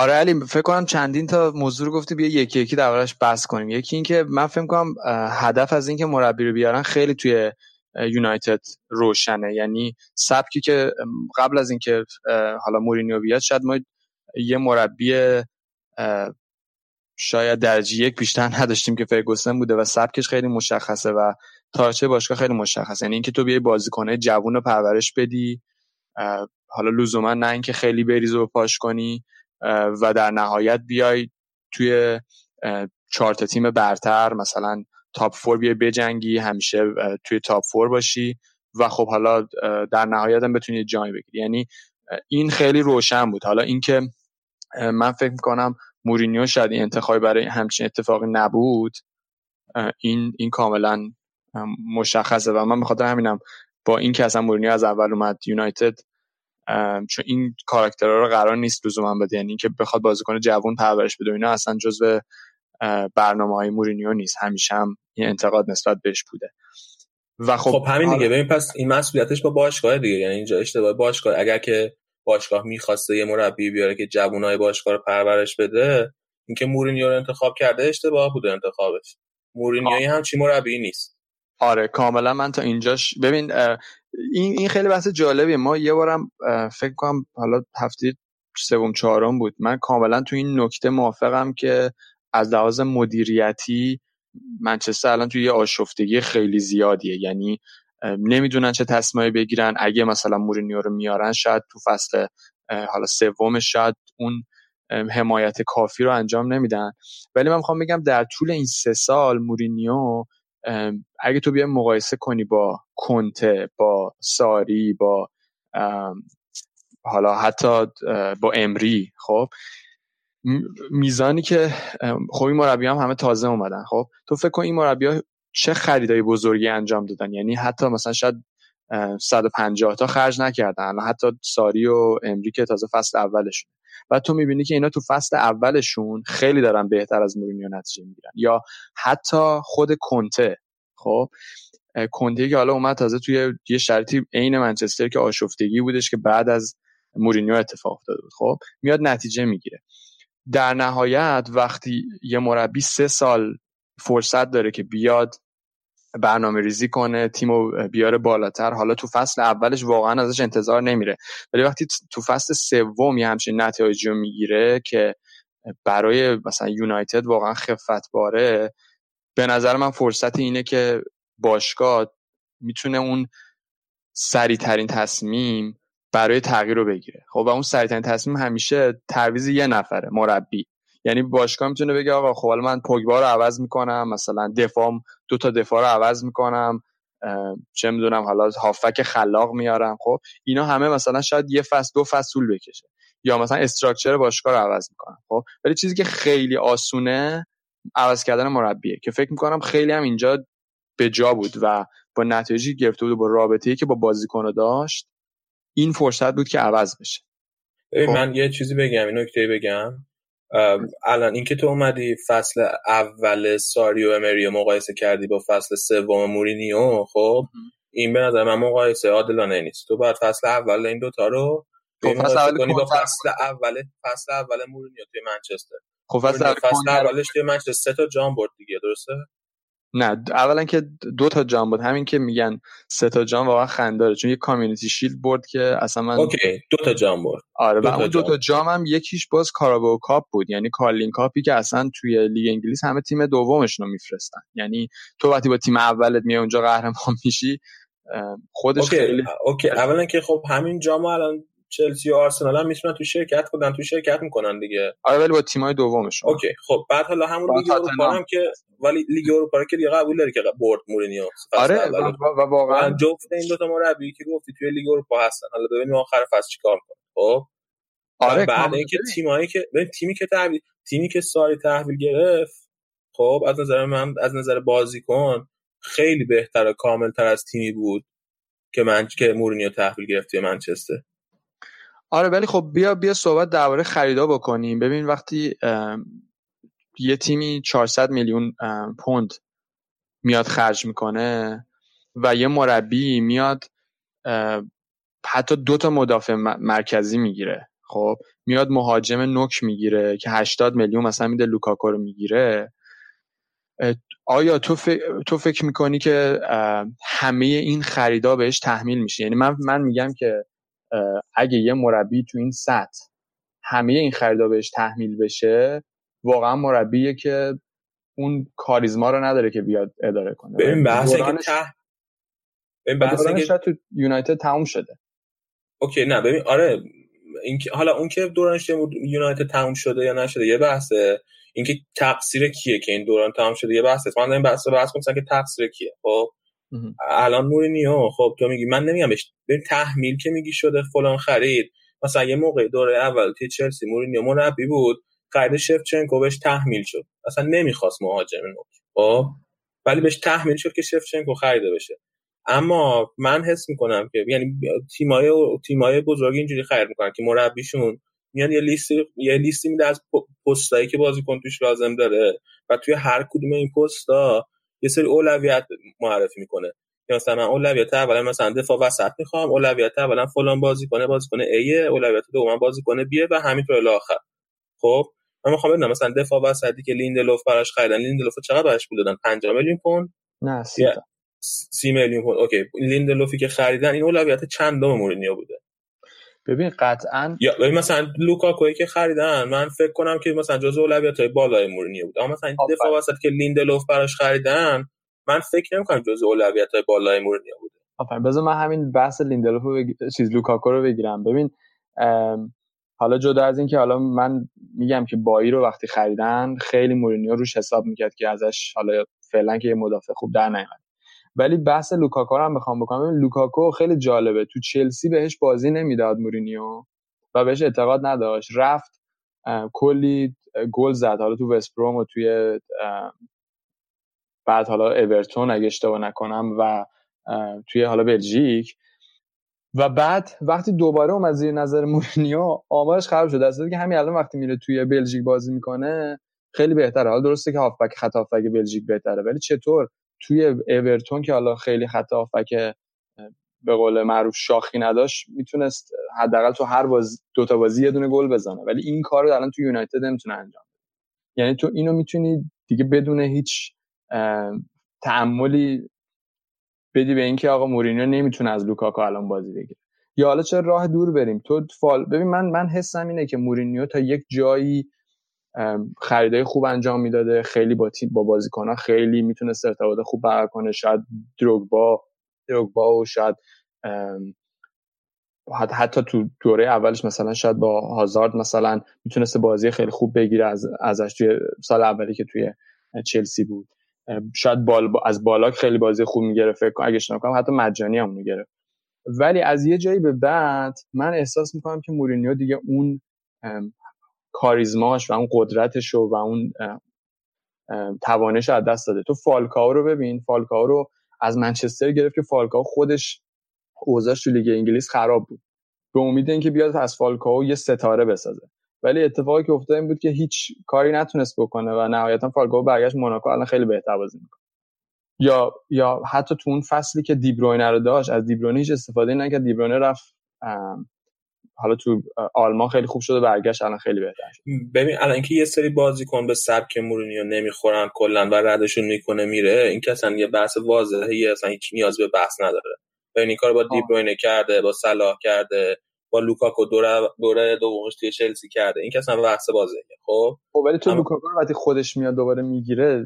آره علی، فکر کنم چندین تا موضوع رو گفتی، بیا یکی یکی دربارش بحث کنیم. یکی این که من فکر کنم هدف از این که مربی رو بیارن خیلی توی یونایتد روشنه. یعنی سبکی که قبل از اینکه حالا مورینیو بیاد شاید ما یه مربی شاید درجه 1 بیشتر نداشتیم که فرگوسن بوده و سبکش خیلی مشخصه و تاچه باشگاه خیلی مشخصه. یعنی اینکه تو بیای بازیکن‌های جوون رو پرورش بدی، حالا لزوما نه اینکه خیلی بریز و پاش کنی و در نهایت بیای توی 4 تا تیم برتر مثلا تاپ 4 بیای بجنگی، همیشه توی تاپ 4 باشی و خب حالا در نهایت هم بتونی جایی بگیری. یعنی این خیلی روشن بود. حالا اینکه من فکر می‌کنم مورینیو شاید انتخابی برای همچین اتفاقی نبود، این کاملا مشخصه و من بخاطر همینم با این که اصلا مورینیو از اول اومد یونایتد، چون این کاراکترها رو قرار نیست لزوما بده، یعنی اینکه بخواد بازیکن جوان پرورش بده اینا اصلا جزو برنامه‌های مورینیو نیست، همیشه هم این انتقاد نسبت بهش بوده. و خب همین دیگه. ببین پس این مسئولیتش با باشگاه دیگه، یعنی اینجا اشتباه باشگاه. اگر که باشگاه می‌خواسته یه مربی بیاره که جوانای باشگاه رو پرورش بده، اینکه مورینیو رو انتخاب کرده اشتباه بوده انتخابش. مورینیو همچین مربی نیست. آره کاملا من تا اینجاش ببین این خیلی بحث جالبیه. ما یه بارم فکر کنم حالا هفته سوم چهارم بود، من کاملا تو این نکته موافقم که از لحاظ مدیریتی منچستر الان توی یه آشفتگی خیلی زیادیه، یعنی نمیدونن چه تصمیمی بگیرن. اگه مثلا مورینیو رو میارن شاید تو فصل حالا سوم شاید اون حمایت کافی رو انجام نمیدن، ولی من میخوام بگم در طول این سه سال مورینیو اگه تو بیا مقایسه کنی با کنته، با ساری، با حالا حتی با امری، خب میزانی که خب این مربی هم همه تازه اومدن، خب تو فکر کن این مربی ها چه خریدای بزرگی انجام دادن، یعنی حتی مثلا شاید 150 تا خرج نکردن، حتی ساری و امری که تازه فصل اولشون، و تو میبینی که اینا تو فصل اولشون خیلی دارن بهتر از مورینیو نتیجه میگیرن، یا حتی خود کنته. خب کنته که حالا اومد تازه توی یه شرطی عین منچستر که آشفتگی بودش که بعد از مورینیو اتفاق افتاده بود، خب میاد نتیجه میگیره. در نهایت وقتی یه مربی 3 سال فرصت داره که بیاد برنامه ریزی کنه، تیمو بیاره بالاتر، حالا تو فصل اولش واقعا ازش انتظار نمیره، ولی وقتی تو فصل سوم یه همچین نتایجی رو میگیره که برای مثلا یونایتد واقعا خفت باره، به نظر من فرصت اینه که باشگاه میتونه اون سریع‌ترین تصمیم برای تغییر رو بگیره. خب و اون سریع‌ترین تصمیم همیشه تعویض یه نفره، مربی. یعنی باشگاه میتونه بگه آقا خب حالا من پوگبا رو عوض میکنم، مثلا دفاعم 2 تا دفاع رو عوض میکنم، چه میدونم حالا هافک خلاق میارم. خب اینا همه مثلا شاید یه فصل 2 فصل طول بکشه، یا مثلا استراکچر باشگاه رو عوض میکنم. خب ولی چیزی که خیلی آسونه عوض کردن مربیه که فکر میکنم خیلی هم اینجا به جا بود و با نتایجی گرفته بود و با رابطه‌ای که با بازیکن‌ها داشت این فرصت بود که عوض بشه. خب. من یه چیزی بگم، این نکته بگم. الان اینکه تو اومدی فصل اول ساری و امری مقایسه کردی با فصل سوم مورینیو، خب این به نظر من مقایسه عادلانه نیست. تو باید فصل اول این دوتا رو مقایسه کنی با فصل اول مورینیو توی منچستر. خب فصل اولش توی منچستر 3 تا جام برد دیگه، درسته؟ نه، اولا که 2 تا جام بود، همین که میگن 3 تا جام واقعا خنداره، چون یه کامیونیتی شیلد برد که اصلا من اوکی 2 تا جام برد. آره و اون 2 تا جام هم یکیش باز کاراباو کاپ بود، یعنی کارلین کاپی که اصلا توی لیگ انگلیس همه تیم دومشون رو میفرستن، یعنی تو وقتی با تیم اولت میای اونجا قهرمان میشی خودش اوکی. خیلی اوکی، اولا که خب همین جام الان چلسی و آرسنال هم میتونن تو شرکت کنن، تو شرکت میکنن دیگه. آره ولی با تیمای دومشون. اوکی خب بعد حالا همون لیگ اروپا هم که ولی لیگ اروپا که دیگه قبول داره که برد مورینیو. آره و واقعا جفت این دو تا مربی که گفتی توی لیگ اروپا هستن، حالا ببینیم آخر فصل چیکار میکنه. خب آره بعد اینکه تیمایی که تیمی که ساری تحویل گرفت، خب از نظر من از نظر بازیکن خیلی بهتر و کاملتر از تیمی بود که مورینیو تحویل گرفت توی منچستر. آره ولی خب بیا صحبت درباره خریدا بکنیم. ببین وقتی یه تیمی 400 میلیون پوند میاد خرج میکنه و یه مربی میاد حتی 2 تا مدافع مرکزی میگیره، خب میاد مهاجم نوک میگیره که 80 میلیون مثلا میده، لوکاکو رو میگیره، آیا تو فکر میکنی که همه این خریدا بهش تحمیل میشه؟ یعنی من میگم که اگه یه مربی تو این سطح همه این خریدا بهش تحمیل بشه، واقعا مربیه که اون کاریزما رو نداره که بیاد اداره کنه. ببین بحث تو یونایتد تموم شده. اوکی نه ببین آره این که حالا اون که دورانش یونایتد تموم شده یا نشده یه بحثه، اینکه تقصیر کیه که این دوران تموم شده یه بحثه. من دارم بحث می‌کنم که تقصیر کیه. خب الان مورینیو خب تو میگی، من نمیگم به تحمیل که میگی شده فلان خرید، مثلا یه موقع دوره اول تی چلسی مورینیو مربی بود، خرید شفچنکو بهش تحمیل شد، اصلا نمیخواست مهاجم نوک، خب ولی بهش تحمیل شد که شفچنکو خریده بشه. اما من حس میکنم که یعنی تیمای بزرگ اینجوری خرید میکنن که مربیشون میان یه لیستی میده از پستایی که بازیکن توش لازم داره و توی هر کدوم این پستا یه سری اولویت معرفی میکنه. مثلا من اولویت اولا مثلا دفاع وسط میخوام، اولویت اولا فلان بازیکن A، اولویت دوم بازیکن B و همینطور الی آخر. خب من میخوام ببینم مثلا دفاع وسطی که لیندلوف براش خریدن، لیندلوف چقدر براش پول دادن؟ 5 میلیون پوند؟ نه 30 تا. 30 میلیون پوند. اوکی لیندلوفی که خریدن این اولویت چندم مورینیو بوده؟ ببین قطعاً یا ببین مثلا لوکاکوی که خریدن من فکر کنم که مثلا جزو اولویت‌های بالای مورینیو بود، اما مثلا این دفاع وسط که لیندلوف براش خریدن من فکر نمی‌کنم جزو اولویت‌های بالای مورینیو بود. آفرین، بذار من همین بحث لیندلوف رو لوکاکو رو بگیرم. ببین حالا جدا از این که حالا من میگم که بایی رو وقتی خریدن خیلی مورینیو روش حساب میکرد که ازش حالا فعلا که یه مدافع خوب در نیومد، ولی بحث لوکاکو رو هم بخوام بکنم، لوکاکو خیلی جالبه، تو چلسی بهش بازی نمیداد مورینیو و بهش اعتقاد نداشت، رفت کلی گل زد، حالا تو وست بروم و توی بعد حالا اورتون اگه اشتباه نکنم و توی حالا بلژیک، و بعد وقتی دوباره اومد زیر نظر مورینیو آمارش خراب شد، درسته که همین الان وقتی میره توی بلژیک بازی میکنه خیلی بهتره. حالا درسته که هافبک خط هافبک بلژیک بهتره، ولی چطور توی اورتون که حالا خیلی خط هافبک به قول معروف شاخی نداشت میتونست حداقل تو هر بازی دو تا بازی یه دونه گل بزنه، ولی این کارو الان تو یونایتد نمیتونه انجام بده. یعنی تو اینو میتونی دیگه بدون هیچ تأملی بدی به اینکه آقا مورینیو نمیتونه از لوکاکو الان بازی بگیره. یا حالا چه راه دور بریم تو ببین من حسم اینه که مورینیو تا یک جایی خریدای خوب انجام میداده، خیلی با بازیکن‌ها خیلی میتونه ارتباط خوب برقرار کنه، شاید دروگبا و شاید حتی تو دوره اولش مثلا شاید با هازارد مثلا میتونسته بازی خیلی خوب بگیره ازش توی سال اولی که توی چلسی بود، شاید از بالا خیلی بازی خوب میگرفت اگه اشتباه نکنم، حتی مجانی هم میگرفت، ولی از یه جایی به بعد من احساس میکنم که مورینیو دیگه اون کاریزماش و اون قدرتش و اون توانش از دست داده. تو فالکاو رو ببین، فالکاو رو از منچستر گرفت که فالکاو خودش اوضاعش تو لیگ انگلیس خراب بود، به امید اینکه بیاد از فالکاو یه ستاره بسازه، ولی اتفاقی که افتاد این بود که هیچ کاری نتونست بکنه و نهایتا فالکاو برگشت موناکو، الان خیلی بهتر بازی میکنه. یا حتی تو اون فصلی که دیبروینه رو داشت، از دیبروینه هیچ استفاده نکرد، دیبروینه رفت حالا تو آلمان خیلی خوب شده، برگشت الان خیلی بهتر شد. ببین الان اینکه یه سری بازیکن به سبک مورینیو نمیخورن کلا و ردشون میکنه میره، این که اصلا یه بحث واضحه، اصلا هیچ نیاز به بحث نداره. ببین این کارو با دیبروینه کرده، با صلاح کرده، با لوکاکو دوره دومش توی چلسی کرده، این که اصلا بحث بازه. خب ولی تو لوکاکو رو وقتی خودش میاد دوباره میگیره،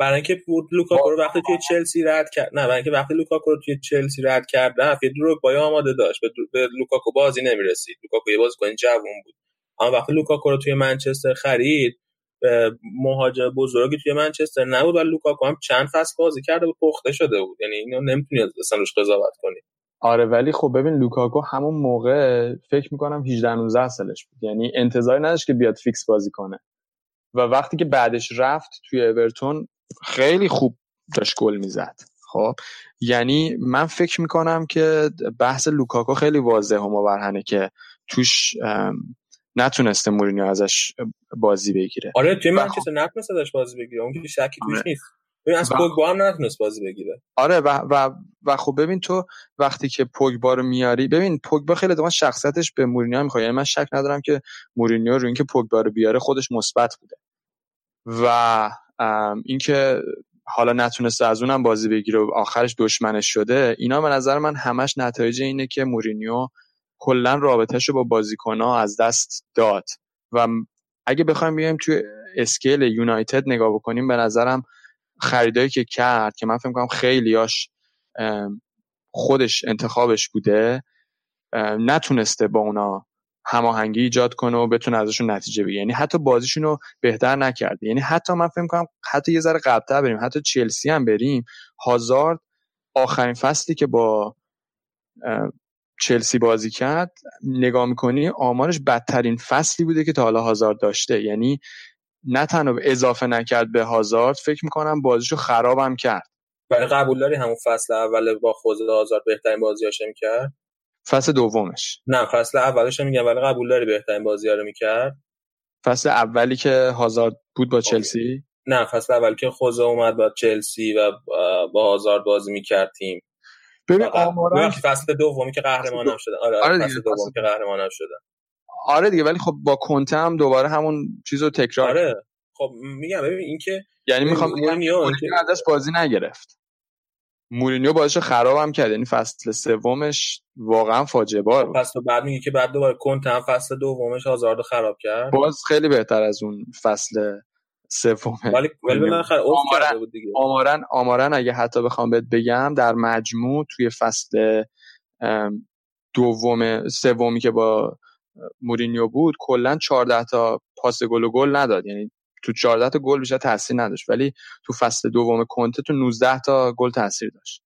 برای اینکه لوکاکو رو وقتی توی چلسی رد کرد، نه برای اینکه وقتی لوکاکو رو توی چلسی رد کرد رفت یه دروگبا آماده داشت، به لوکاکو بازی نمیرسید، لوکاکو یه بازیکن جوون بود، اما وقتی لوکاکو رو توی منچستر خرید مهاجم بزرگی توی منچستر نبود و لوکاکو هم چند فصل بازی کرده و پخته شده بود، یعنی اینو نمیتونی اصلا روش قضاوت کنی. آره ولی خب ببین لوکاکو همون موقع فکر میکنم 18-19 سالش بود، یعنی انتظاری نداشت که بیاد فیکس بازی کنه و وقتی که بعدش رفت توی اورتون خیلی خوب داشت گل میزد. خب یعنی من فکر میکنم که بحث لوکاکو خیلی واضحه و مبرهنه که توش نتونسته مورینیو ازش بازی بگیره. آره توی منچستر نتونسته ازش بازی بگیره، اون که شکی توش نیست. ببین از پوگبا هم نتونست بازی بگیره. آره و خب ببین تو وقتی که پوگبا رو میاری، ببین پوگبا خیلی دقیقاً شخصیتش به مورینیو میخوره، یعنی من شک ندارم که مورینیو رو اینکه پوگبا رو بیاره خودش مثبت بوده و اینکه حالا نتونسته از اونم بازی بگیره و آخرش دشمنش شده، اینا به نظر من همش نتایج اینه که مورینیو کلا رابطه‌شو با بازیکن‌ها از دست داد و اگه بخوایم بیایم توی اسکیل یونایتد نگاه بکنیم، به نظرم خریدایی که کرد که من فکر می‌کنم خیلیاش خودش انتخابش بوده، نتونسته با اونا هماهنگی ایجاد کنه و بتونه ازشون نتیجه بگیره، یعنی حتی بازیشون رو بهتر نکرده. یعنی حتی من فکر می‌کنم حتی یه ذره قبل‌تر بریم، حتی چلسی هم بریم، هازارد آخرین فصلی که با چلسی بازی کرد نگاه می‌کنی آمارش بدترین فصلی بوده که تا حالا هازارد داشته، یعنی نه تنها اضافه نکرد به هازارد، فکر میکنم بازیشو خرابم کرد. ولی قبول داری همون فصل اول با خوزه هازارد بهترین بازیاش میکرد؟ فصل دومش نه، فصل اولش میگم، ولی قبول داری بهترین بازی‌ها رو میکرد؟ فصل اولی که هازارد بود با چلسی؟ نه فصل اول که خوزه اومد با چلسی و با هازارد بازی میکرد تیم. ببین آمارا فصل دومی که قهرمانم شدن. آره فصل دومی که قهرمانم شدن. آره دیگه، ولی خب با کنته هم دوباره همون چیزو تکرار. آره خب میگم ببین این که یعنی میخوام مورینیو ازش بازی نگرفت. مورینیو باعث خرابم کرد، یعنی فصل سومش واقعا فاجعه بار بود. فصل بعد میگه که بعد دوباره کنته هم فصل دومش آزارد خراب کرد، باز خیلی بهتر از اون فصل سومه، ولی بالاخره اوف کرده بود دیگه. آمارن اگه حتی بخوام بهت بگم در مجموع توی فصل سومی که با مورینیو بود کلا 14 تا پاس گل و گل نداد، یعنی تو 14 تا گل بیشتر تاثیر نداشت، ولی تو فصل دوم کنته تو 19 تا گل تاثیر داشت.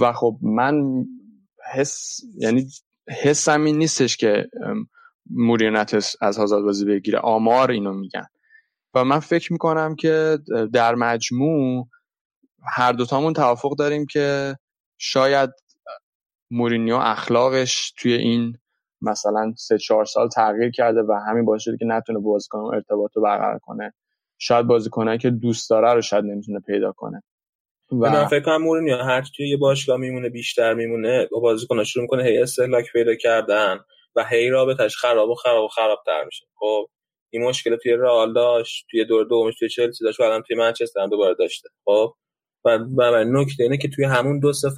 و خب من حسم این نیستش که مورینیو از هازارد بازی بگیره، آمار اینو میگن و من فکر میکنم که در مجموع هر دوتامون توافق داریم که شاید مورینیو اخلاقش توی این مثلا 3-4 سال تغییر کرده و همین باعث شده که نتونه بازیکن‌ها ارتباط رو برقرار کنه، شاید بازیکنایی که دوست داره رو شاید نمیتونه پیدا کنه. و من فکر کنم مورینیو هر چی توی یه باشگاه میمونه بیشتر میمونه با بازیکن‌ها شروع میکنه هی استهلاک پیدا کردن و هی رابطش خرابتر میشه. خب این مشکل توی رئال داشت، توی دور دومش توی چلسی داشت و الان توی منچستر هم دوباره داشته. خب و نکته اینه که توی همون دو سه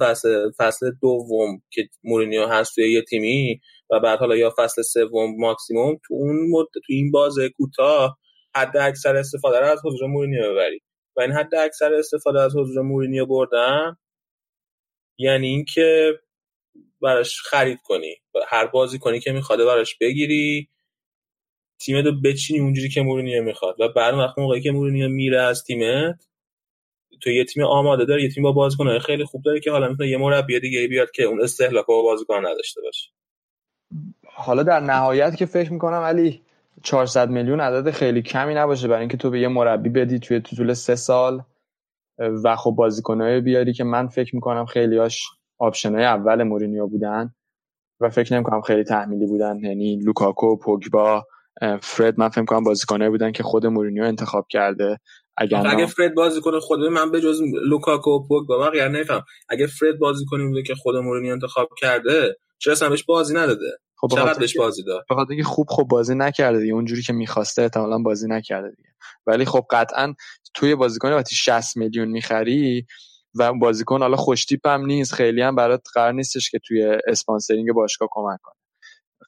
فصل دوم که مورینیو هست توی یه تیمی و بعد حالا یا فصل سوم ماکسیمم تو اون مدت تو این بازه کوتاه حد اکثر استفاده را از حضور مورینیو ببرید و این حد اکثر استفاده از حضور مورینیو بردن یعنی اینکه براش خرید کنی، هر بازیکنی که میخواد براش بگیری، تیمت رو بچینی اونجوری که مورینیو میخواد و بعد وقت موقعی که مورینیو میره از تیمت تو یه تیم آماده داره، یه تیم با بازیکن‌های خیلی خوب داره که حالا میتونه یه مربی دیگه بیاد که اون استهلاک با بازیکن نداشته باشه. حالا در نهایت که فکر میکنم علی 400 میلیون عدد خیلی کمی نباشه برای اینکه تو به یه مربی بدی توی طول 3 سال و خب بازیکن‌های بیاری که من فکر میکنم خیلی‌هاش آپشن‌های اول مورینیو بودن و فکر نمی‌کنم خیلی تحمیلی بودن، یعنی لوکاکو، پوگبا، فرد من فکر می‌کنم بازیکن‌هایی بودن که خود مورینیو انتخاب کرده. اگه فرد بازیکن خود من به جز لوکاکو و پوگبا واقعا یعنی نمی‌فهمم، اگه فرد بازیکنی بوده که خود مورینیو انتخاب کرده چرا اصلا بهش بازی نداده؟ خب چقدر بهش بازی داد؟ بخاطر اینکه خوب بازی نکرده دیگه، اونجوری که می‌خواسته احتمالاً بازی نکرده دیگه. ولی خب قطعاً توی بازیکن وقتی 60 میلیون می‌خری و بازیکن حالا خوش تیپ هم نیست، خیلی هم برات قرار نیستش که توی اسپانسرینگ باشگاه کمک کنه.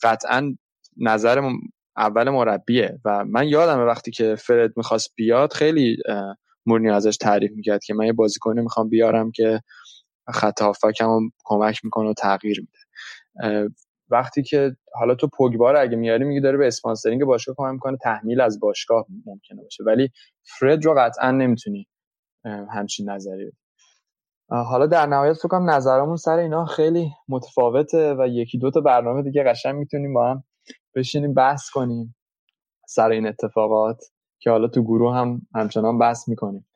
قطعاً نظرم اول مربیه و من یادمه وقتی که فرد میخواست بیاد خیلی مورینیو ازش تعریف میکرد که من یه بازیکن میخوام بیارم که خط هافکمو کمک میکنه و تغییر میده. وقتی که حالا تو پوگبا رو اگه میاری میگی داره به اسپانسرینگ باشگاه کمک میکنه، تحمیل از باشگاه ممکنه باشه، ولی فرد رو قطعا نمیتونی همچین نظری بدی. حالا در نهایت فکر کنم نظرمون سر اینا خیلی متفاوته و یکی دو تا برنامه دیگه قشنگ میتونیم با هم بشینیم بحث کنیم سر این اتفاقات که حالا تو گروه هم همچنان بحث میکنیم.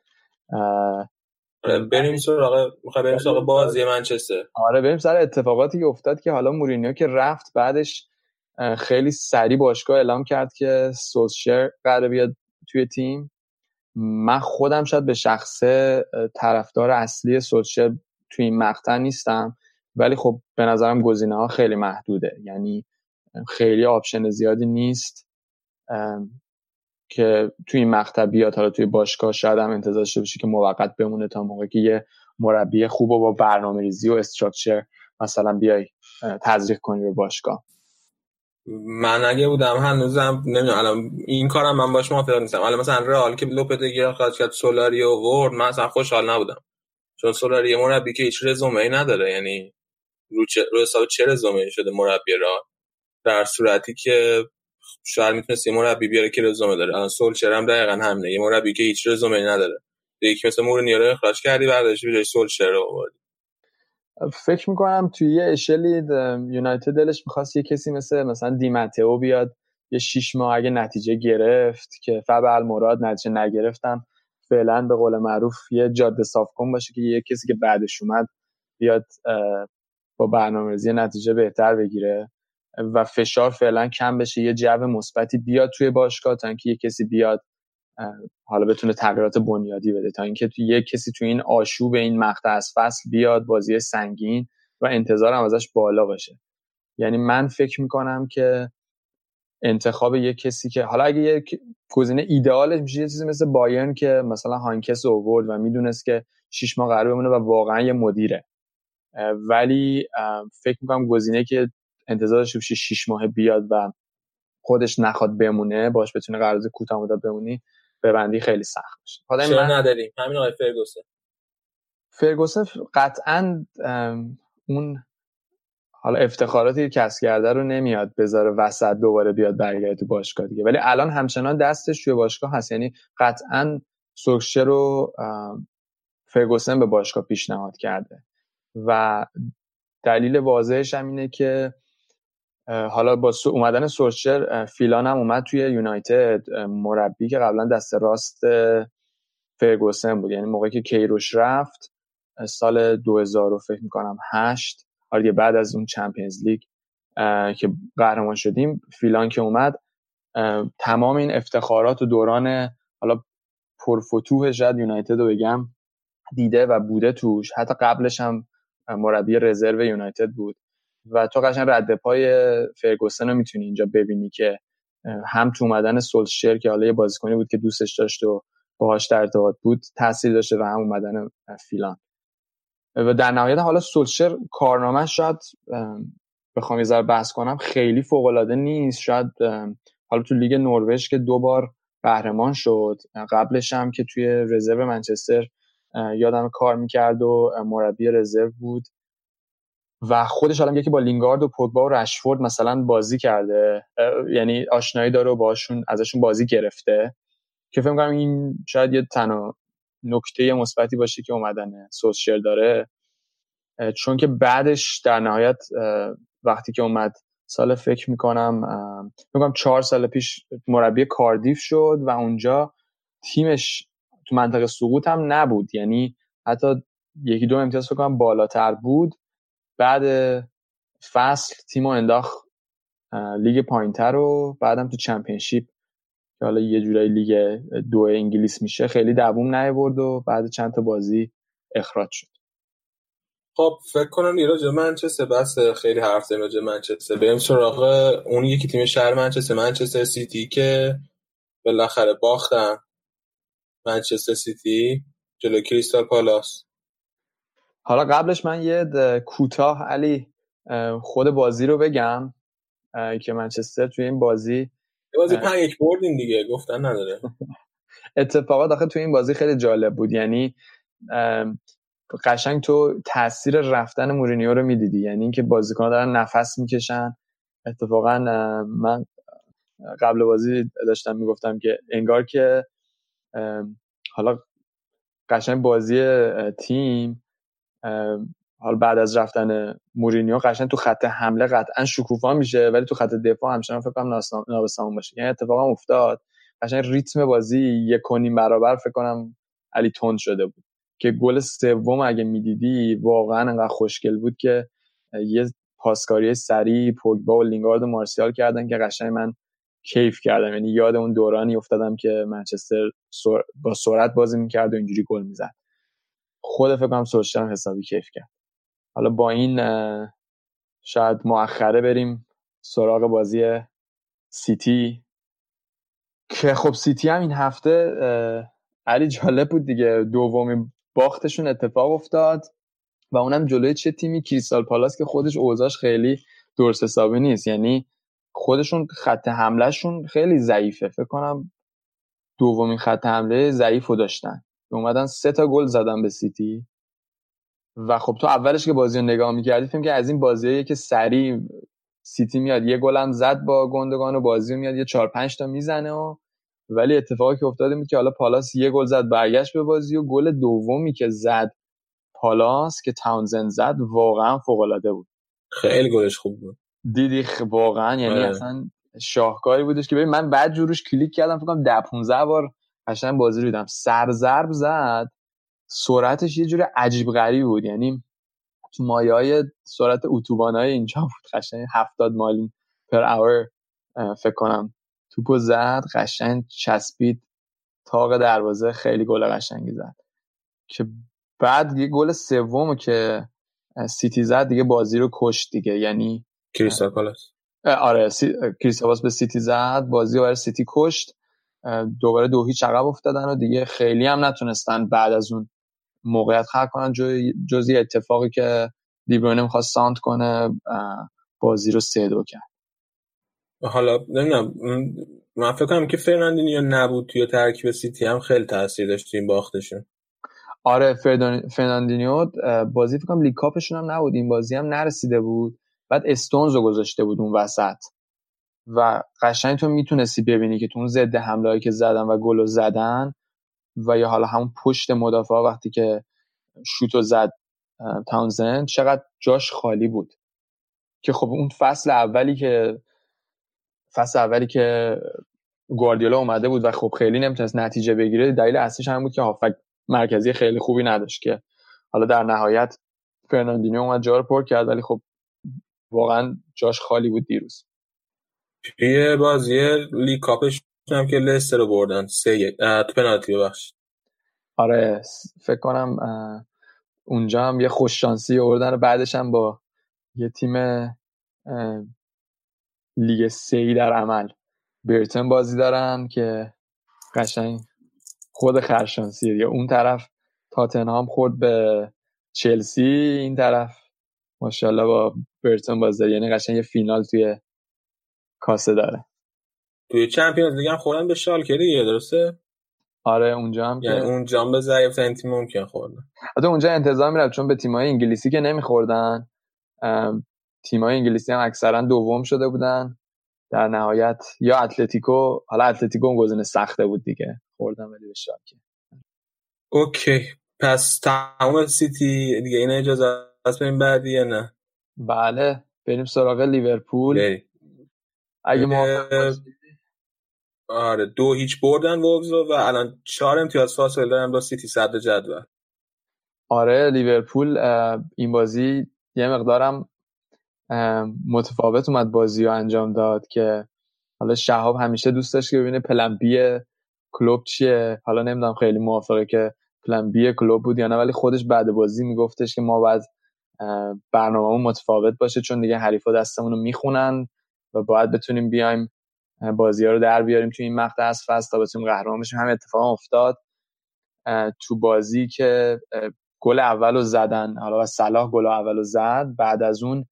بریم سراغ بازی منچستر. آره بریم سر اتفاقاتی که افتاد که حالا مورینیو که رفت بعدش خیلی سریع باشگاه اعلام کرد که سولشر قراره بیاد توی تیم. من خودم شاید به شخصه طرفدار اصلی سولشر توی این مقطع نیستم، ولی خب به نظرم گزینه ها خیلی محدوده، یعنی خیلی آپشن زیادی نیست که توی این مقطع بیاد. حالا توی باشگاه شاید هم انتظار شده باشه که موقت بمونه تا موقعی که یه مربی خوب و با برنامه‌ریزی و استراکچر مثلا بیای تزریق کنی به باشگاه. من اگه بودم هنوزم نمیدونم الان این کارم من باش موافق نیستم. الان مثلا رئال که لوپتگی رو خرج کرد سولاری و ورد، من اصلا خوشحال نبودم چون سولاری یه مربی که هیچ رزومه‌ای نداره، یعنی رو حساب چه رزومه‌ای شده مربی رئال، در صورتی که شاید میتونست یه مربی بیاره که رزومه داره. الان سولشر هم دقیقاً همینه، یه مربی که هیچ رزومه نداره، یکی مثل مورینیو رو اخراج کردی بعدش بجای سولشر رو آوردی. فکر میکنم توی یه اشلی یونایتد دلش میخواست یه کسی مثلا دیماتئو بیاد یه 6 ماه اگه نتیجه گرفت که فبل مراد نتیجه نگرفتم فعلا به قول معروف یه جاده صاف کن باشه که یه کسی که بعدش اومد بیاد با برنامه‌ریزی نتیجه بهتر بگیره و فشار فعلا کم بشه، یه جو مثبتی بیاد توی باشگاه تا اینکه یه کسی بیاد حالا بتونه تغییرات بنیادی بده، تا اینکه یه کسی توی این آشوب این مقطع از فصل بیاد بازی سنگین و انتظارم ازش بالا باشه. یعنی من فکر میکنم که انتخاب یه کسی که حالا اگه یه گزینه ایدئالش میشه یه چیزی مثل بایرن که مثلا هانکس اوورد و میدونست که 6 ماه قرار بمونه و واقعا یه مدیره، ولی فکر میکنم گزینه که انتظارش بشه 6 ماه بیاد و خودش نخواد بمونه، باش بتونه قرارداد کوتاه مدت بمونی، ببندی خیلی سخت میشه. حالا نداریم همین آقای فرگوسن قطعاً اون حالا افتخاراتی کسب کرده رو نمیاد بذاره وسط دوباره بیاد برگرده تو باشگاه دیگه، ولی الان همچنان دستش توی باشگاه هست، یعنی قطعاً سوکشر رو فرگوسن به باشگاه پیشنهاد کرده و دلیل واضحش هم اینه که حالا با اومدن سوکشر فیلان هم اومد توی یونایتد، مربی که قبلا دست راست فرگوسن بود، یعنی موقعی که کیروش رفت سال 2000 رو فکر می‌کنم 8 آره بعد از اون چمپیونز لیگ که قهرمان شدیم، فیلان که اومد تمام این افتخارات و دوران حالا پرفتوه شد یونایتد رو بگم دیده و بوده توش، حتی قبلش هم مربی رزرو یونایتد بود و تو قشنگ رد پای فرگوسن رو میتونی اینجا ببینی که هم تو اومدن سولشر که حالا یه بازیکنی بود که دوستش داشت و باهاش در ارتباط بود تاثیر داشته و هم اومدن فیلان و در نهایت حالا سولشر کارنامه شاید بخوام یه ذره بحث کنم خیلی فوق‌العاده نیست، شاید حالا تو لیگ نروژ که 2 بار قهرمان شد، قبلش هم که توی رزرو منچستر یادم کار میکرد و مربی رزرو بود و خودش حالا یکی با لینگارد و پوگبا و رشفورد مثلا بازی کرده، یعنی آشنایی داره و باشون ازشون بازی گرفته که فکر می‌کنم این شاید یه تنها نکته مثبتی باشه که اومدن سوشال داره، چون که بعدش در نهایت وقتی که اومد سال فکر میکنم 4 سال پیش مربی کاردیف شد و اونجا تیمش تو منطقه سقوط هم نبود، یعنی حتی 1-2 امتیاز فکر کنم بالاتر بود، بعد فصل تیمو انداخت لیگ پایینتر رو، بعدم تو چمپیونشیپ که حالا یه جورایی لیگ 2 انگلیس میشه خیلی دووم نیاورد و بعد چند تا بازی اخراج شد. خب فکر کنم راجع منچستر بس خیلی حرف زدیم، راجع منچستر بریم سراغ اون یکی تیم شهر منچستر، منچستر سیتی که بالاخره باختن، منچستر سیتی جلوی کریستال پالاس. حالا قبلش من یه کوتاه علی خود بازی رو بگم که منچستر توی این بازی 5-1 بردیم دیگه، گفتن نداره. اتفاقا داخل توی این بازی خیلی جالب بود، یعنی قشنگ تو تاثیر رفتن مورینیو رو میدیدی، یعنی اینکه بازیکن‌ها دارن نفس میکشن. اتفاقا من قبل بازی داشتم میگفتم که انگار که حالا قشنگ بازی تیم حالا بعد از رفتن مورینیو قشنگ تو خط حمله قطعا شکوفا میشه، ولی تو خط دفاع همچنان فکر کنم نابسامان باشه، یعنی اتفاقا افتاد قشنگ ریتم بازی 1.5 برابر فکر کنم علی تند شده بود که گل سوم اگه میدیدی واقعا انقدر خوشگل بود که یه پاسکاری سری پوگبا و لینگارد و مارسیال کردن که قشنگ من کیف کردم، یعنی یاد اون دورانی افتادم که منچستر با سرعت بازی میکرد و اینجوری گل میزد، خود فکر کنم سرشتم حسابی کیف کرد. حالا با این شاید مؤخره بریم سراغ بازی سیتی که خب سیتی هم این هفته علی جالب بود دیگه، دومین باختشون اتفاق افتاد و اونم جلوی چه تیمی، کریستال پالاس که خودش اوضاعش خیلی درست حسابی نیست، یعنی خودشون خط حمله شون خیلی ضعیفه، فکر کنم دومین خط حمله ضعیفو داشتن که اومدن 3 تا گل زدن به سیتی و خب تو اولش که بازی رو نگاه می‌کردی فهمیدم که از این بازیه که سریع سیتی میاد یه گل هم زد با گوندوگان و بازی رو میاد یه 4-5 تا میزنه و ولی اتفاقی که افتاد بود که حالا پالاس یه گل زد برگشت به بازی و گل دومی که زد پالاس که تاونزند زد واقعا فوق‌العاده بود، خیلی گلش خوب بود دیدی واقعا، یعنی اصلا شاهکاری بودش که ببین من بعد جوروش کلیک کردم فکر کنم 10-15 بار قشنگ بازی رو دیدم، سر ضرب زد سرعتش یه جور عجیب غریب بود، یعنی تو مایه‌های سرعت اتوبان‌های اینجا بود، قشنگ 70 مایل پر اور فکر کنم توپو زد قشنگ چسبید تاق دروازه، خیلی گل قشنگی زد که بعد یه گل سومو که سیتی زد دیگه بازی رو کشت دیگه، یعنی کریستال پالاس آره کریستال پالاس به سیتی زد بازی رو برای سیتی کشت، دوباره 2-0 عقب افتادن و دیگه خیلی هم نتونستن بعد از اون موقعیت خلق کنن، جزی اتفاقی که دیبروینه میخواست سانت کنه بازی رو 3-2 کرد. حالا نمیدونم، من فکر کنم که فرناندینیو نبود یا ترکیب سیتی هم خیلی تاثیر داشت این باختشون. آره فرناندینیو بازی فکر کنم لیگ کاپشون هم نبود، این بازی هم نرسیده بود، بعد استونز رو گذاشته بود اون وسط و قشنگ تو میتونستی ببینی که تو اون ضد حمله‌ای که زدن و گلو زدن و یا حالا همون پشت مدافع وقتی که شوتو زد تاونزند چقدر جاش خالی بود که خب اون فصل اولی که گواردیولا اومده بود و خب خیلی نمیتونست نتیجه بگیره، دلیل اصلیش هم بود که هافک مرکزی خیلی خوبی نداشت که حالا در نهایت فرناندینیو اومد جا رو پر کرد، ولی خب واقعا جاش خالی بود دیروز. توی بازی لیگ کاپش هم که لستر رو بردن 3-1 تو پنالتی ببخشید. آره فکر کنم اونجا هم یه خوش شانسی آوردن، بعدش هم با یه تیم لیگ 3 در عمل برتون بازی دارن که قشنگ خود خرشانسیه دیگه، اون طرف تاتنهام خورد به چلسی، این طرف ماشاءالله با برتون بازی داره، یعنی قشنگ یه فینال توی کاسه داره. توی چمپیونز لیگ هم خوردن به شالکه دیگه، درسته؟ آره اونجا هم، یعنی اونجا هم به ضعیف‌ترین تیم ممکن خوردن. البته اونجا انتظار می‌رفت چون به تیم‌های انگلیسی که نمی‌خوردن، تیم‌های انگلیسی هم اکثرا دوم شده بودن، در نهایت یا اتلتیکو، حالا اتلتیکو اون گزینه سخته بود دیگه، خوردن ولی به شالکه. اوکی پس تمام سیتی دیگه، این اجازه است بریم بعدی یا نه؟ بله بریم سراغ لیورپول. اگه آره 2-0 بردن وولفز و الان 4 امتیاز فاصله دارن با سیتی صدر جدول. آره لیورپول این بازی یه مقدارم متفاوت اومد بازی رو انجام داد که حالا شهاب همیشه دوست داشت که ببینه پلن بی کلوب چیه، حالا نمیدونم خیلی موافقه که پلن بی کلوب بود یا نه، ولی خودش بعد بازی میگفتش که ما باید برنامه‌مون متفاوت باشه چون دیگه حریفا دستمون رو میخونن و باید بتونیم بیایم بازی‌ها رو در بیاریم تو این مقطع از فصل تا بتونیم قهرمان بشیم. هم اتفاق افتاد تو بازی که گل اولو زدن، حالا و صلاح گل اولو زد، بعد از اون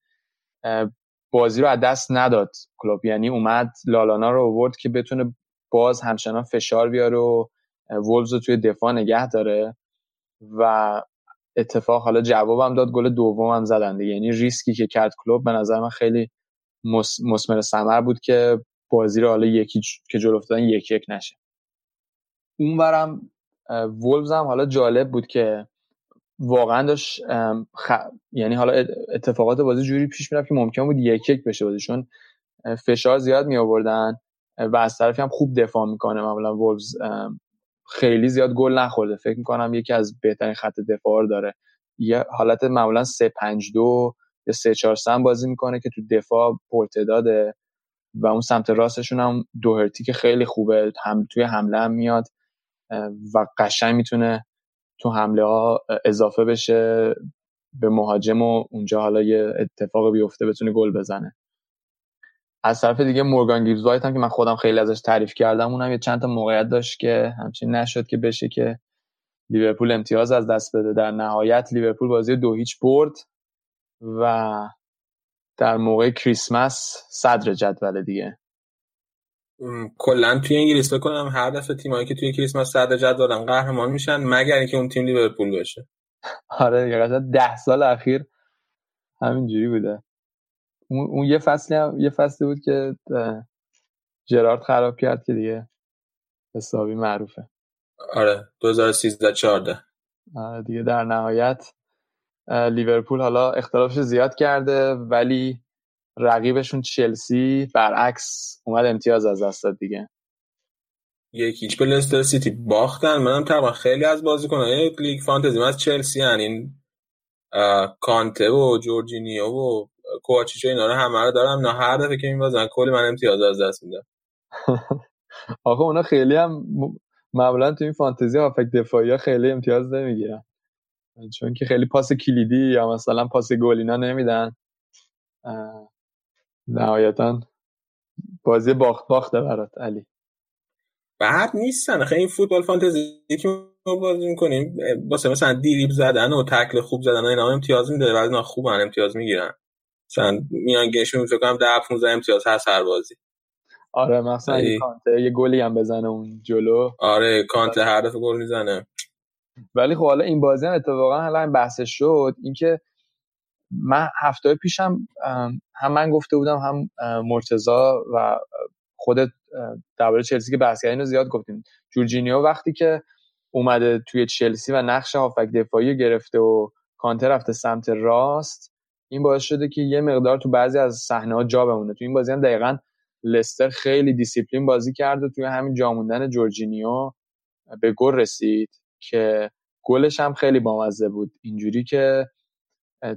بازی رو از دست نداد کلوب، یعنی اومد لالانا رو آورد که بتونه باز همچنان فشار بیاره و وولفز رو توی دفاع نگه داره و اتفاق حالا جوابم داد، گل دومم زدن دیگه، یعنی ریسکی که کرد کلوب به نظر من خیلی مسمر ثمر بود که بازی رو حالا یکی که جلو افتادن 1-1 نشه. اونورم وولفز هم حالا جالب بود که واقعا داشت یعنی حالا اتفاقات بازی جوری پیش میرفت که ممکن بود 1-1 بشه بازی، چون فشار زیاد می آوردن و از طرفی هم خوب دفاع میکنه، معمولا وولفز خیلی زیاد گل نخورده، فکر میکنم یکی از بهترین خط دفاع داره، یه حالت معمولا 3-5-2 یا 3-4-3 بازی میکنه که تو دفاع پرتداده و اون سمت راستشون هم دوهرتی که خیلی خوبه، هم توی حمله هم میاد و قشنگ میتونه تو حمله ها اضافه بشه به مهاجم و اونجا حالا یه اتفاق بیفته بتونه گل بزنه. از طرف دیگه مورگان گیبز وایت هم که من خودم خیلی ازش تعریف کردم، اونم یه چند تا موقعیت داشت که همچین نشد که بشه که لیورپول امتیاز از دست بده. در نهایت لیورپول بازی 2-0 برد و در موقع کریسمس صدر جدول دیگه. کلا توی انگلیس بکنم هر دفعه تیمایی که توی کریسمس صدر جدولن قهرمان میشن مگر اینکه اون تیم لیورپول بشه. آره دیگه قضا 10 سال اخیر همینجوری بوده. اون یه فصلی بود که جرارد خراب کرد که دیگه حسابی معروفه. آره 2013-14. آره دیگه در نهایت لیورپول حالا اختلافش زیاد کرده ولی رقیبشون چلسی برعکس اومد امتیاز از دست داد دیگه. 1-0 به لستر سیتی باختن. منم طبعا خیلی از بازیکن‌های لیگ فانتزی من از چلسی ان، این کانته و جورجینیو و کوواچیچ و اینا رو همه رو دارم، نه هر دفعه که می‌بازن کلی من امتیاز از دست میدم. آخه اونا خیلی هم معمولا تو این فانتزی هافک دفاعی‌ها خیلی امتیاز نمیگیرن چون که خیلی پاس کلیدی یا مثلا پاس گل اینا نمیدن، نهایتا بازی باخت باخته برات علی. بعد نیستن، خیلی این فوتبال فانتزی که بازی می‌کنیم واسه مثلا دیریب زدن و تکل خوب زدن اینا امتیاز میده، ولی نه خوبن امتیاز میگیرن، مثلا میان گیش میفته کنم 10-15 امتیاز هست هر بازی. آره مثلا کانته یه گلی هم بزنه اون جلو، آره کانته هر دفعه گل میزنه. ولی خب حالا این بازی هم اتفاقا الان بحثش شد، اینکه من هفته پیشم هم من گفته بودم هم مرتضی و خودت درباره چلسی که بحث کردین رو زیاد گفتیم. جورجینیو وقتی که اومده توی چلسی و نقش هافبک دفاعی گرفته و کانتر رفته سمت راست، این باعث شده که یه مقدار تو بعضی از صحنه‌ها جا بمونه. تو این بازی هم دقیقاً لستر خیلی دیسیپلین بازی کرد و توی همین جا موندن جورجینیو به گل رسید که گلش هم خیلی بامزه بود، اینجوری که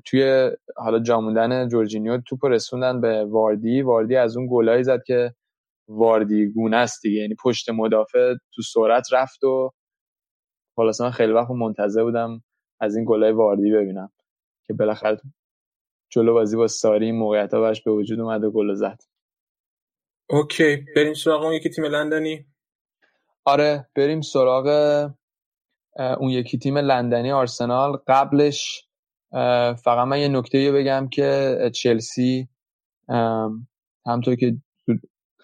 توی حالا جا موندن جورجینیو توپ رسوندن به واردی، واردی از اون گلایی زد که واردی گونه است دیگه، یعنی پشت مدافع تو سرعت رفت و خلاصا خیلی وقت منتظر بودم از این گلای واردی ببینم که بالاخره جلو بازی با ساری موقعیت‌ها براش به وجود اومد و گل زد. اوکی بریم سراغ اون یکی تیم لندنی. آره بریم سراغ اون یکی تیم لندنی آرسنال. قبلش فقط من یه نکته بگم که چلسی همونطور که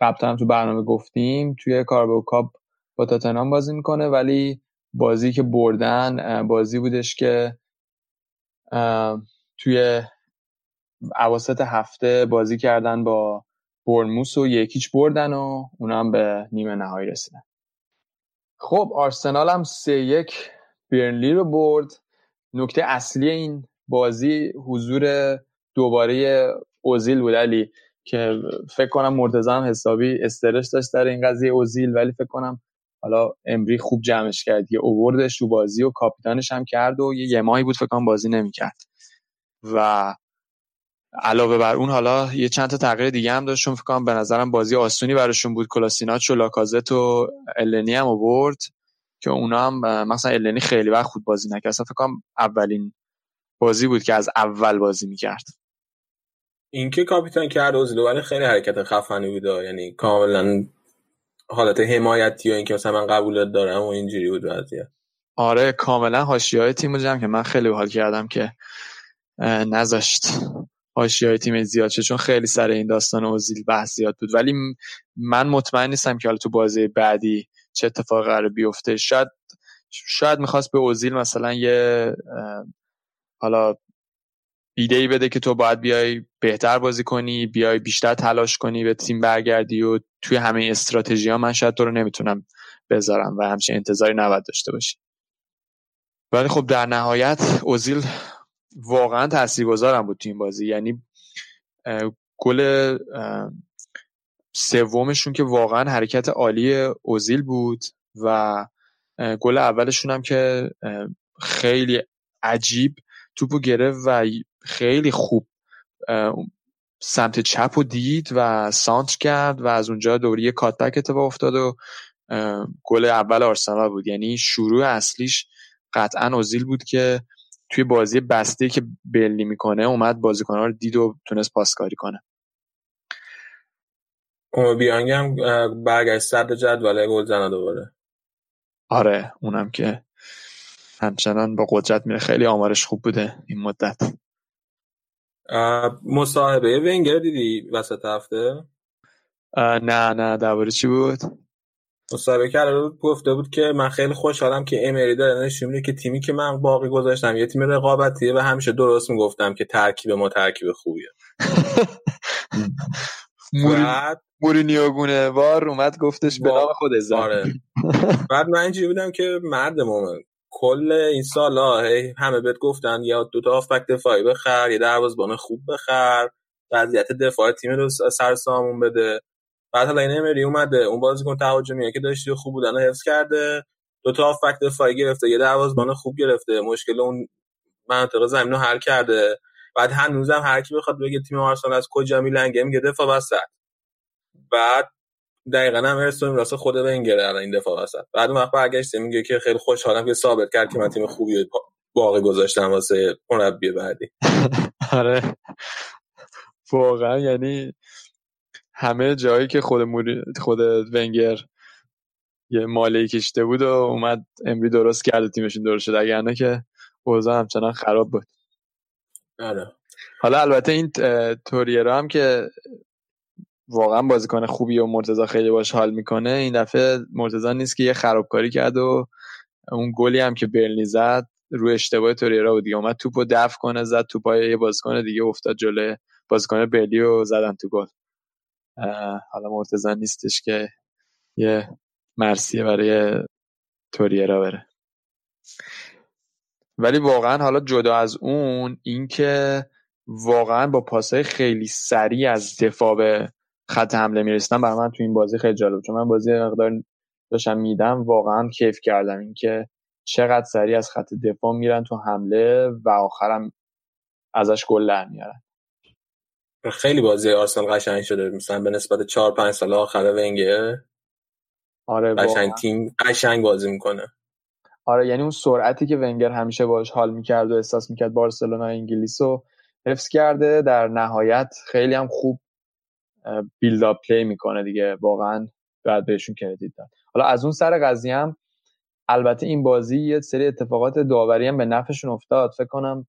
قبلا هم تو برنامه گفتیم توی کاربو کاپ با تاتنهام بازی میکنه، ولی بازی که بردن بازی بودش که توی اواسط هفته بازی کردن با بورنموث و 1-0 بردن و اونا هم به نیمه نهایی رسیدن. خب آرسنال هم 3-1 برنلی رو برد. نکته اصلی این بازی حضور دوباره اوزیل بود علی، که فکر کنم مرتضی هم حسابی استرس داشت در این قضیه اوزیل، ولی فکر کنم حالا امری خوب جمعش کرد، یه اووردش تو بازی و کاپیتانش هم کرد و یه ماهی بود فکر کنم بازی نمی‌کرد و علاوه بر اون حالا یه چند تا تغییر دیگه هم داشتون. فکر کنم به نظرم بازی آسونی براشون بود، کلاسیناچ و لاکازت و النی هم آورد که اونا هم مثلا النی خیلی وقت خود بازی نکرد، اصلا فکر کنم اولین بازی بود که از اول بازی می‌کرد. اینکه کاپیتان کرد اوزیلو ولی خیلی حرکت خفنی بود، یعنی کاملا حالت حمایتی یا اینکه مثلا من قبول دارم و اینجوری بود وضعیت. آره کاملا حاشیه‌های تیمو جمع که من خیلی حال کردم که نذاشت حاشیه‌های تیم زیاد شه، چون خیلی سر این داستان اوزیل بحث زیاد بود، ولی من مطمئن نیستم که حالا تو بازی بعدی چه اتفاقی قرار بیفته. شاید می‌خواست به اوزیل مثلا یه حالا ایده‌ای بده که تو باید بیای بهتر بازی کنی، بیای بیشتر تلاش کنی، به تیم برگردی و توی همه استراتژی‌ها من شاید تو رو نمیتونم بذارم و همچین انتظاری نباید داشته باشی. ولی خب در نهایت اوزیل واقعا تاثیرگذارم بود تو این بازی، یعنی گل سومشون که واقعا حرکت عالی اوزیل بود و گل اولشون هم که خیلی عجیب توپو گرفت و خیلی خوب سمت چپ رو دید و سانتر کرد و از اونجا دوری کاتبک اتفاق افتاد و گل اول آرسنال بود. یعنی شروع اصلیش قطعا اوزیل بود که توی بازی بسته که بلی میکنه اومد بازیکن‌ها رو دید و تونست پاسکاری کنه. اوبیانگ هم برگشت صدر جدول گل زنه دوباره. آره اونم که همچنان با قدرت میره، خیلی آمارش خوب بوده این مدت. مصاحبه ونگر دیدی وسط هفته؟ نه درباره چی بود؟ مصاحبه کرده بود، گفته بود که من خیلی خوشحالم که امری داره نشون میده که تیمی که من باقی گذاشتم یه تیم رقابتیه و همیشه درست میگفتم که ترکیب ما ترکیب خوبیه. مورینیو گونه وار اومد گفتش به نام خود زاره. بعد من اینجوری بودم که مردمم کل این سالا همه بهت گفتن یا دوتا هافبک دفاعی بخر یا دروازه‌بان خوب بخر، وضعیت دفاع تیم رو سر سامون بده. بعد حالا این امری اومده اون بازیکن تهاجمیه که داشتی خوب بودن رو حفظ کرده، دوتا هافبک دفاعی گرفته، یه دروازه‌بان خوب گرفته، مشکل اون منطقه زمین رو حل کرده. بعد هنوزم هر کی بخواد بگه تیم آرسنال از کجا میلنگه میگه دفاع وسط. بعد دقیقاً هم ارسون راست خود ونگر الان این دفاع وسط. بعد اون وقت برگشت میگه که خیلی خوشحالم که ثابت کرد که من تیم خوبی باقی گذاشتم واسه مربی بعدی. آره واقعا یعنی همه جایی که خود ونگر یه ماله‌ای کشیده بود و اومد امری درست کرد و تیمشون درست شد، اگر نه که اوضاع همچنان خراب بود. آره. حالا البته این توریرا هم که واقعا بازیکن خوبی و مرتضی خیلی باش حال میکنه، این دفعه مرتضی نیست که یه خرابکاری کرد و اون گلی هم که برنی زد روی اشتباه توریرا بود دیگه، اومد توپو دفع کنه، زد تو پای یه بازیکن دیگه، افتاد جلوی بازیکن برنی و زدن تو گل. حالا مرتضی نیستش که یه مرثیه برای توریرا بره. ولی واقعا حالا جدا از اون، این که واقعا با پاسای خیلی سریع از دفاع به خط حمله میرسیدن برای من تو این بازی خیلی جالب، چون من بازی مقدار داشتم میدم واقعا کیف کردم، این که چقدر سریع از خط دفاع میرن تو حمله و آخرم ازش گل در میارن. خیلی بازی آرسنال قشنگ شده مثلا به نسبت 4 5 سال آخر ونگر. آره قشنگ تیم قشنگ بازی میکنه. آره یعنی اون سرعتی که ونگر همیشه باهاش حال میکرد و احساس میکرد بارسلونا انگلیسو حفظ کرده، در نهایت خیلی هم خوب بیلد اپ پلی میکنه دیگه، واقعا باید بهشون کردیت داد. حالا از اون سر قضیه هم البته این بازی یه سری اتفاقات داوری هم به نفعشون افتاد. فکر کنم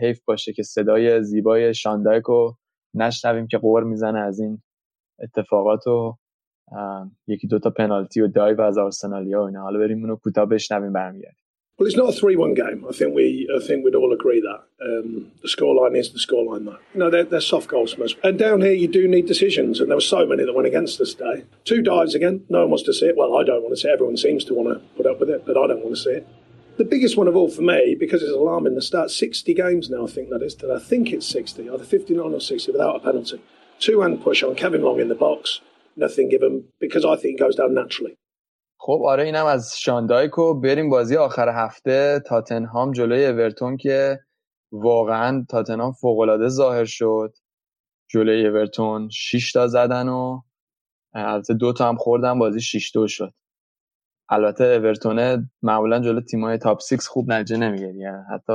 حیف باشه که صدای زیبای شاندایکو نشنویم که قور میزنه از این اتفاقات و یکی دوتا پنالتی و دایو از آرسنالیا و اینا. حالا بریم اونو کوتاه بشنویم برمیگردیم. Well, it's not a 3-1 game. I think we'd all agree that the scoreline is the scoreline, though. You know, they're soft goals from us. And down here, you do need decisions, and there were so many that went against us today. 2 dives again. No one wants to see it. Well, I don't want to see it. Everyone seems to want to put up with it, but I don't want to see it. The biggest one of all for me, because it's alarming, the start 60 games now. I think that is. That I think it's 60, either 59 or 60, without a penalty. 2-hand push on Kevin Long in the box. Nothing given because I think it goes down naturally. خب آره اینم از شاندایکو. بریم بازی آخر هفته، تاتنهام جلوی اورتون که واقعا تاتنهام فوق‌العاده ظاهر شد جلوی اورتون، 6 تا زدن و البته 2 تا هم خوردن، بازی 6-2 شد. البته اورتون معمولا جلوی تیم‌های تاپ 6 خوب نتیجه نمیگیره، یعنی حتی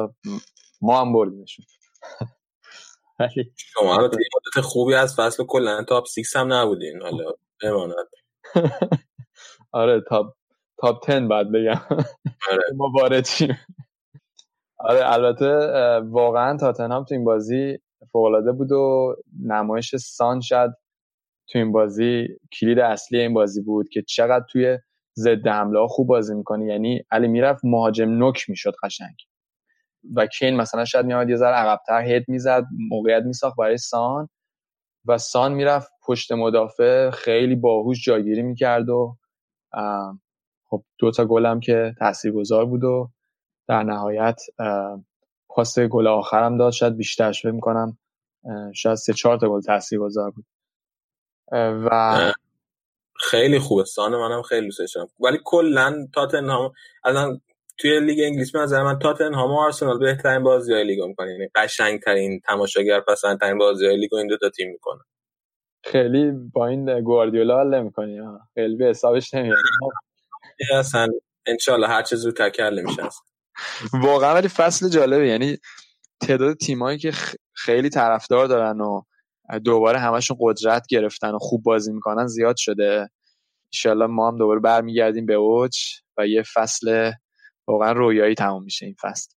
ما هم بردیمشون. شما البته مدت خوبی از فصل کلا تاپ 6 هم نبودین، حالا بماند. آره تاپ 10 بعد بگم. آره ما وارد شیم. آره البته واقعا تاتنهام تو این بازی فوق‌العاده بود و نمایش سان شاید تو این بازی کلید اصلی این بازی بود که چقدر توی ضد حمله‌ها خوب بازی می‌کنه. یعنی علی میرفت مهاجم نوک میشد قشنگ و کین مثلا شاید میاد یه ذره عقب‌تر هد میزد، موقعیت میساخت برای سان و سان میرفت پشت مدافع، خیلی باهوش جایگیری می‌کرد و خب 2 تا گل هم که تاثیرگذار بود و در نهایت پاس گل آخرم داد، شاید بیشتر شده میکنم، شاید 3-4 تا گل تاثیرگذار بود و خیلی خوبه سانه، منم خیلی دوستش دارم. ولی کلا تاتنهام الان توی لیگ انگلیس از نظر من تاتنهام و آرسنال بهترین بازیای لیگ میکنن، یعنی قشنگترین تماشاگر پسندترین بازیای لیگ این دو تا تیم میکنن. خیلی با این گواردیولا حل نمی‌کنی، خیلی به حسابش نمیاد اصلا. انشالله هر چه زودتر کله میشه واقعا. ولی فصل جالبه، یعنی تعداد تیمایی که خیلی طرفدار دارن و دوباره همشون قدرت گرفتن و خوب بازی میکنن زیاد شده. انشالله ما هم دوباره برمیگردیم به اوج و یه فصل واقعا رویایی تموم میشه این فصل.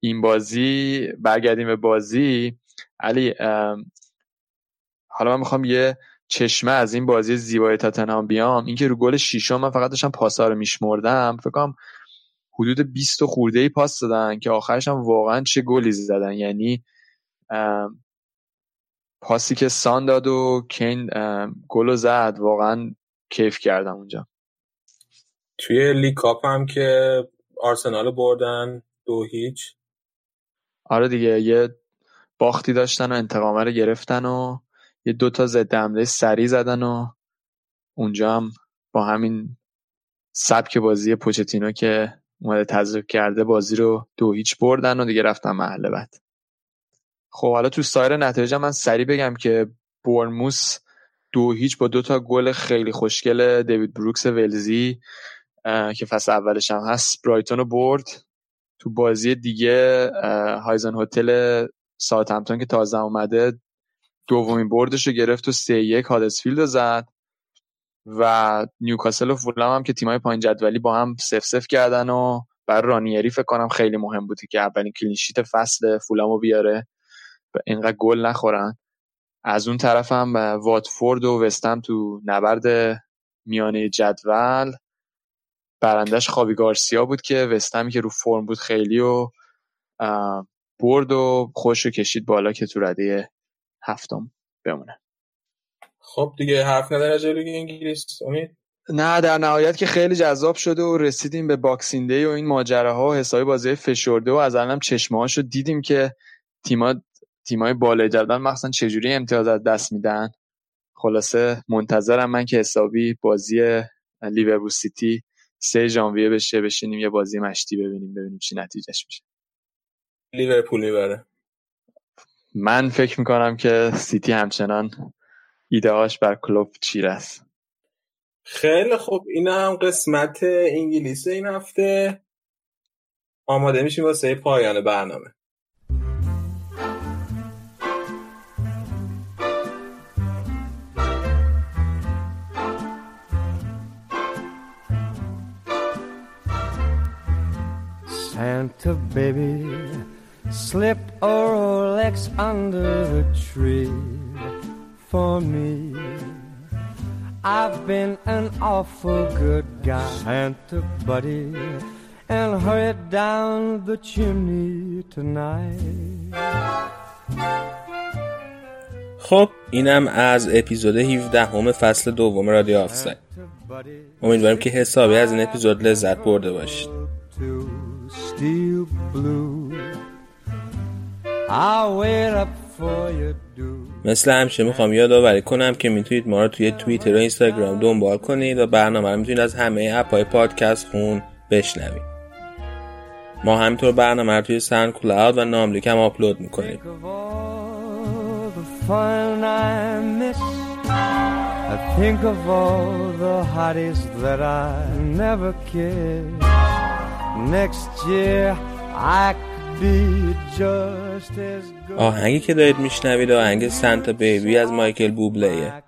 این بازی برگردیم به بازی علی. حالا من میخوام یه چشمه از این بازی زیبای تاتنهام بیام. این که رو گل شیشم من فقط داشتم پاسا رو میشمردم، فکر کنم حدود 20 تا خورده ای پاس دادن که آخرش هم واقعا چه گلی زدن. یعنی پاسی که سان داد و کین گل زد، واقعا کیف کردم اونجا. توی لیگ کاپ هم که آرسنال بردن 2-0. آره دیگه یه باختی داشتن و انتقام رو گرفتن و یه 2 تا ضد حمله سری زدن و اونجا هم با همین سبک بازی پوچتینو که اومده تزریق کرده بازی رو 2-0 بردن و دیگه رفتن محله بعد. خب حالا تو سایر نتایج من سری بگم که بورنموث 2-0 با 2 تا گل خیلی خوشگل دیوید بروکس ولزی که فصل اولش هم هست برایتون رو برد. تو بازی دیگه هایزن هتل ساوثهمپتون که تازه اومده دومین بردش رو گرفت و 3-1 هادرسفیلد رو زد. و نیوکاسل و فولام هم که تیمای پایین جدولی با هم 0-0 کردن و بر رانیری فکر کنم خیلی مهم بوده که اولین کلین شیت فصل فولامو بیاره و اینقدر گل نخورن. از اون طرف هم واتفورد و وستهم تو نبرد میانه جدول برندش خاوی گارسیا بود که وستهمی که رو فرم بود خیلی و برد و خوش رو کشید بالا که تو رده هفتم بمونه. خب دیگه حرف نداره جلوی انگلیس امید؟ نه، در نهایت که خیلی جذاب شده و رسیدیم به باکسینگ دی و این ماجراها و حسابی بازی فشرده و از الانم چشمه‌هاشو دیدیم که تیمای بالای جدول مثلا چه جوری امتیاز از دست میدن. خلاصه منتظرم من که حسابی بازی لیورپول سیتی 3 ژانویه بشه بشینیم یه بازی مشتی ببینیم چی نتیجهش میشه. لیورپول میبره. من فکر میکنم که سیتی همچنان ایدهاش بر کلوب چیره است. خیلی خوب، این هم قسمت انگلیس این هفته. آماده میشیم واسه پایان برنامه. Santa baby slip a Rolex under the tree for me. I've been an awful good guy, Santa buddy, and hurried down the chimney tonight. خب اینم از اپیزود 17 همه فصل دوم رادیو آفساید. امیدوارم که حسابی از این اپیزود لذت برده باشید. مثل همیشه میخوام یادآوری کنم که میتونید ما رو توی توییتر و اینستاگرام دنبال کنید و برنامه رو میتونید از همه اپ‌های پادکست خون بشنوید. ما همینطور برنامه رو توی ساوندکلاود و ناملیک هم آپلود میکنیم. آهنگی که دارید میشنوید آهنگ سانتا بیبی از مایکل بوبلیه.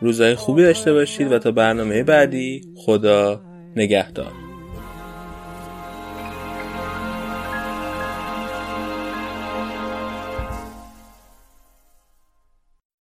روزای خوبی داشته باشید و تا برنامه بعدی خدا نگهدار.